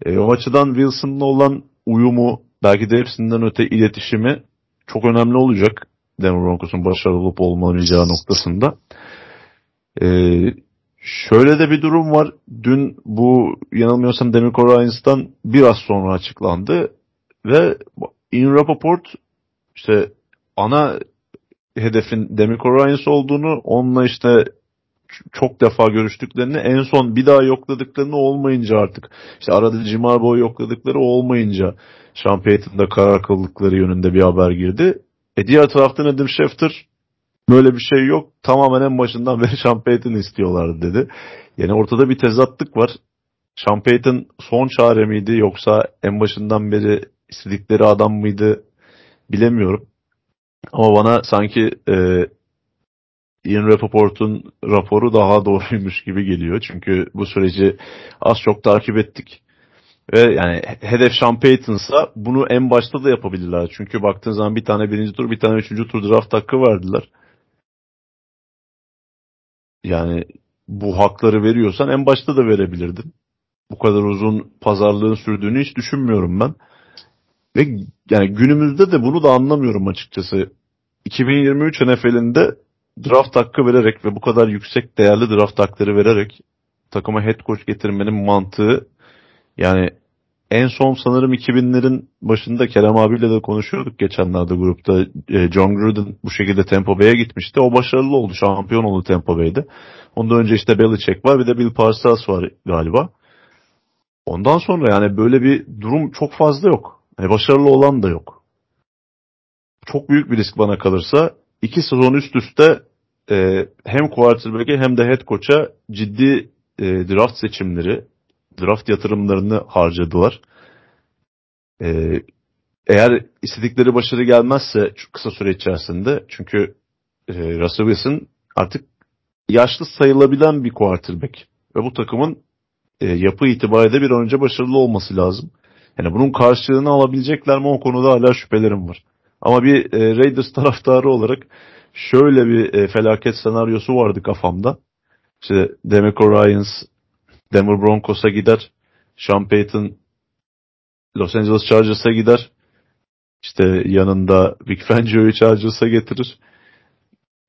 E, o açıdan Wilson'la olan uyumu, belki de hepsinden öte iletişimi çok önemli olacak Denver Broncos'un başarılı olup olmayacağı noktasında. Ee, şöyle de bir durum var. Dün bu yanılmıyorsam DeMeco Ryans'tan biraz sonra açıklandı ve Ian Rapoport işte ana hedefin DeMeco Ryans olduğunu, onunla işte çok defa görüştüklerini, en son bir daha yokladıklarını olmayınca artık işte arada Ja'Marr Chase yokladıkları olmayınca Sean Payton'da karar kıldıkları yönünde bir haber girdi. E diğer taraftan Adam Schefter böyle bir şey yok, tamamen en başından beri Sean Payton'ı istiyorlardı dedi. Yani ortada bir tezatlık var. Sean Payton son çare miydi yoksa en başından beri istedikleri adam mıydı bilemiyorum. Ama bana sanki e, Ian Rapoport'un raporu daha doğruymuş gibi geliyor. Çünkü bu süreci az çok takip ettik. Ve yani hedef Sean Payton'sa bunu en başta da yapabilirler. Çünkü baktığın zaman bir tane birinci tur, bir tane üçüncü tur draft hakkı verdiler. Yani bu hakları veriyorsan en başta da verebilirdin. Bu kadar uzun pazarlığın sürdüğünü hiç düşünmüyorum ben. Ve yani günümüzde de bunu da anlamıyorum açıkçası. iki bin yirmi üç N F L'inde draft hakkı vererek ve bu kadar yüksek değerli draft hakları vererek takıma head coach getirmenin mantığı yani en son sanırım iki binlerin başında Kerem abiyle de konuşuyorduk geçenlerde grupta. John Gruden bu şekilde Tampa Bay'e gitmişti. O başarılı oldu. Şampiyon oldu Tampa Bay'de. Ondan önce işte Belichick var, bir de Bill Parcells var galiba. Ondan sonra yani böyle bir durum çok fazla yok. Yani başarılı olan da yok. Çok büyük bir risk bana kalırsa. İki sezon üst üste e, hem quarterback'e hem de head coach'a ciddi e, draft seçimleri, draft yatırımlarını harcadılar. Ee, eğer istedikleri başarı gelmezse kısa süre içerisinde, çünkü e, Russell Wilson artık yaşlı sayılabilen bir quarterback ve bu takımın e, yapı itibariyle bir an önce başarılı olması lazım. Yani bunun karşılığını alabilecekler mi, o konuda hala şüphelerim var. Ama bir e, Raiders taraftarı olarak şöyle bir e, felaket senaryosu vardı kafamda. İşte DeMeco Ryans Denver Broncos'a gider. Sean Payton Los Angeles Chargers'a gider. İşte yanında Vic Fangio'yu Chargers'a getirir.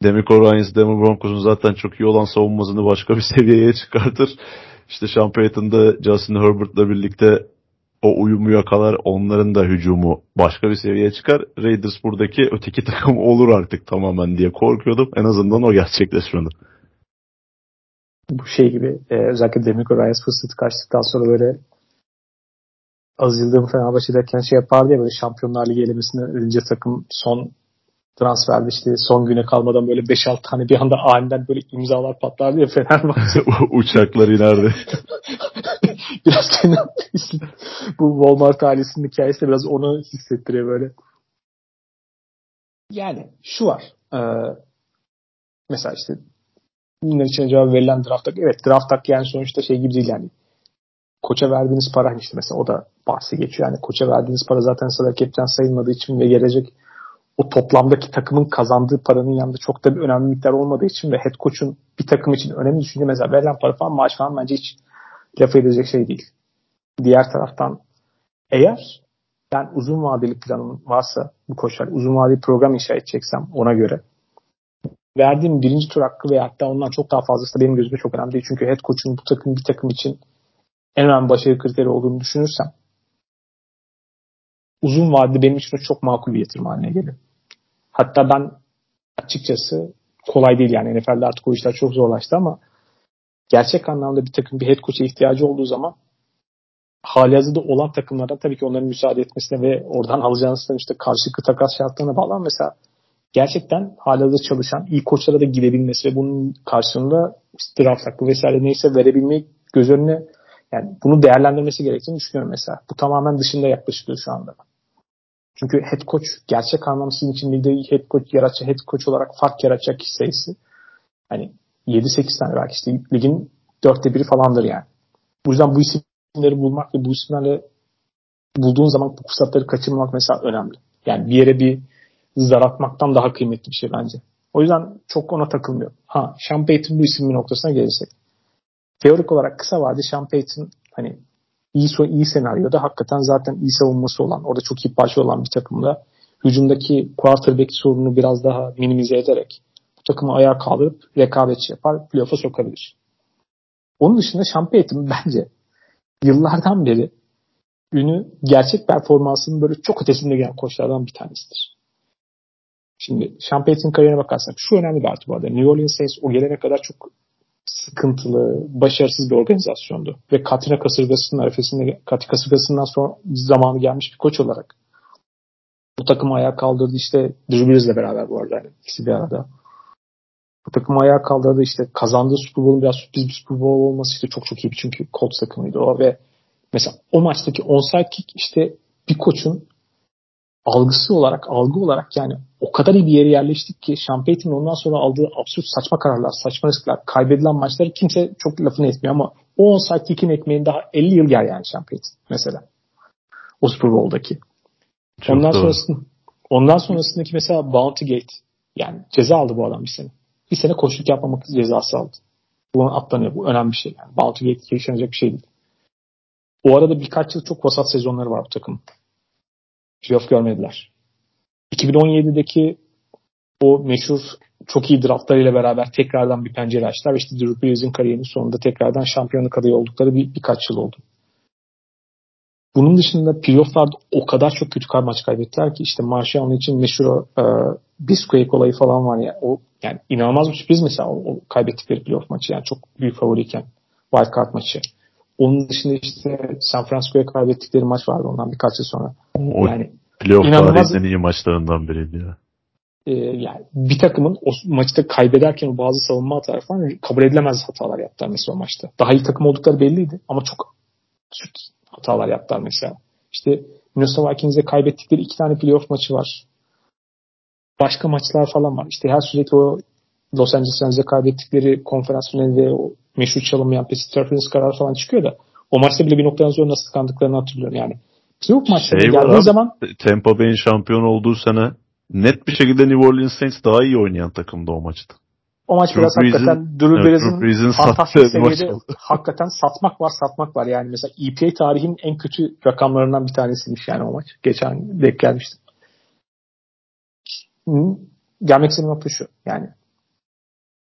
DeMeco Ryans Denver Broncos'un zaten çok iyi olan savunmasını başka bir seviyeye çıkartır. İşte Sean Payton da Justin Herbert'la birlikte o uyumu yakalar. Onların da hücumu başka bir seviyeye çıkar. Raiders buradaki öteki takım olur artık tamamen diye korkuyordum. En azından o gerçekleşmedi. Bu şey gibi e, özellikle DeMeco Ryans fırsatı kaçtıktan sonra böyle az yıldığım Fenerbahçe derken şey yapardı ya, böyle Şampiyonlar Ligi elemesine önce takım son transferde işte son güne kalmadan böyle beş altı tane bir anda aniden böyle imzalar patlardı ya Fenerbahçe. Uçaklar inerdi. Biraz bu Walmart ailesinin hikayesi de biraz onu hissettiriyor böyle. Yani şu var. Ee, mesela işte bunlar için cevap verilen draft hakkı. Evet, draft hakkı yani sonuçta şey gibi değil yani. Koça verdiğiniz para işte mesela o da bahsi geçiyor. Yani koça verdiğiniz para zaten salary cap'ten sayılmadığı için ve gelecek o toplamdaki takımın kazandığı paranın yanında çok da bir önemli miktar olmadığı için ve head coach'un bir takım için önemli düşünce mesela verilen para falan, maaş falan bence hiç laf edilecek şey değil. Diğer taraftan eğer ben uzun vadeli planım varsa bu koçlar uzun vadeli program inşa edeceksem ona göre verdiğim birinci tur hakkı veya hatta ondan çok daha fazlası da benim gözümde çok önemli değil. Çünkü head coach'un bu takım bir takım için en önemli başarı kriteri olduğunu düşünürsem uzun vadede benim için çok makul bir yatırım haline geliyor. Hatta ben açıkçası kolay değil yani N F L'de artık o işler çok zorlaştı ama gerçek anlamda bir takım bir head coach'a ihtiyacı olduğu zaman halihazırda olan takımlardan tabii ki onların müsaade etmesine ve oradan alacağınız işte karşılıklı takas şartlarına bağlı mesela gerçekten hala da çalışan, iyi koçlara da gidebilmesi ve bunun karşılığında draft hakkı vesaire neyse verebilmeyi göz önüne, yani bunu değerlendirmesi gerektiğini düşünüyorum mesela. Bu tamamen dışında yaklaşılıyor şu anda. Çünkü head coach, gerçek anlamda sizin için lideri head coach yaratacak, head coach olarak fark yaratacak kişi sayısı hani yedi sekiz tane belki işte ligin dörtte biri falandır yani. Bu yüzden bu isimleri bulmak ve bu isimlerle bulduğun zaman bu fırsatları kaçırmamak mesela önemli. Yani bir yere bir zar atmaktan daha kıymetli bir şey bence. O yüzden çok ona takılmıyor. Ha, Sean Payton bu isim bir noktasına gelirsek. Teorik olarak kısa vadede Sean Payton hani iyi, iyi senaryoda hakikaten zaten iyi savunması olan, orada çok iyi parça olan bir takımda hücumdaki quarterback sorunu biraz daha minimize ederek bu takımı ayağa kaldırıp rekabetçi yapar, playoff'a sokabilir. Onun dışında Sean Payton bence yıllardan beri günü gerçek performansının böyle çok ötesinde gelen koçlardan bir tanesidir. Şimdi Sean Payton'ın kariyerine bakarsak şu önemli bir artı bu arada. New Orleans Saints o gelene kadar çok sıkıntılı, başarısız bir organizasyondu. Ve Katrina kasırgasının arifesinde, Katrina kasırgasından sonra zamanı gelmiş bir koç olarak bu takımı ayağa kaldırdı işte Drew Brees'le beraber bu arada. Yani ikisi bir arada. Bu takımı ayağa kaldırdı işte kazandığı Super Bowl'un biraz sürpriz bir Super Bowl olması işte çok çok iyi çünkü Colts takımıydı o ve mesela o maçtaki onside kick işte bir koçun algısı olarak, algı olarak yani o kadar iyi bir yere yerleştik ki Sean Payton'ın ondan sonra aldığı absürt saçma kararlar, saçma riskler, kaybedilen maçları kimse çok lafını etmiyor ama o on saat kick'in ekmeğini daha elli yıl yer yani Sean Payton mesela. O Super Bowl'daki. Çok ondan sonrasında, ondan sonrasındaki mesela Bounty Gate yani ceza aldı bu adam bir sene. Bir sene koçluk yapmamak cezası aldı. Bunu atlanıyor. Bu önemli bir şey yani. Bounty Gate yaşanacak bir şey değil. O arada birkaç yıl çok vasat sezonları var bu takımın. Playoff görmediler. iki bin on yedideki o meşhur çok iyi draftlarıyla beraber tekrardan bir pencere açtılar. İşte Drew Brees'in kariyerinin sonunda tekrardan şampiyonluk adayı oldukları bir, birkaç yıl oldu. Bunun dışında playoff'larda o kadar çok kötü maç kaybettiler ki işte Marshall'ın için meşhur e, Bisquake olayı falan var ya. O yani inanılmaz bir sürpriz mesela o, o kaybettikleri playoff maçı. Yani çok büyük favoriyken wild card maçı. Onun dışında işte San Francisco'ya kaybettikleri maç vardı ondan birkaç yıl sonra. O yani playoff tarihinin iyi maçlarından biriydi ya. E, yani bir takımın o maçta kaybederken o bazı savunma hataları falan kabul edilemez hatalar yaptılar mesela o maçta. Daha iyi takım oldukları belliydi ama çok süt hatalar yaptılar mesela. İşte Minnesota Vikings'e kaybettikleri iki tane playoff maçı var. Başka maçlar falan var. İşte her sürekli o Los Angeles Rams'e kaybettikleri konferans finalinde o meşhur çalınmayan pass interference kararı falan çıkıyor da o maçta bile bir noktadan sonra nasıl tıkandıklarını hatırlıyorum yani. Playoff maçları şey geldiği zaman Tampa Bay'in şampiyon olduğu sene net bir şekilde New Orleans Saints daha iyi oynayan takımdı o maçta. O maç biraz Drew hakikaten Drew Brees'in fantastik seviyede hakikaten satmak var satmak var. Yani mesela E P A tarihinin en kötü rakamlarından bir tanesiymiş yani o maç. Geçen denk gelmiştim. Gelmek istediğim nokta şu. Yani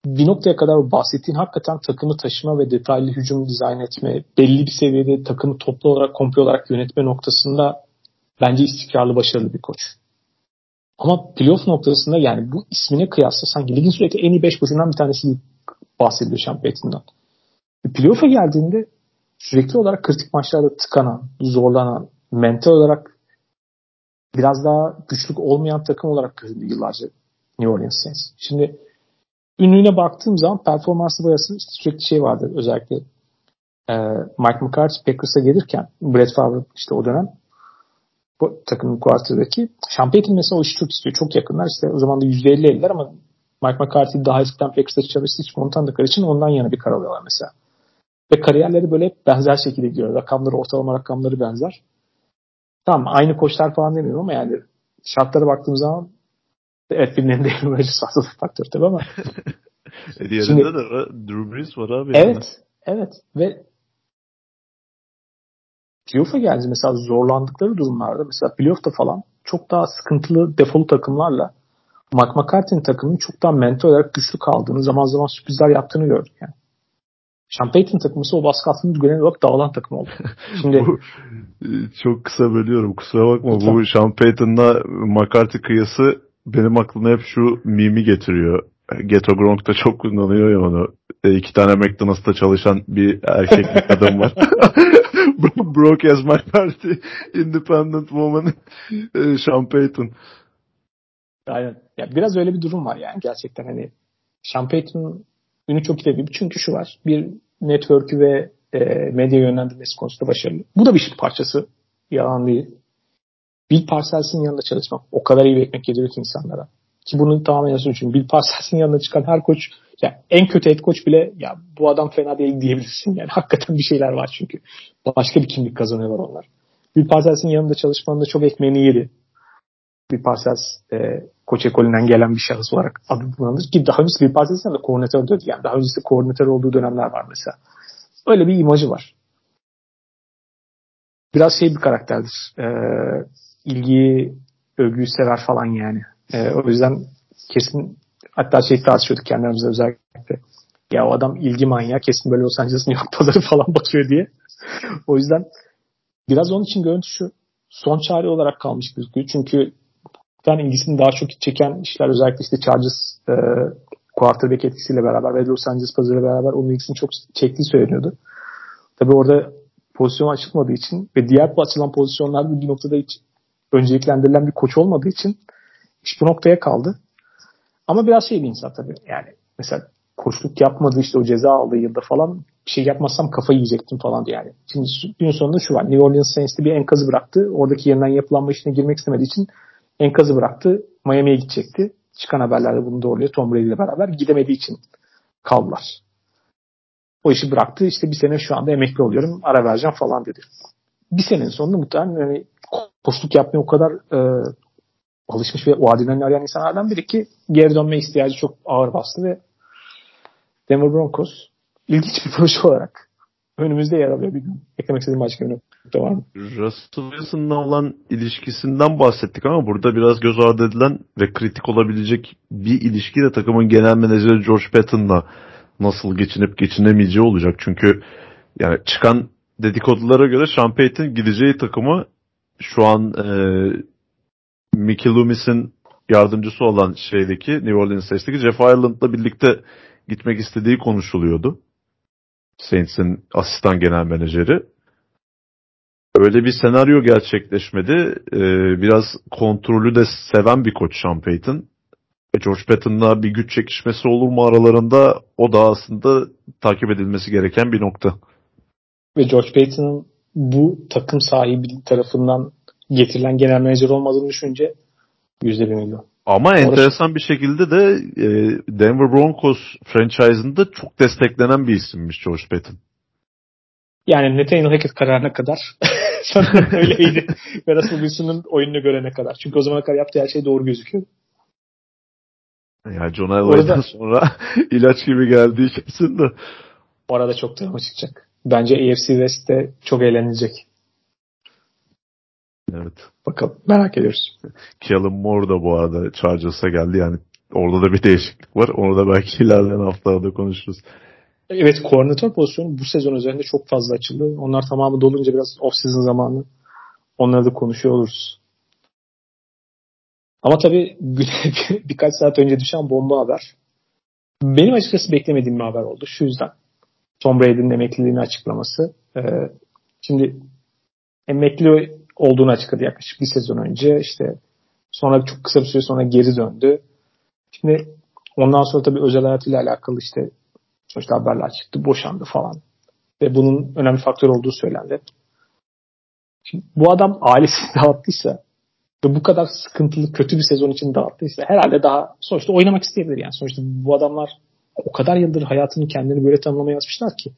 bir noktaya kadar bahsettiğin hakikaten takımı taşıma ve detaylı hücum dizayn etme, belli bir seviyede takımı toplu olarak, komple olarak yönetme noktasında bence istikrarlı, başarılı bir koç. Ama playoff noktasında yani bu ismine kıyasla sanki ligin sürekli en iyi beş koçundan bir tanesi bahsediliyor Sean Payton'dan. Playoff'a geldiğinde sürekli olarak kritik maçlarda tıkanan, zorlanan, mental olarak biraz daha güçlük olmayan takım olarak görüldü yıllarca New Orleans Saints. Şimdi ünlüğüne baktığım zaman performansı boyasının işte sürekli şey vardı. Özellikle e, Mike McCarthy Packers'a gelirken Brett Favre işte o dönem bu takımın kuartırdaki Sean Payton mesela o işi çok istiyor. Çok yakınlar. İşte o zaman da yüzde elli elliler ama Mike McCarthy daha eskiden Packers'da çalıştığı için Montana'dakiler için ondan yana bir karar alıyorlar mesela. Ve kariyerleri böyle benzer şekilde gidiyor. Rakamları, ortalama rakamları benzer. Tamam aynı koçlar falan demiyorum ama yani şartlara baktığım zaman evet birinin de en önemli sarsılık faktörü tabii ama diğerinde de Drew Brees var abi. Evet. Yani. Evet. Ve playoff'a gelince mesela zorlandıkları durumlarda mesela playoff'ta falan çok daha sıkıntılı defolu takımlarla Mike McCarthy'nin takımının çok daha mental olarak güçlü kaldığını, zaman zaman sürprizler yaptığını gördük yani. Sean Payton takımı ise o baskı altında genel olarak dağılan takım oldu. Şimdi bu, çok kısa bölüyorum kusura bakma. Lütfen. Bu Sean Payton'la McCarthy kıyası benim aklıma hep şu mimi getiriyor. Ghetto Gronk'ta çok kullanıyor ya onu. E, iki tane McDonald's'ta çalışan bir erkek bir kadın var. Broke as my party. Independent woman. E, Sean Payton. Aynen. Ya, biraz öyle bir durum var yani gerçekten. Hani Sean Payton'un ünü çok iyi bir. Çünkü şu var. Bir network'ü ve e, medya yönlendirmesi konusunda başarılı. Bu da bir şey parçası. Yalan değil. Bill Parcells'in yanında çalışmak. O kadar iyi bir ekmek yediriyor ki insanlara. Ki bunun tamamen yazısı için Bill Parcells'in yanına çıkan her koç yani en kötü head koç bile ya bu adam fena değil diyebilirsin. Yani hakikaten bir şeyler var çünkü. Başka bir kimlik kazanıyorlar onlar. Bill Parcells'in yanında çalışmanın da çok ekmeğini yedi. Bill Parcells e, koç ekolünden gelen bir şahıs olarak adı kullanılır. Ki daha öncesi Bill Parcells'in de koordinatör diyordu. Yani daha öncesi koordinatör olduğu dönemler var mesela. Öyle bir imajı var. Biraz şey bir karakterdir. E, ilgiyi, övgüyü sever falan yani. Ee, o yüzden kesin hatta şey tartışıyorduk kendimize özellikle. Ya o adam ilgi manyağı kesin böyle Los Angeles New York pazarı falan bakıyor diye. O yüzden biraz onun için görüntü şu son çare olarak kalmış gözüküyor. Çünkü yani ilgisini daha çok çeken işler özellikle işte Chargers e, quarterback etkisiyle beraber ve Los Angeles pazarı beraber onun ilgisini çok çektiği söyleniyordu. Tabii orada pozisyon açılmadığı için ve diğer açılan pozisyonlarda bir noktada hiç önceliklendirilen bir koç olmadığı için İş bu noktaya kaldı. Ama biraz şey bir insan tabii. Yani mesela koçluk yapmadı işte o ceza aldığı yılda falan bir şey yapmazsam kafayı yiyecektim falan diye yani. Şimdi günün sonunda şu var. New Orleans Saints'te bir enkazı bıraktı. Oradaki yeniden yapılanma işine girmek istemediği için enkazı bıraktı. Miami'ye gidecekti. Çıkan haberlerde bunu doğruluyor. Tom Brady ile beraber gidemediği için kaldılar. O işi bıraktı. İşte bir sene şu anda emekli oluyorum. Ara vereceğim falan dedi. Bir senenin sonunda muhtemelen yani koçluk yapmaya o kadar e, alışmış ve o adrenalini arayan insanlardan biri ki geri dönme ihtiyacı çok ağır bastı ve Denver Broncos ilginç bir proje olarak önümüzde yer alıyor bir gün. Eklemek istediğim başka bir nokta var mı? Russell Wilson'la olan ilişkisinden bahsettik ama burada biraz göz ardı edilen ve kritik olabilecek bir ilişki de takımın genel menajeri George Patton'la nasıl geçinip geçinemeyeceği olacak. Çünkü yani çıkan dedikodulara göre Sean Payton gideceği takımı şu an e, Mickey Loomis'in yardımcısı olan şeydeki New Orleans'teki Jeff Ireland'la birlikte gitmek istediği konuşuluyordu. Saints'in asistan genel menajeri. Öyle bir senaryo gerçekleşmedi. Ee, biraz kontrolü de seven bir koç Sean Payton. George Patton'la bir güç çekişmesi olur mu aralarında? O da aslında takip edilmesi gereken bir nokta. Ve George Payton'ın bu takım sahibi tarafından getirilen genel menajer olmadığını düşünce yüzde bir milyon. Ama orası enteresan bir şekilde de Denver Broncos franchise'ında çok desteklenen bir isimmiş George Patton. Yani Nathaniel Hackett kararına kadar sanırım öyleydi. Ve Russell Wilson'ın oyununu görene kadar. Çünkü o zamana kadar yaptığı her şey doğru gözüküyor. Yani John Elway'den sonra ilaç gibi geldiği kesin de. Bu arada çok drama çıkacak. Bence A F C West'te çok eğlenilecek. Evet. Bakalım, merak ediyoruz. Kellen Moore da bu arada Chargers'a geldi. Yani orada da bir değişiklik var. Onu da belki ilerleyen haftalarda konuşuruz. Evet, koordinatör pozisyonu bu sezon üzerinde çok fazla açıldı. Onlar tamamı dolunca biraz off-season zamanı onları da konuşuyor oluruz. Ama tabii birkaç saat önce düşen bomba haber. Benim açıkçası beklemediğim bir haber oldu. Şu yüzden. Tom Brady'nin emekliliğini açıklaması. Ee, şimdi emekli olduğunu açıkladı yaklaşık bir sezon önce. İşte sonra çok kısa bir süre sonra geri döndü. Şimdi ondan sonra tabii özel hayatıyla alakalı işte sonuçta haberler çıktı. Boşandı falan. Ve bunun önemli faktör olduğu söylendi. Şimdi bu adam ailesini dağıttıysa ve bu kadar sıkıntılı, kötü bir sezon için dağıttıysa herhalde daha sonuçta oynamak isteyebilir yani. Sonuçta bu adamlar o kadar yıldır hayatını kendini böyle tanımlamaya yazmışlar ki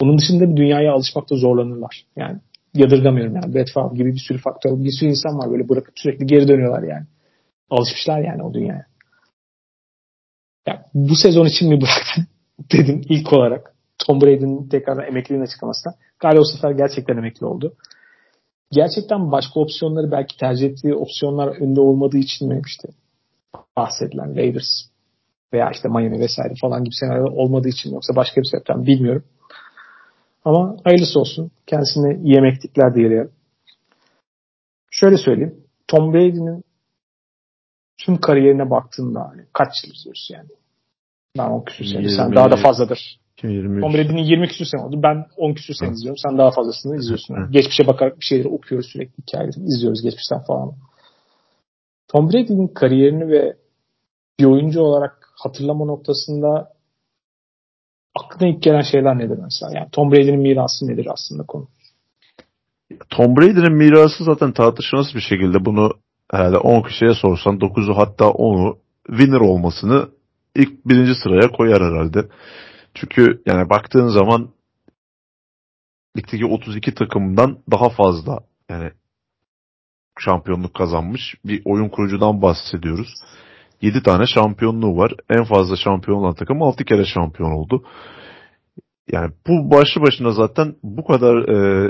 bunun dışında bir dünyaya alışmakta zorlanırlar. Yani yadırgamıyorum yani. Brett Favre gibi bir sürü faktör, bir sürü insan var böyle bırakıp sürekli geri dönüyorlar yani. Alışmışlar yani o dünyaya. Yani bu sezon için mi bıraktın dedim ilk olarak. Tom Brady'nin tekrar emekliliğini açıklamasına. Galiba o sefer gerçekten emekli oldu. Gerçekten başka opsiyonları belki tercih ettiği opsiyonlar önde olmadığı için mi işte bahsedilen Raiders veya işte Miami vesaire falan gibi senaryolar olmadığı için mi yoksa başka bir sebepten bilmiyorum. Ama hayırlısı olsun. Kendisine iyi emeklilikler diyelim. Şöyle söyleyeyim. Tom Brady'nin tüm kariyerine baktığında hani kaç yıl izliyorsun yani? Ben on küsür sene. Sen daha da fazladır. yirmi üç. Tom Brady'nin yirmi küsür sene oldu. Ben on küsür sene izliyorum. Sen daha fazlasını izliyorsun. Hı. Geçmişe bakarak bir şeyleri okuyoruz sürekli. Hikayeleri izliyoruz geçmişten falan. Tom Brady'nin kariyerini ve bir oyuncu olarak hatırlama noktasında aklına ilk gelen şeyler nedir mesela? Yani Tom Brady'nin mirası nedir aslında konu? Tom Brady'nin mirası zaten tartışılmaz bir şekilde. Bunu herhalde on kişiye sorsan dokuzu hatta onu winner olmasını ilk birinci sıraya koyar herhalde. Çünkü yani baktığın zaman ligdeki otuz iki takımdan daha fazla yani şampiyonluk kazanmış bir oyun kurucudan bahsediyoruz. yedi tane şampiyonluğu var. En fazla şampiyon olan takım altı kere şampiyon oldu. Yani bu başlı başına zaten bu kadar e,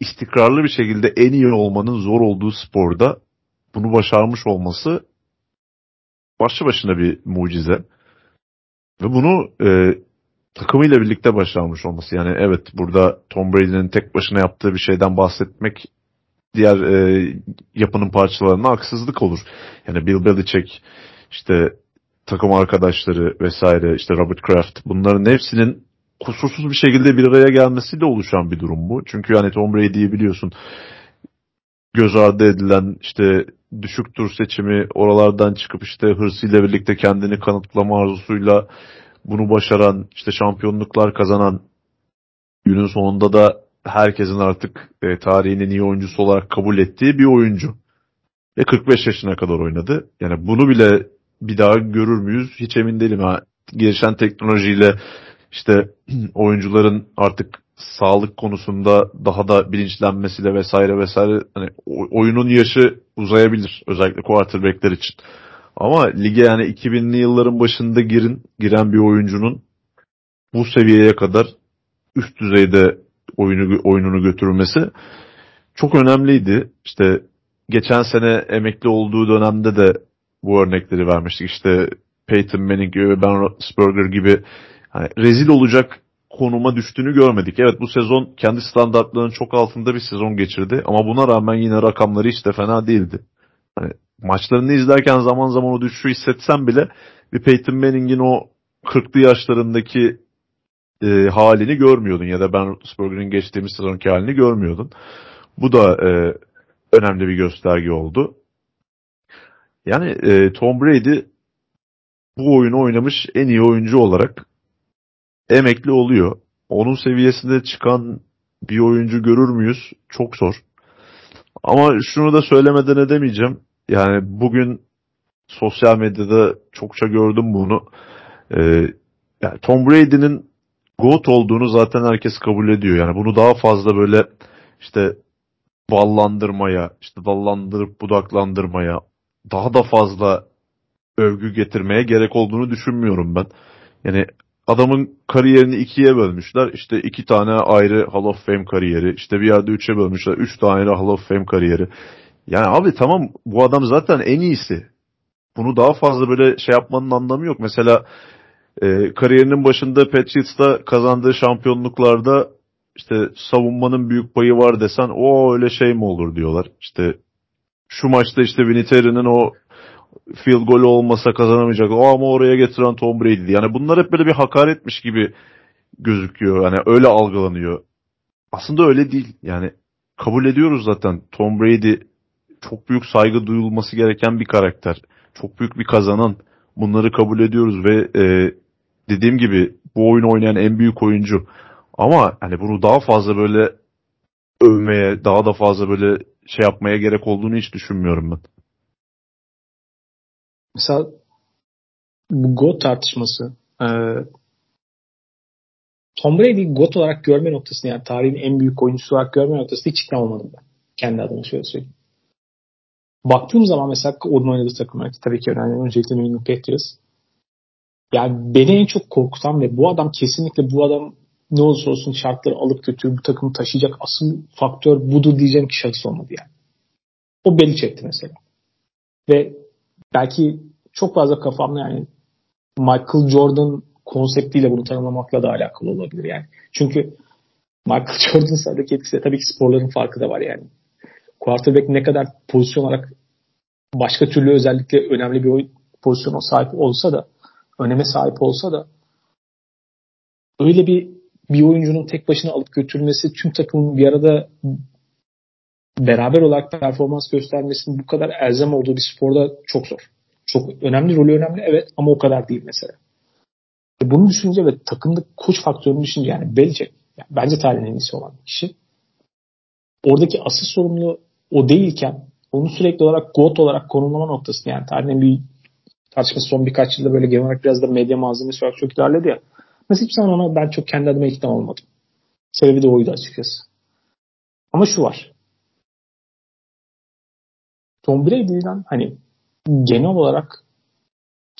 istikrarlı bir şekilde en iyi olmanın zor olduğu sporda bunu başarmış olması başlı başına bir mucize. Ve bunu e, takımıyla birlikte başarmış olması. Yani evet, burada Tom Brady'nin tek başına yaptığı bir şeyden bahsetmek diğer e, yapının parçalarına haksızlık olur. Yani Bill Belichick, işte takım arkadaşları vesaire, işte Robert Kraft, bunların hepsinin kusursuz bir şekilde bir araya gelmesiyle oluşan bir durum bu. Çünkü yani Tom Brady'yi biliyorsun, göz ardı edilen, işte düşük tur seçimi, oralardan çıkıp işte hırsıyla birlikte kendini kanıtlama arzusuyla bunu başaran, işte şampiyonluklar kazanan, günün sonunda da herkesin artık e, tarihinin iyi oyuncusu olarak kabul ettiği bir oyuncu. Ve kırk beş yaşına kadar oynadı. Yani bunu bile bir daha görür müyüz? Hiç emin değilim. Ha, gelişen teknolojiyle işte oyuncuların artık sağlık konusunda daha da bilinçlenmesiyle vesaire vesaire hani oyunun yaşı uzayabilir özellikle quarterback'ler için. Ama lige yani iki binli yılların başında girin giren bir oyuncunun bu seviyeye kadar üst düzeyde oyunu oyununu götürmesi çok önemliydi. İşte geçen sene emekli olduğu dönemde de bu örnekleri vermiştik. İşte Peyton Manning, Ben Roethlisberger gibi hani rezil olacak konuma düştüğünü görmedik. Evet, bu sezon kendi standartlarının çok altında bir sezon geçirdi ama buna rağmen yine rakamları hiç de fena değildi. Hani maçlarını izlerken zaman zaman o düşüşü hissetsem bile bir Peyton Manning'in o kırklı yaşlarındaki e, halini görmüyordun ya da Ben Roethlisberger'in geçtiğimiz sezonki halini görmüyordun. Bu da e, önemli bir gösterge oldu. Yani e, Tom Brady bu oyunu oynamış en iyi oyuncu olarak emekli oluyor. Onun seviyesinde çıkan bir oyuncu görür müyüz? Çok zor. Ama şunu da söylemeden edemeyeceğim. Yani bugün sosyal medyada çokça gördüm bunu. Ee, yani Tom Brady'nin GOAT olduğunu zaten herkes kabul ediyor. Yani bunu daha fazla böyle işte ballandırmaya, işte dallandırıp budaklandırmaya, daha da fazla övgü getirmeye gerek olduğunu düşünmüyorum ben. Yani adamın kariyerini ikiye bölmüşler. İşte iki tane ayrı Hall of Fame kariyeri. İşte bir yerde üçe bölmüşler. Üç tane ayrı Hall of Fame kariyeri. Yani abi tamam, bu adam zaten en iyisi. Bunu daha fazla böyle şey yapmanın anlamı yok. Mesela e, kariyerinin başında Patriots'ta kazandığı şampiyonluklarda işte savunmanın büyük payı var desen o öyle şey mi olur diyorlar. İşte şu maçta işte Vinatieri'nin o field golü olmasa kazanamayacak. O ama oraya getiren Tom Brady'di. Yani bunlar hep böyle bir hakaretmiş gibi gözüküyor. Yani öyle algılanıyor. Aslında öyle değil. Yani kabul ediyoruz zaten. Tom Brady çok büyük saygı duyulması gereken bir karakter. Çok büyük bir kazanan. Bunları kabul ediyoruz ve e, dediğim gibi bu oyunu oynayan en büyük oyuncu. Ama hani bunu daha fazla böyle övmeye, daha da fazla böyle şey yapmaya gerek olduğunu hiç düşünmüyorum ben. Mesela bu GOAT tartışması, e, Tom Brady'yi GOAT olarak görme noktasını, yani tarihin en büyük oyuncusu olarak görme noktasını hiç ikna olmadım ben. Kendi adıma şöyle söyleyeyim. Baktığım zaman mesela onun oynadığı takımlar ki tabii ki önemli. Öncelikle New England Patriots. Yani beni en çok korkutan ve bu adam kesinlikle bu adam ne olursa olsun şartları alıp götürür, bu takımı taşıyacak asıl faktör budur diyeceğim ki şahıs olmadı yani. O beli çekti mesela. Ve belki çok fazla kafamda yani Michael Jordan konseptiyle bunu tanımlamakla da alakalı olabilir yani. Çünkü Michael Jordan'ın sahadaki etkisi tabii ki sporların farkı da var yani. Quarterback ne kadar pozisyon olarak başka türlü özellikle önemli bir pozisyona sahip olsa da, öneme sahip olsa da öyle bir bir oyuncunun tek başına alıp götürmesi, tüm takımın bir arada beraber olarak performans göstermesinin bu kadar elzem olduğu bir sporda çok zor. Çok önemli, rolü önemli evet ama o kadar değil mesela. E bunu düşününce ve takımda koç faktörünü düşününce yani Belichick, yani bence tarihin en iyisi olan kişi. Oradaki asıl sorumlu o değilken onu sürekli olarak GOAT olarak konumlama noktası, yani tarihin bir tartışması son birkaç yılda böyle genel olarak biraz da medya malzemesi olarak çok ilerledi ya. Mesela hiçbir zaman ona ben çok kendi adıma ikna olmadım. Sebebi de oydu açıkçası. Ama şu var. Tom Brady'den hani genel olarak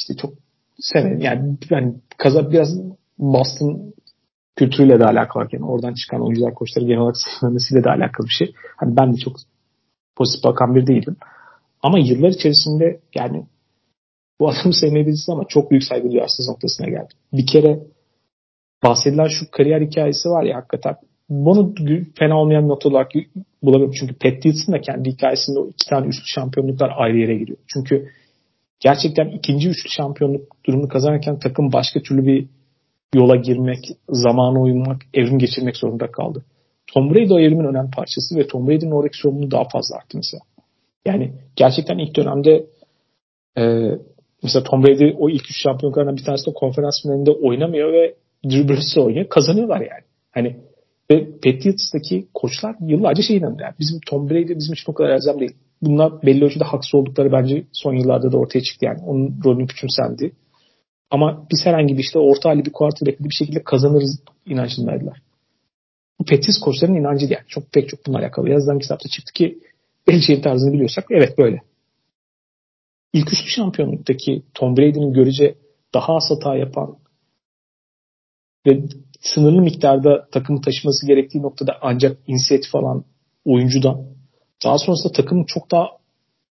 işte çok severim. Yani, yani kaza biraz Boston kültürüyle de alakalı. Yani oradan çıkan oyuncular, koçları genel olarak sevmemesiyle de alakalı bir şey. Hani ben de çok pozitif bakan bir değilim. Ama yıllar içerisinde yani bu adamı sevmeyebilirsin ama çok büyük saygı duyarsız noktasına geldi. Bir kere bahsedilen şu kariyer hikayesi var ya, hakikaten bunu fena olmayan bir nokta olarak bulamıyorum. Çünkü Patriots'ın da kendi hikayesinde o iki tane üçlü şampiyonluklar ayrı yere giriyor. Çünkü gerçekten ikinci üçlü şampiyonluk durumunu kazanırken takım başka türlü bir yola girmek, zamana uymak, evrim geçirmek zorunda kaldı. Tom Brady o evrimin önemli parçası ve Tom Brady'nin oradaki sorumluluğu daha fazla arttı mesela. Yani gerçekten ilk dönemde e, mesela Tom Brady o ilk üç şampiyonluklardan bir tanesi de konferans finalinde oynamıyor ve Drew Brees'le oynuyor. Kazanıyorlar yani. Hani ve Patriots'taki koçlar yıllarca şey inandı. Yani bizim Tom Brady bizim için o kadar elzem değil. Bunlar belli ölçüde haksız oldukları bence son yıllarda da ortaya çıktı yani. Onun rolünün küçümsendi. Ama biz herhangi bir işte orta halli bir quarterback'li bir şekilde kazanırız inancındaydılar. Bu Patriots koçlarının inancı değil. Yani. Çok pek çok bununla alakalı. Yazılan kitapta çıktı ki Belichick'in tarzını biliyorsak evet böyle. İlk üçlü şampiyonluktaki Tom Brady'nin görece daha az hata yapan ve sınırlı miktarda takımı taşıması gerektiği noktada ancak inisiyatif alan oyuncudan, daha sonrasında takımı çok daha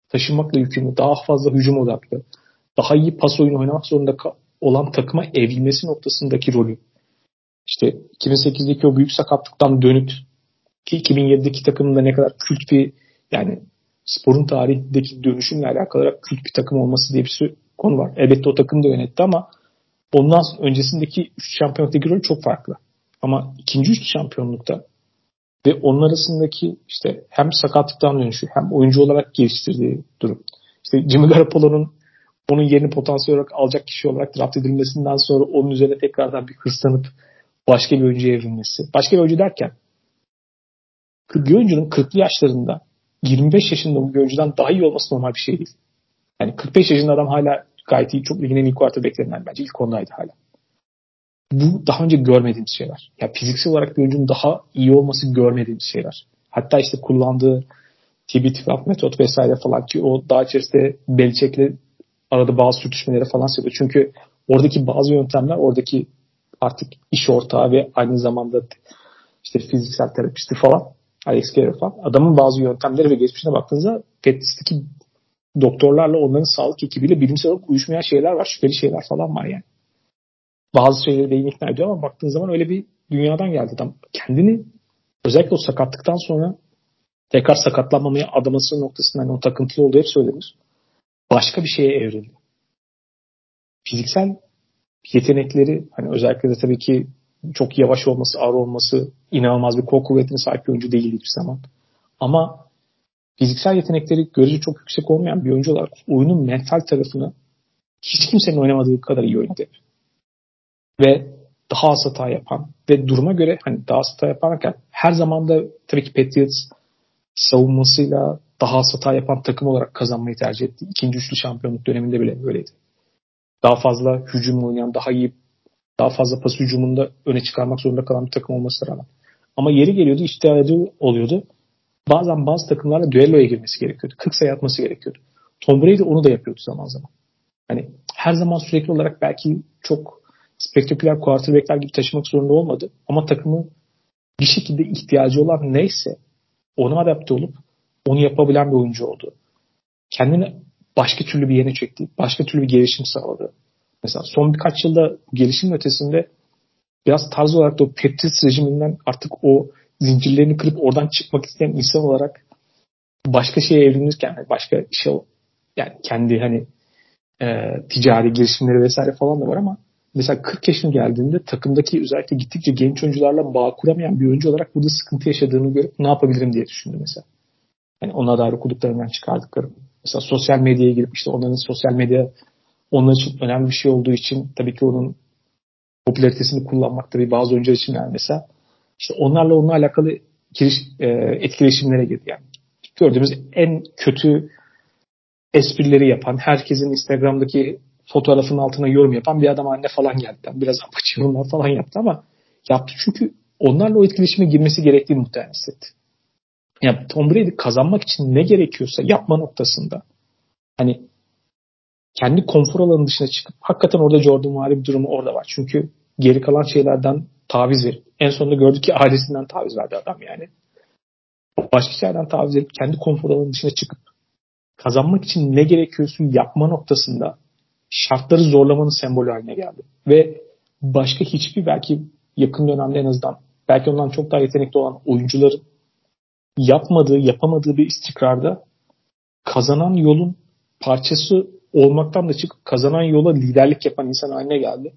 taşımakla yükümlü, daha fazla hücum odaklı, daha iyi pas oyunu oynamak zorunda olan takıma evrilmesi noktasındaki rolü. İşte iki bin sekizdeki o büyük sakatlıktan dönüp ki iki bin yedideki takımın da ne kadar kült bir, yani sporun tarihindeki dönüşümle alakalı kült bir takım olması diye bir konu var. Elbette o takım da yönetti ama ondan öncesindeki üç şampiyonluktaki rol çok farklı. Ama ikinci üç şampiyonlukta ve onun arasındaki işte hem sakatlıktan dönüşü hem oyuncu olarak geliştirdiği durum. İşte Jimmy Garoppolo'nun onun yerini potansiyel olarak alacak kişi olarak draft edilmesinden sonra onun üzerine tekrardan bir hırslanıp başka bir oyuncuya evrilmesi. Başka bir oyuncu derken bir oyuncunun kırklı yaşlarında yirmi beş yaşında bir oyuncudan daha iyi olması normal bir şey değil. Yani kırk beş yaşında adam hala gayet iyi. Çok liginin ilk kuartı beklenen, bence ilk ondaydı hala. Bu daha önce görmediğimiz şeyler. Ya fiziksel olarak bir oyuncunun daha iyi olması görmediğimiz şeyler. Hatta işte kullandığı T B T metot vesaire falan ki o daha içerisinde Belichick'le arada bazı sürtüşmelere falan sebep. Çünkü oradaki bazı yöntemler, oradaki artık iş ortağı ve aynı zamanda işte fiziksel terapisti falan, Alex Guerrero falan. Adamın bazı yöntemleri ve geçmişine baktığınızda Petris'teki doktorlarla onların sağlık ekibiyle bilimsel olarak uyuşmayan şeyler var. Şüpheli şeyler falan var yani. Bazı şeyleri beyin ikna ediyor ama baktığın zaman öyle bir dünyadan geldi adam. Kendini özellikle o sakatlıktan sonra tekrar sakatlanmamaya adaması noktasından, yani o takıntılı olduğu hep söylenir. Başka bir şeye evrildi. Fiziksel yetenekleri, hani özellikle de tabii ki çok yavaş olması, ağır olması, inanılmaz bir kol kuvvetine sahip bir oyuncu değildi hiçbir zaman. Ama fiziksel yetenekleri görece çok yüksek olmayan bir oyuncu olarak oyunun mental tarafını hiç kimsenin oynamadığı kadar iyi oynadı. Ve daha az hata yapan ve duruma göre hani daha az hata yaparken her zaman da tabii ki Patriots savunmasıyla daha az hata yapan takım olarak kazanmayı tercih etti. İkinci üçlü şampiyonluk döneminde bile böyleydi. Daha fazla hücumla oynayan, daha iyi, daha fazla pas hücumunda öne çıkarmak zorunda kalan bir takım olmasına rağmen. Ama yeri geliyordu, iştahı oluyordu. Bazen bazı takımlarla düelloya girmesi gerekiyordu. kırk sayı atması gerekiyordu. Tom Brady onu da yapıyordu zaman zaman. Hani her zaman sürekli olarak belki çok spektaküler quarterback'ler gibi taşımak zorunda olmadı. Ama takımın bir şekilde ihtiyacı olan neyse ona adapte olup onu yapabilen bir oyuncu oldu. Kendini başka türlü bir yerine çekti. Başka türlü bir gelişim sağladı. Mesela son birkaç yılda gelişim ötesinde biraz tarz olarak da o Patriots rejiminden artık o zincirlerini kırıp oradan çıkmak isteyen insan olarak başka şeye evrilirken, başka şey, yani kendi hani e, ticari girişimleri vesaire falan da var ama mesela kırk yaşına geldiğinde takımdaki özellikle gittikçe genç oyuncularla bağ kuramayan bir oyuncu olarak burada sıkıntı yaşadığını görüp ne yapabilirim diye düşündü mesela. Yani ona dair okuduklarından çıkardıklarım. Mesela sosyal medyaya girip işte onların sosyal medya onun için önemli bir şey olduğu için tabii ki onun popülaritesini kullanmak tabii bazı oyuncular için yani mesela işte onlarla onunla alakalı giriş, e, etkileşimlere girdi yani. Gördüğümüz en kötü esprileri yapan, herkesin Instagram'daki fotoğrafın altına yorum yapan bir adam haline falan geldi. Yani biraz apıç yorumlar falan yaptı ama yaptı çünkü onlarla o etkileşime girmesi gerektiğini muhtemelen hissetti. Yani Tom Brady kazanmak için ne gerekiyorsa yapma noktasında hani kendi konfor alanının dışına çıkıp hakikaten orada Jordan vari bir durumu orada var. Çünkü geri kalan şeylerden taviz verip en sonunda gördük ki ailesinden taviz verdi adam yani. Başka şeylerden taviz verip kendi konfor alanının dışına çıkıp kazanmak için ne gerekiyorsa yapma noktasında şartları zorlamanın sembolü haline geldi. Ve başka hiçbir belki yakın dönemde en azından belki ondan çok daha yetenekli olan oyuncuların yapmadığı, yapamadığı bir istikrarda kazanan yolun parçası olmaktan da çıkıp kazanan yola liderlik yapan insan haline geldi.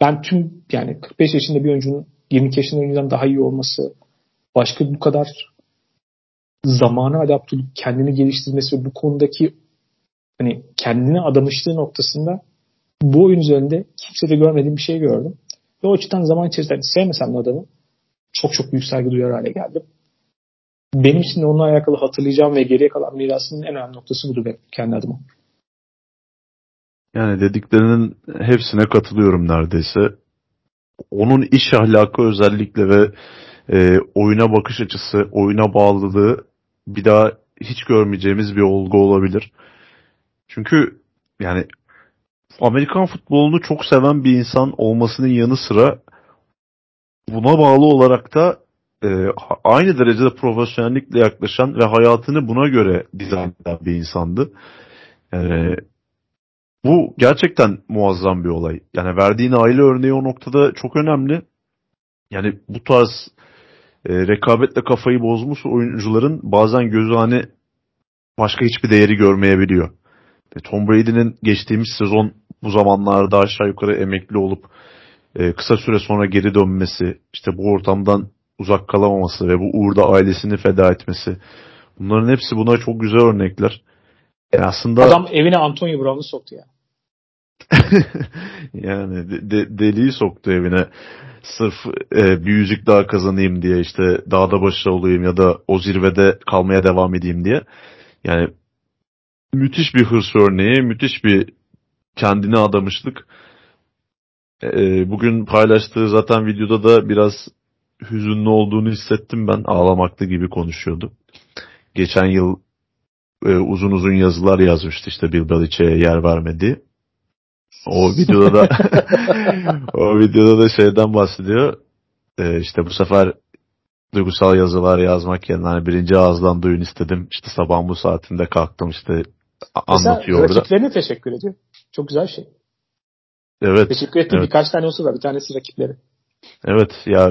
Ben tüm yani kırk beş yaşında bir oyuncunun yirmi iki yaşında oyuncudan daha iyi olması, başka bu kadar zamana adapte olup kendini geliştirmesi ve bu konudaki hani kendine adamışlığı noktasında bu oyun üzerinde kimse de görmediğim bir şey gördüm. Ve o açıdan zaman içerisinde hani sevmesem de adamı çok çok büyük saygı duyar hale geldim. Benim için de onunla alakalı hatırlayacağım ve geriye kalan mirasının en önemli noktası budur benim kendi adıma. Yani dediklerinin hepsine katılıyorum neredeyse. Onun iş ahlakı özellikle ve e, oyuna bakış açısı, oyuna bağlılığı bir daha hiç görmeyeceğimiz bir olgu olabilir. Çünkü yani Amerikan futbolunu çok seven bir insan olmasının yanı sıra buna bağlı olarak da e, aynı derecede profesyonellikle yaklaşan ve hayatını buna göre dizayn eden bir insandı. Yani bu gerçekten muazzam bir olay. Yani verdiğin aile örneği o noktada çok önemli. Yani bu tarz e, rekabetle kafayı bozmuş oyuncuların bazen gözü hani başka hiçbir değeri görmeyebiliyor. E, Tom Brady'nin geçtiğimiz sezon bu zamanlarda aşağı yukarı emekli olup e, kısa süre sonra geri dönmesi, işte bu ortamdan uzak kalamaması ve bu uğurda ailesini feda etmesi, bunların hepsi buna çok güzel örnekler. E, aslında adam evine Antonio Brown'u soktu ya. Yani de, de, deliği soktu evine. Sırf e, bir yüzük daha kazanayım diye, işte daha da başarılı olayım ya da o zirvede kalmaya devam edeyim diye. Yani müthiş bir hırs örneği, müthiş bir kendine adamışlık. E, bugün paylaştığı zaten videoda da biraz hüzünlü olduğunu hissettim ben. Ağlamaklı gibi konuşuyordu. Geçen yıl e, uzun uzun yazılar yazmıştı işte Bill Belichick'e yer vermediği. O videoda da o videoda da şeyden bahsediyor. Ee, işte bu sefer duygusal yazılar yazmak yerine yani birinci ağızdan duyun istedim. İşte sabahın bu saatinde kalktım işte anlatıyor orada. Rakiplerine teşekkür ediyor. Çok güzel şey. Evet. Teşekkür ettim. Evet. Birkaç tane olsa da bir tanesi rakipleri. Evet ya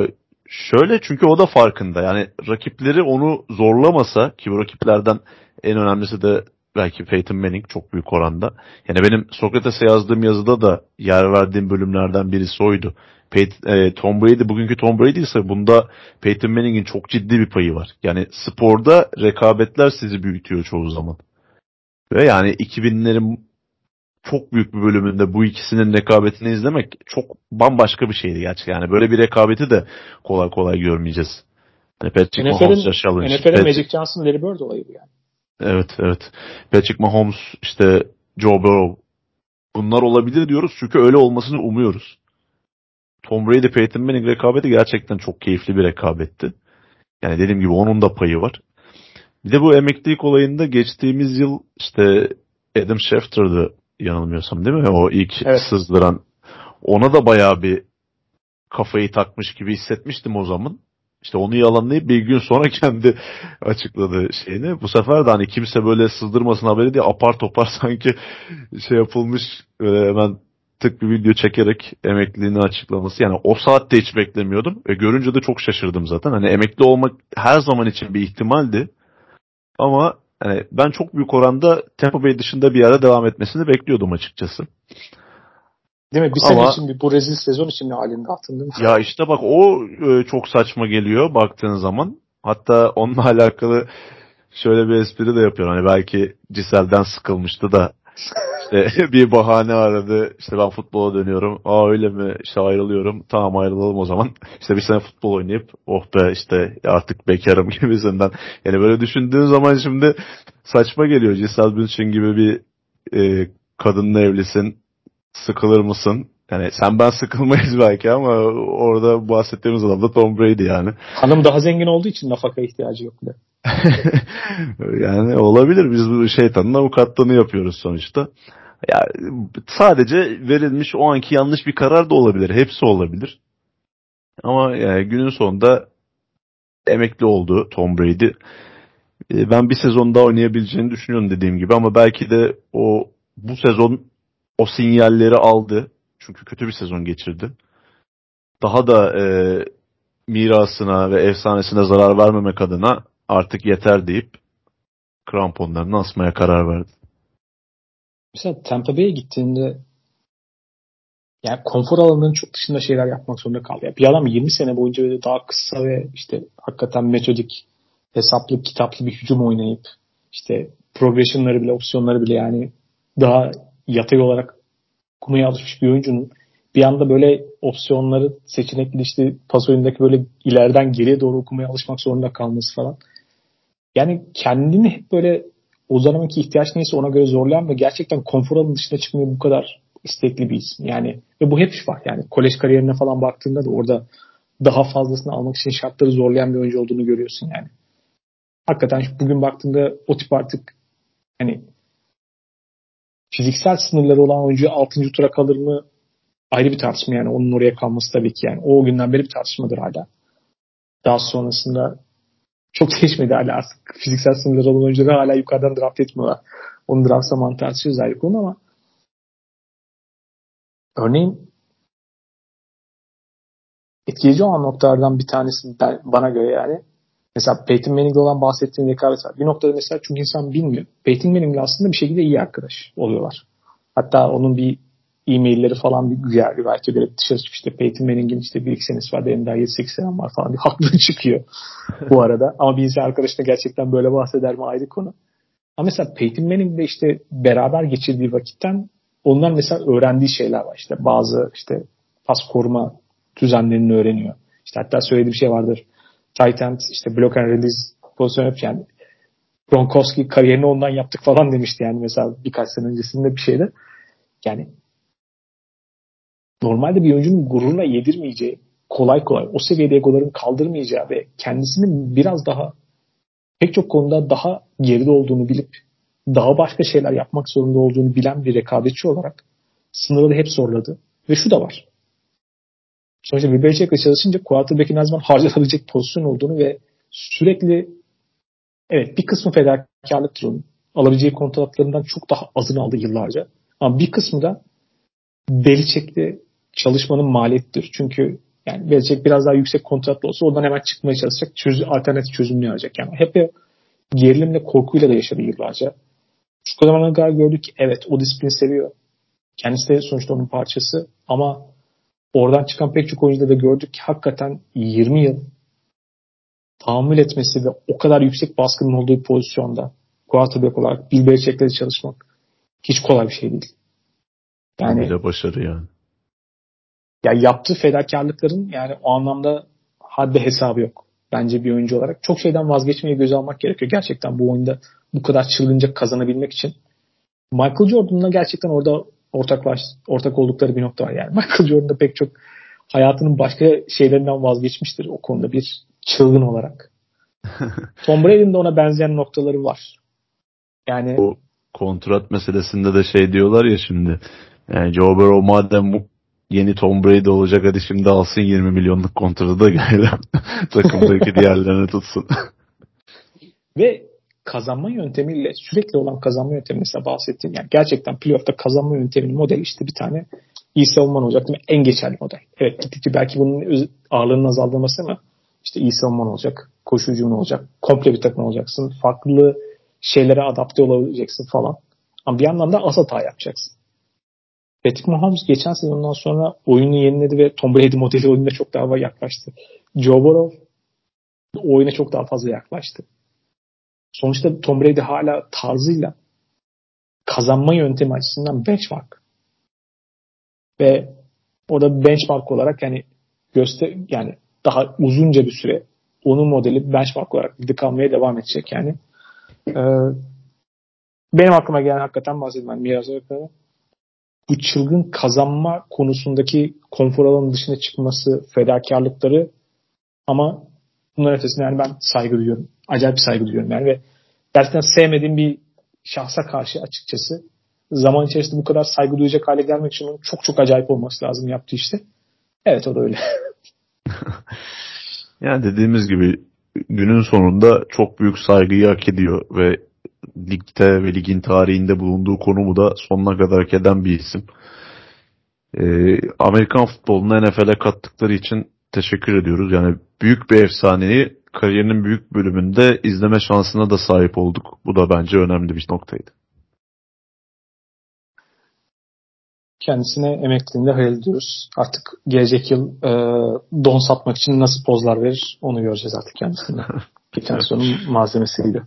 şöyle, çünkü o da farkında. Yani rakipleri onu zorlamasa, ki bu rakiplerden en önemlisi de belki Peyton Manning çok büyük oranda. Yani benim Sokrates'e yazdığım yazıda da yer verdiğim bölümlerden birisi oydu. Peyton, e, Tom Brady, bugünkü Tom Brady ise bunda Peyton Manning'in çok ciddi bir payı var. Yani sporda rekabetler sizi büyütüyor çoğu zaman. Ve yani iki binlerin çok büyük bir bölümünde bu ikisinin rekabetini izlemek çok bambaşka bir şeydi gerçekten. Yani böyle bir rekabeti de kolay kolay görmeyeceğiz. Yani Patrick Mahomes yaşalın. N F L'in Magic Johnson, Larry Bird olayı yani. Evet, evet. Patrick Mahomes, işte Joe Burrow, bunlar olabilir diyoruz çünkü öyle olmasını umuyoruz. Tom Brady, Peyton Manning rekabeti gerçekten çok keyifli bir rekabetti. Yani dediğim gibi onun da payı var. Bir de bu emeklilik olayında geçtiğimiz yıl işte Adam Schefter'dı yanılmıyorsam, değil mi? O ilk evet. Sızdıran. Ona da bayağı bir kafayı takmış gibi hissetmiştim o zaman. İşte onu yalanlayıp bir gün sonra kendi açıkladığı şeyini. Bu sefer de hani kimse böyle sızdırmasın haberi diye apar topar sanki şey yapılmış, hemen tık bir video çekerek emekliliğini açıklaması. Yani o saatte hiç beklemiyordum. E görünce de çok şaşırdım zaten. Hani emekli olmak her zaman için bir ihtimaldi. Ama hani ben çok büyük oranda Tampa Bay dışında bir yerde devam etmesini bekliyordum açıkçası. Değil mi? Bir sene Ama, için bir, bu rezil sezon için ne halinde attın değil mi? Ya işte bak o e, çok saçma geliyor baktığın zaman. Hatta onunla alakalı şöyle bir espri de yapıyorum. Hani belki Cisel'den sıkılmıştı da işte bir bahane aradı. İşte ben futbola dönüyorum. Aa öyle mi? İşte ayrılıyorum. Tamam ayrılalım o zaman. İşte bir sene futbol oynayıp oh be işte artık bekarım gibisinden. Yani böyle düşündüğün zaman şimdi saçma geliyor. Cisel Bündchen gibi bir e, kadınla evlisin. Sıkılır mısın? Yani sen ben sıkılmayız belki ama orada bahsettiğimiz adam da Tom Brady yani. Hanım daha zengin olduğu için nafaka ihtiyacı yok bile. Yani olabilir. Biz bu şeytanın avukatlığını yapıyoruz sonuçta. Yani sadece verilmiş o anki yanlış bir karar da olabilir. Hepsi olabilir. Ama yani günün sonunda emekli oldu Tom Brady. Ben bir sezon daha oynayabileceğini düşünüyorum dediğim gibi ama belki de o bu sezon o sinyalleri aldı. Çünkü kötü bir sezon geçirdi. Daha da e, mirasına ve efsanesine zarar vermemek adına artık yeter deyip kramponlarını asmaya karar verdi. Mesela Tampa Bay'e gittiğinde yani konfor alanının çok dışında şeyler yapmak zorunda kaldı. Yani bir adam yirmi sene boyunca böyle daha kısa ve işte hakikaten metodik, hesaplı, kitaplı bir hücum oynayıp işte progressionları bile, opsiyonları bile yani daha yatay olarak kumaya alışmış bir oyuncunun bir anda böyle opsiyonları seçenekli işte pas oyundaki böyle ileriden geriye doğru okumaya alışmak zorunda kalması falan. Yani kendini hep böyle o zamanki ihtiyaç neyse ona göre zorlayan ve gerçekten konfor alanının dışına çıkmaya bu kadar istekli bir isim. Yani ve bu hep var yani kolej kariyerine falan baktığında da orada daha fazlasını almak için şartları zorlayan bir oyuncu olduğunu görüyorsun yani. Hakikaten bugün baktığında o tip artık hani fiziksel sınırları olan oyuncu altıncı tura kalır mı? Ayrı bir tartışma yani. Onun oraya kalması tabii ki yani. O günden beri bir tartışmadır hala. Daha sonrasında çok değişmedi hala artık. Fiziksel sınırları olan oyuncuları hala yukarıdan draft etmiyorlar. Onu draft zamanı tartışıyoruz ayrı konu ama örneğin etkileyici olan noktalardan bir tanesi bana göre yani. Mesela Peyton Manning'le olan bahsettiğim rekabet var. Bir noktada mesela çünkü insan bilmiyor. Peyton Manning'le aslında bir şekilde iyi arkadaş oluyorlar. Hatta onun bir e-mailleri falan bir güya rivayete göre dışarı çıkıyor. İşte Peyton Manning'in işte bir iki senesi var. Benim daha yedi sekiz senem var falan bir haklı çıkıyor bu arada. Ama bir insan arkadaşına gerçekten böyle bahseder mi ayrı konu. Ama mesela Peyton Manning'le işte beraber geçirdiği vakitten onlar mesela öğrendiği şeyler var. İşte bazı işte pas koruma düzenlerini öğreniyor. İşte hatta söylediği bir şey vardır. Tight end işte block and release pozisyon hep yani Gronkowski kariyerini ondan yaptık falan demişti yani mesela birkaç sene öncesinde bir şeydi. Yani normalde bir oyuncunun gururuna yedirmeyeceği, kolay kolay o seviyede egoların kaldırmayacağı ve kendisinin biraz daha pek çok konuda daha geride olduğunu bilip daha başka şeyler yapmak zorunda olduğunu bilen bir rekabetçi olarak sınırları hep zorladı. Ve şu da var. Sonuçta Bill Belichick'le çalışınca quarterback'in her zaman harcanabilecek pozisyon olduğunu ve sürekli evet bir kısmı fedakarlıktır onun. Alabileceği kontratlarından çok daha azını aldı yıllarca. Ama bir kısmı da Belichick'le çalışmanın maliyetidir. Çünkü yani Belichick biraz daha yüksek kontratlı olsa ondan hemen çıkmaya çalışacak. Çöz, alternatif çözümünü arayacak. Yani hep gerilimle, korkuyla da yaşadı yıllarca. Şu zamana kadar gördük ki evet o disiplini seviyor. Kendisi de sonuçta onun parçası ama oradan çıkan pek çok oyuncuda da gördük ki hakikaten yirmi yıl tahammül etmesi ve o kadar yüksek baskının olduğu pozisyonda quarterback olarak Bill Belichick'le çalışmak hiç kolay bir şey değil. Yani bile başarı yani. Ya yaptığı fedakarlıkların yani o anlamda haddi hesabı yok. Bence bir oyuncu olarak çok şeyden vazgeçmeye göze almak gerekiyor. Gerçekten bu oyunda bu kadar çılgınca kazanabilmek için Michael Jordan'la gerçekten orada Ortaklaş, ortak oldukları bir nokta var yani. Michael Jordan da pek çok hayatının başka şeylerinden vazgeçmiştir o konuda bir çılgın olarak. Tom Brady'nin de ona benzeyen noktaları var. Yani o kontrat meselesinde de şey diyorlar ya şimdi. Yani Joe Burrow madem bu yeni Tom Brady olacak hadi şimdi alsın yirmi milyonluk kontratı da gelen takımdaki diğerlerini tutsun. Ve kazanma yöntemiyle sürekli olan kazanma yöntemi mesela bahsettiğim yani gerçekten playoff'ta kazanma yönteminin modeli işte bir tane iyi savunman olacak değil mi? En geçerli model. Evet gittikçe belki bunun ağırlığının azaldırması ama işte iyi savunman olacak, koşu hücumun olacak, komple bir takım olacaksın, farklı şeylere adapte olabileceksin falan. Ama bir yandan da az hata yapacaksın. Patrick Mahomes geçen sezondan sonra oyunu yeniledi ve Tom Brady modeli oyununa çok daha yaklaştı. Joe Burrow oyuna çok daha fazla yaklaştı. Sonuçta Tom Brady hala tarzıyla kazanma yöntemi açısından benchmark. Ve orada benchmark olarak yani göster yani daha uzunca bir süre onun modeli benchmark olarak kalmaya devam edecek yani. Ee, benim aklıma gelen hakikaten bahsetmem biraz öyle. Bu çılgın kazanma konusundaki konfor alanının dışına çıkması, fedakarlıkları ama bunların ötesinde yani ben saygı duyuyorum. Acayip bir saygı duyuyorum yani ve gerçekten sevmediğim bir şahsa karşı açıkçası zaman içerisinde bu kadar saygı duyacak hale gelmek için çok çok acayip olması lazım yaptığı işte. Evet o da öyle. Yani dediğimiz gibi günün sonunda çok büyük saygıyı hak ediyor ve ligde ve ligin tarihinde bulunduğu konumu da sonuna kadar hak eden bir isim. Ee, Amerikan futboluna N F L'e kattıkları için teşekkür ediyoruz. Yani büyük bir efsaneyi kariyerinin büyük bölümünde izleme şansına da sahip olduk. Bu da bence önemli bir noktaydı. Kendisine emekliliğinde hayal ediyoruz. Artık gelecek yıl e, don satmak için nasıl pozlar verir onu göreceğiz artık kendisine. Geçen sonun malzemesiydi.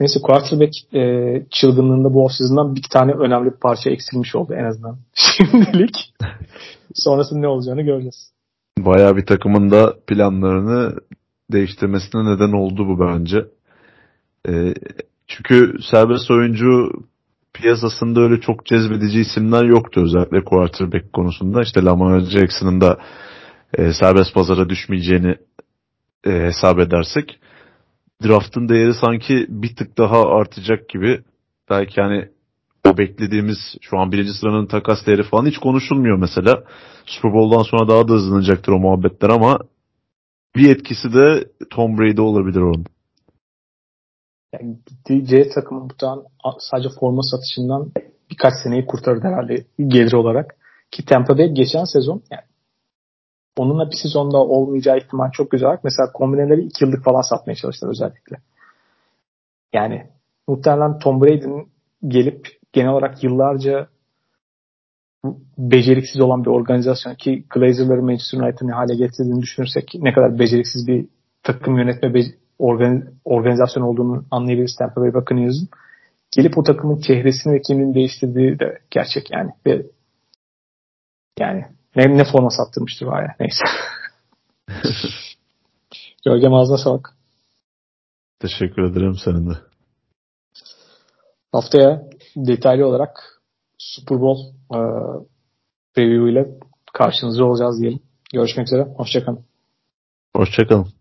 Neyse quarterback e, çılgınlığında bu off-season'dan bir tane önemli bir parça eksilmiş oldu en azından. Şimdilik sonrasında ne olacağını göreceğiz. Bayağı bir takımın da planlarını değiştirmesine neden oldu bu bence. E, çünkü serbest oyuncu piyasasında öyle çok cezbedici isimler yoktu özellikle quarterback konusunda. İşte Lamar Jackson'ın da e, serbest pazara düşmeyeceğini e, hesap edersek draft'ın değeri sanki bir tık daha artacak gibi. Belki hani o beklediğimiz şu an birinci sıranın takas değeri falan hiç konuşulmuyor mesela. Super Bowl'dan sonra daha da hızlanacaktır o muhabbetler ama bir etkisi de Tom Brady olabilir onun. Yani D J takımı buradan sadece forma satışından birkaç seneyi kurtarır herhalde gelir olarak. Ki Tampa Bay geçen sezon yani onunla bir sezonda olmayacağı ihtimal çok güzel. Mesela kombineleri iki yıllık falan satmaya çalıştılar özellikle. Yani muhtemelen Tom Brady'nin gelip genel olarak yıllarca beceriksiz olan bir organizasyon ki Glazer'ları Manchester United'ın hale getirdiğini düşünürsek ne kadar beceriksiz bir takım yönetme be- organ- organizasyon olduğunu anlayabiliriz Tampa Bay Buccaneers'ın. Gelip o takımın çehresini ve kimliğini değiştirdiği de gerçek yani. Ve yani ne, ne forma sattırmıştır bari. Neyse. Gölgem ağzına sağlık. Teşekkür ederim senin de. Haftaya detaylı olarak Super Bowl e, preview ile karşınızda olacağız diyelim. Görüşmek üzere. Hoşçakalın. Hoşçakalın.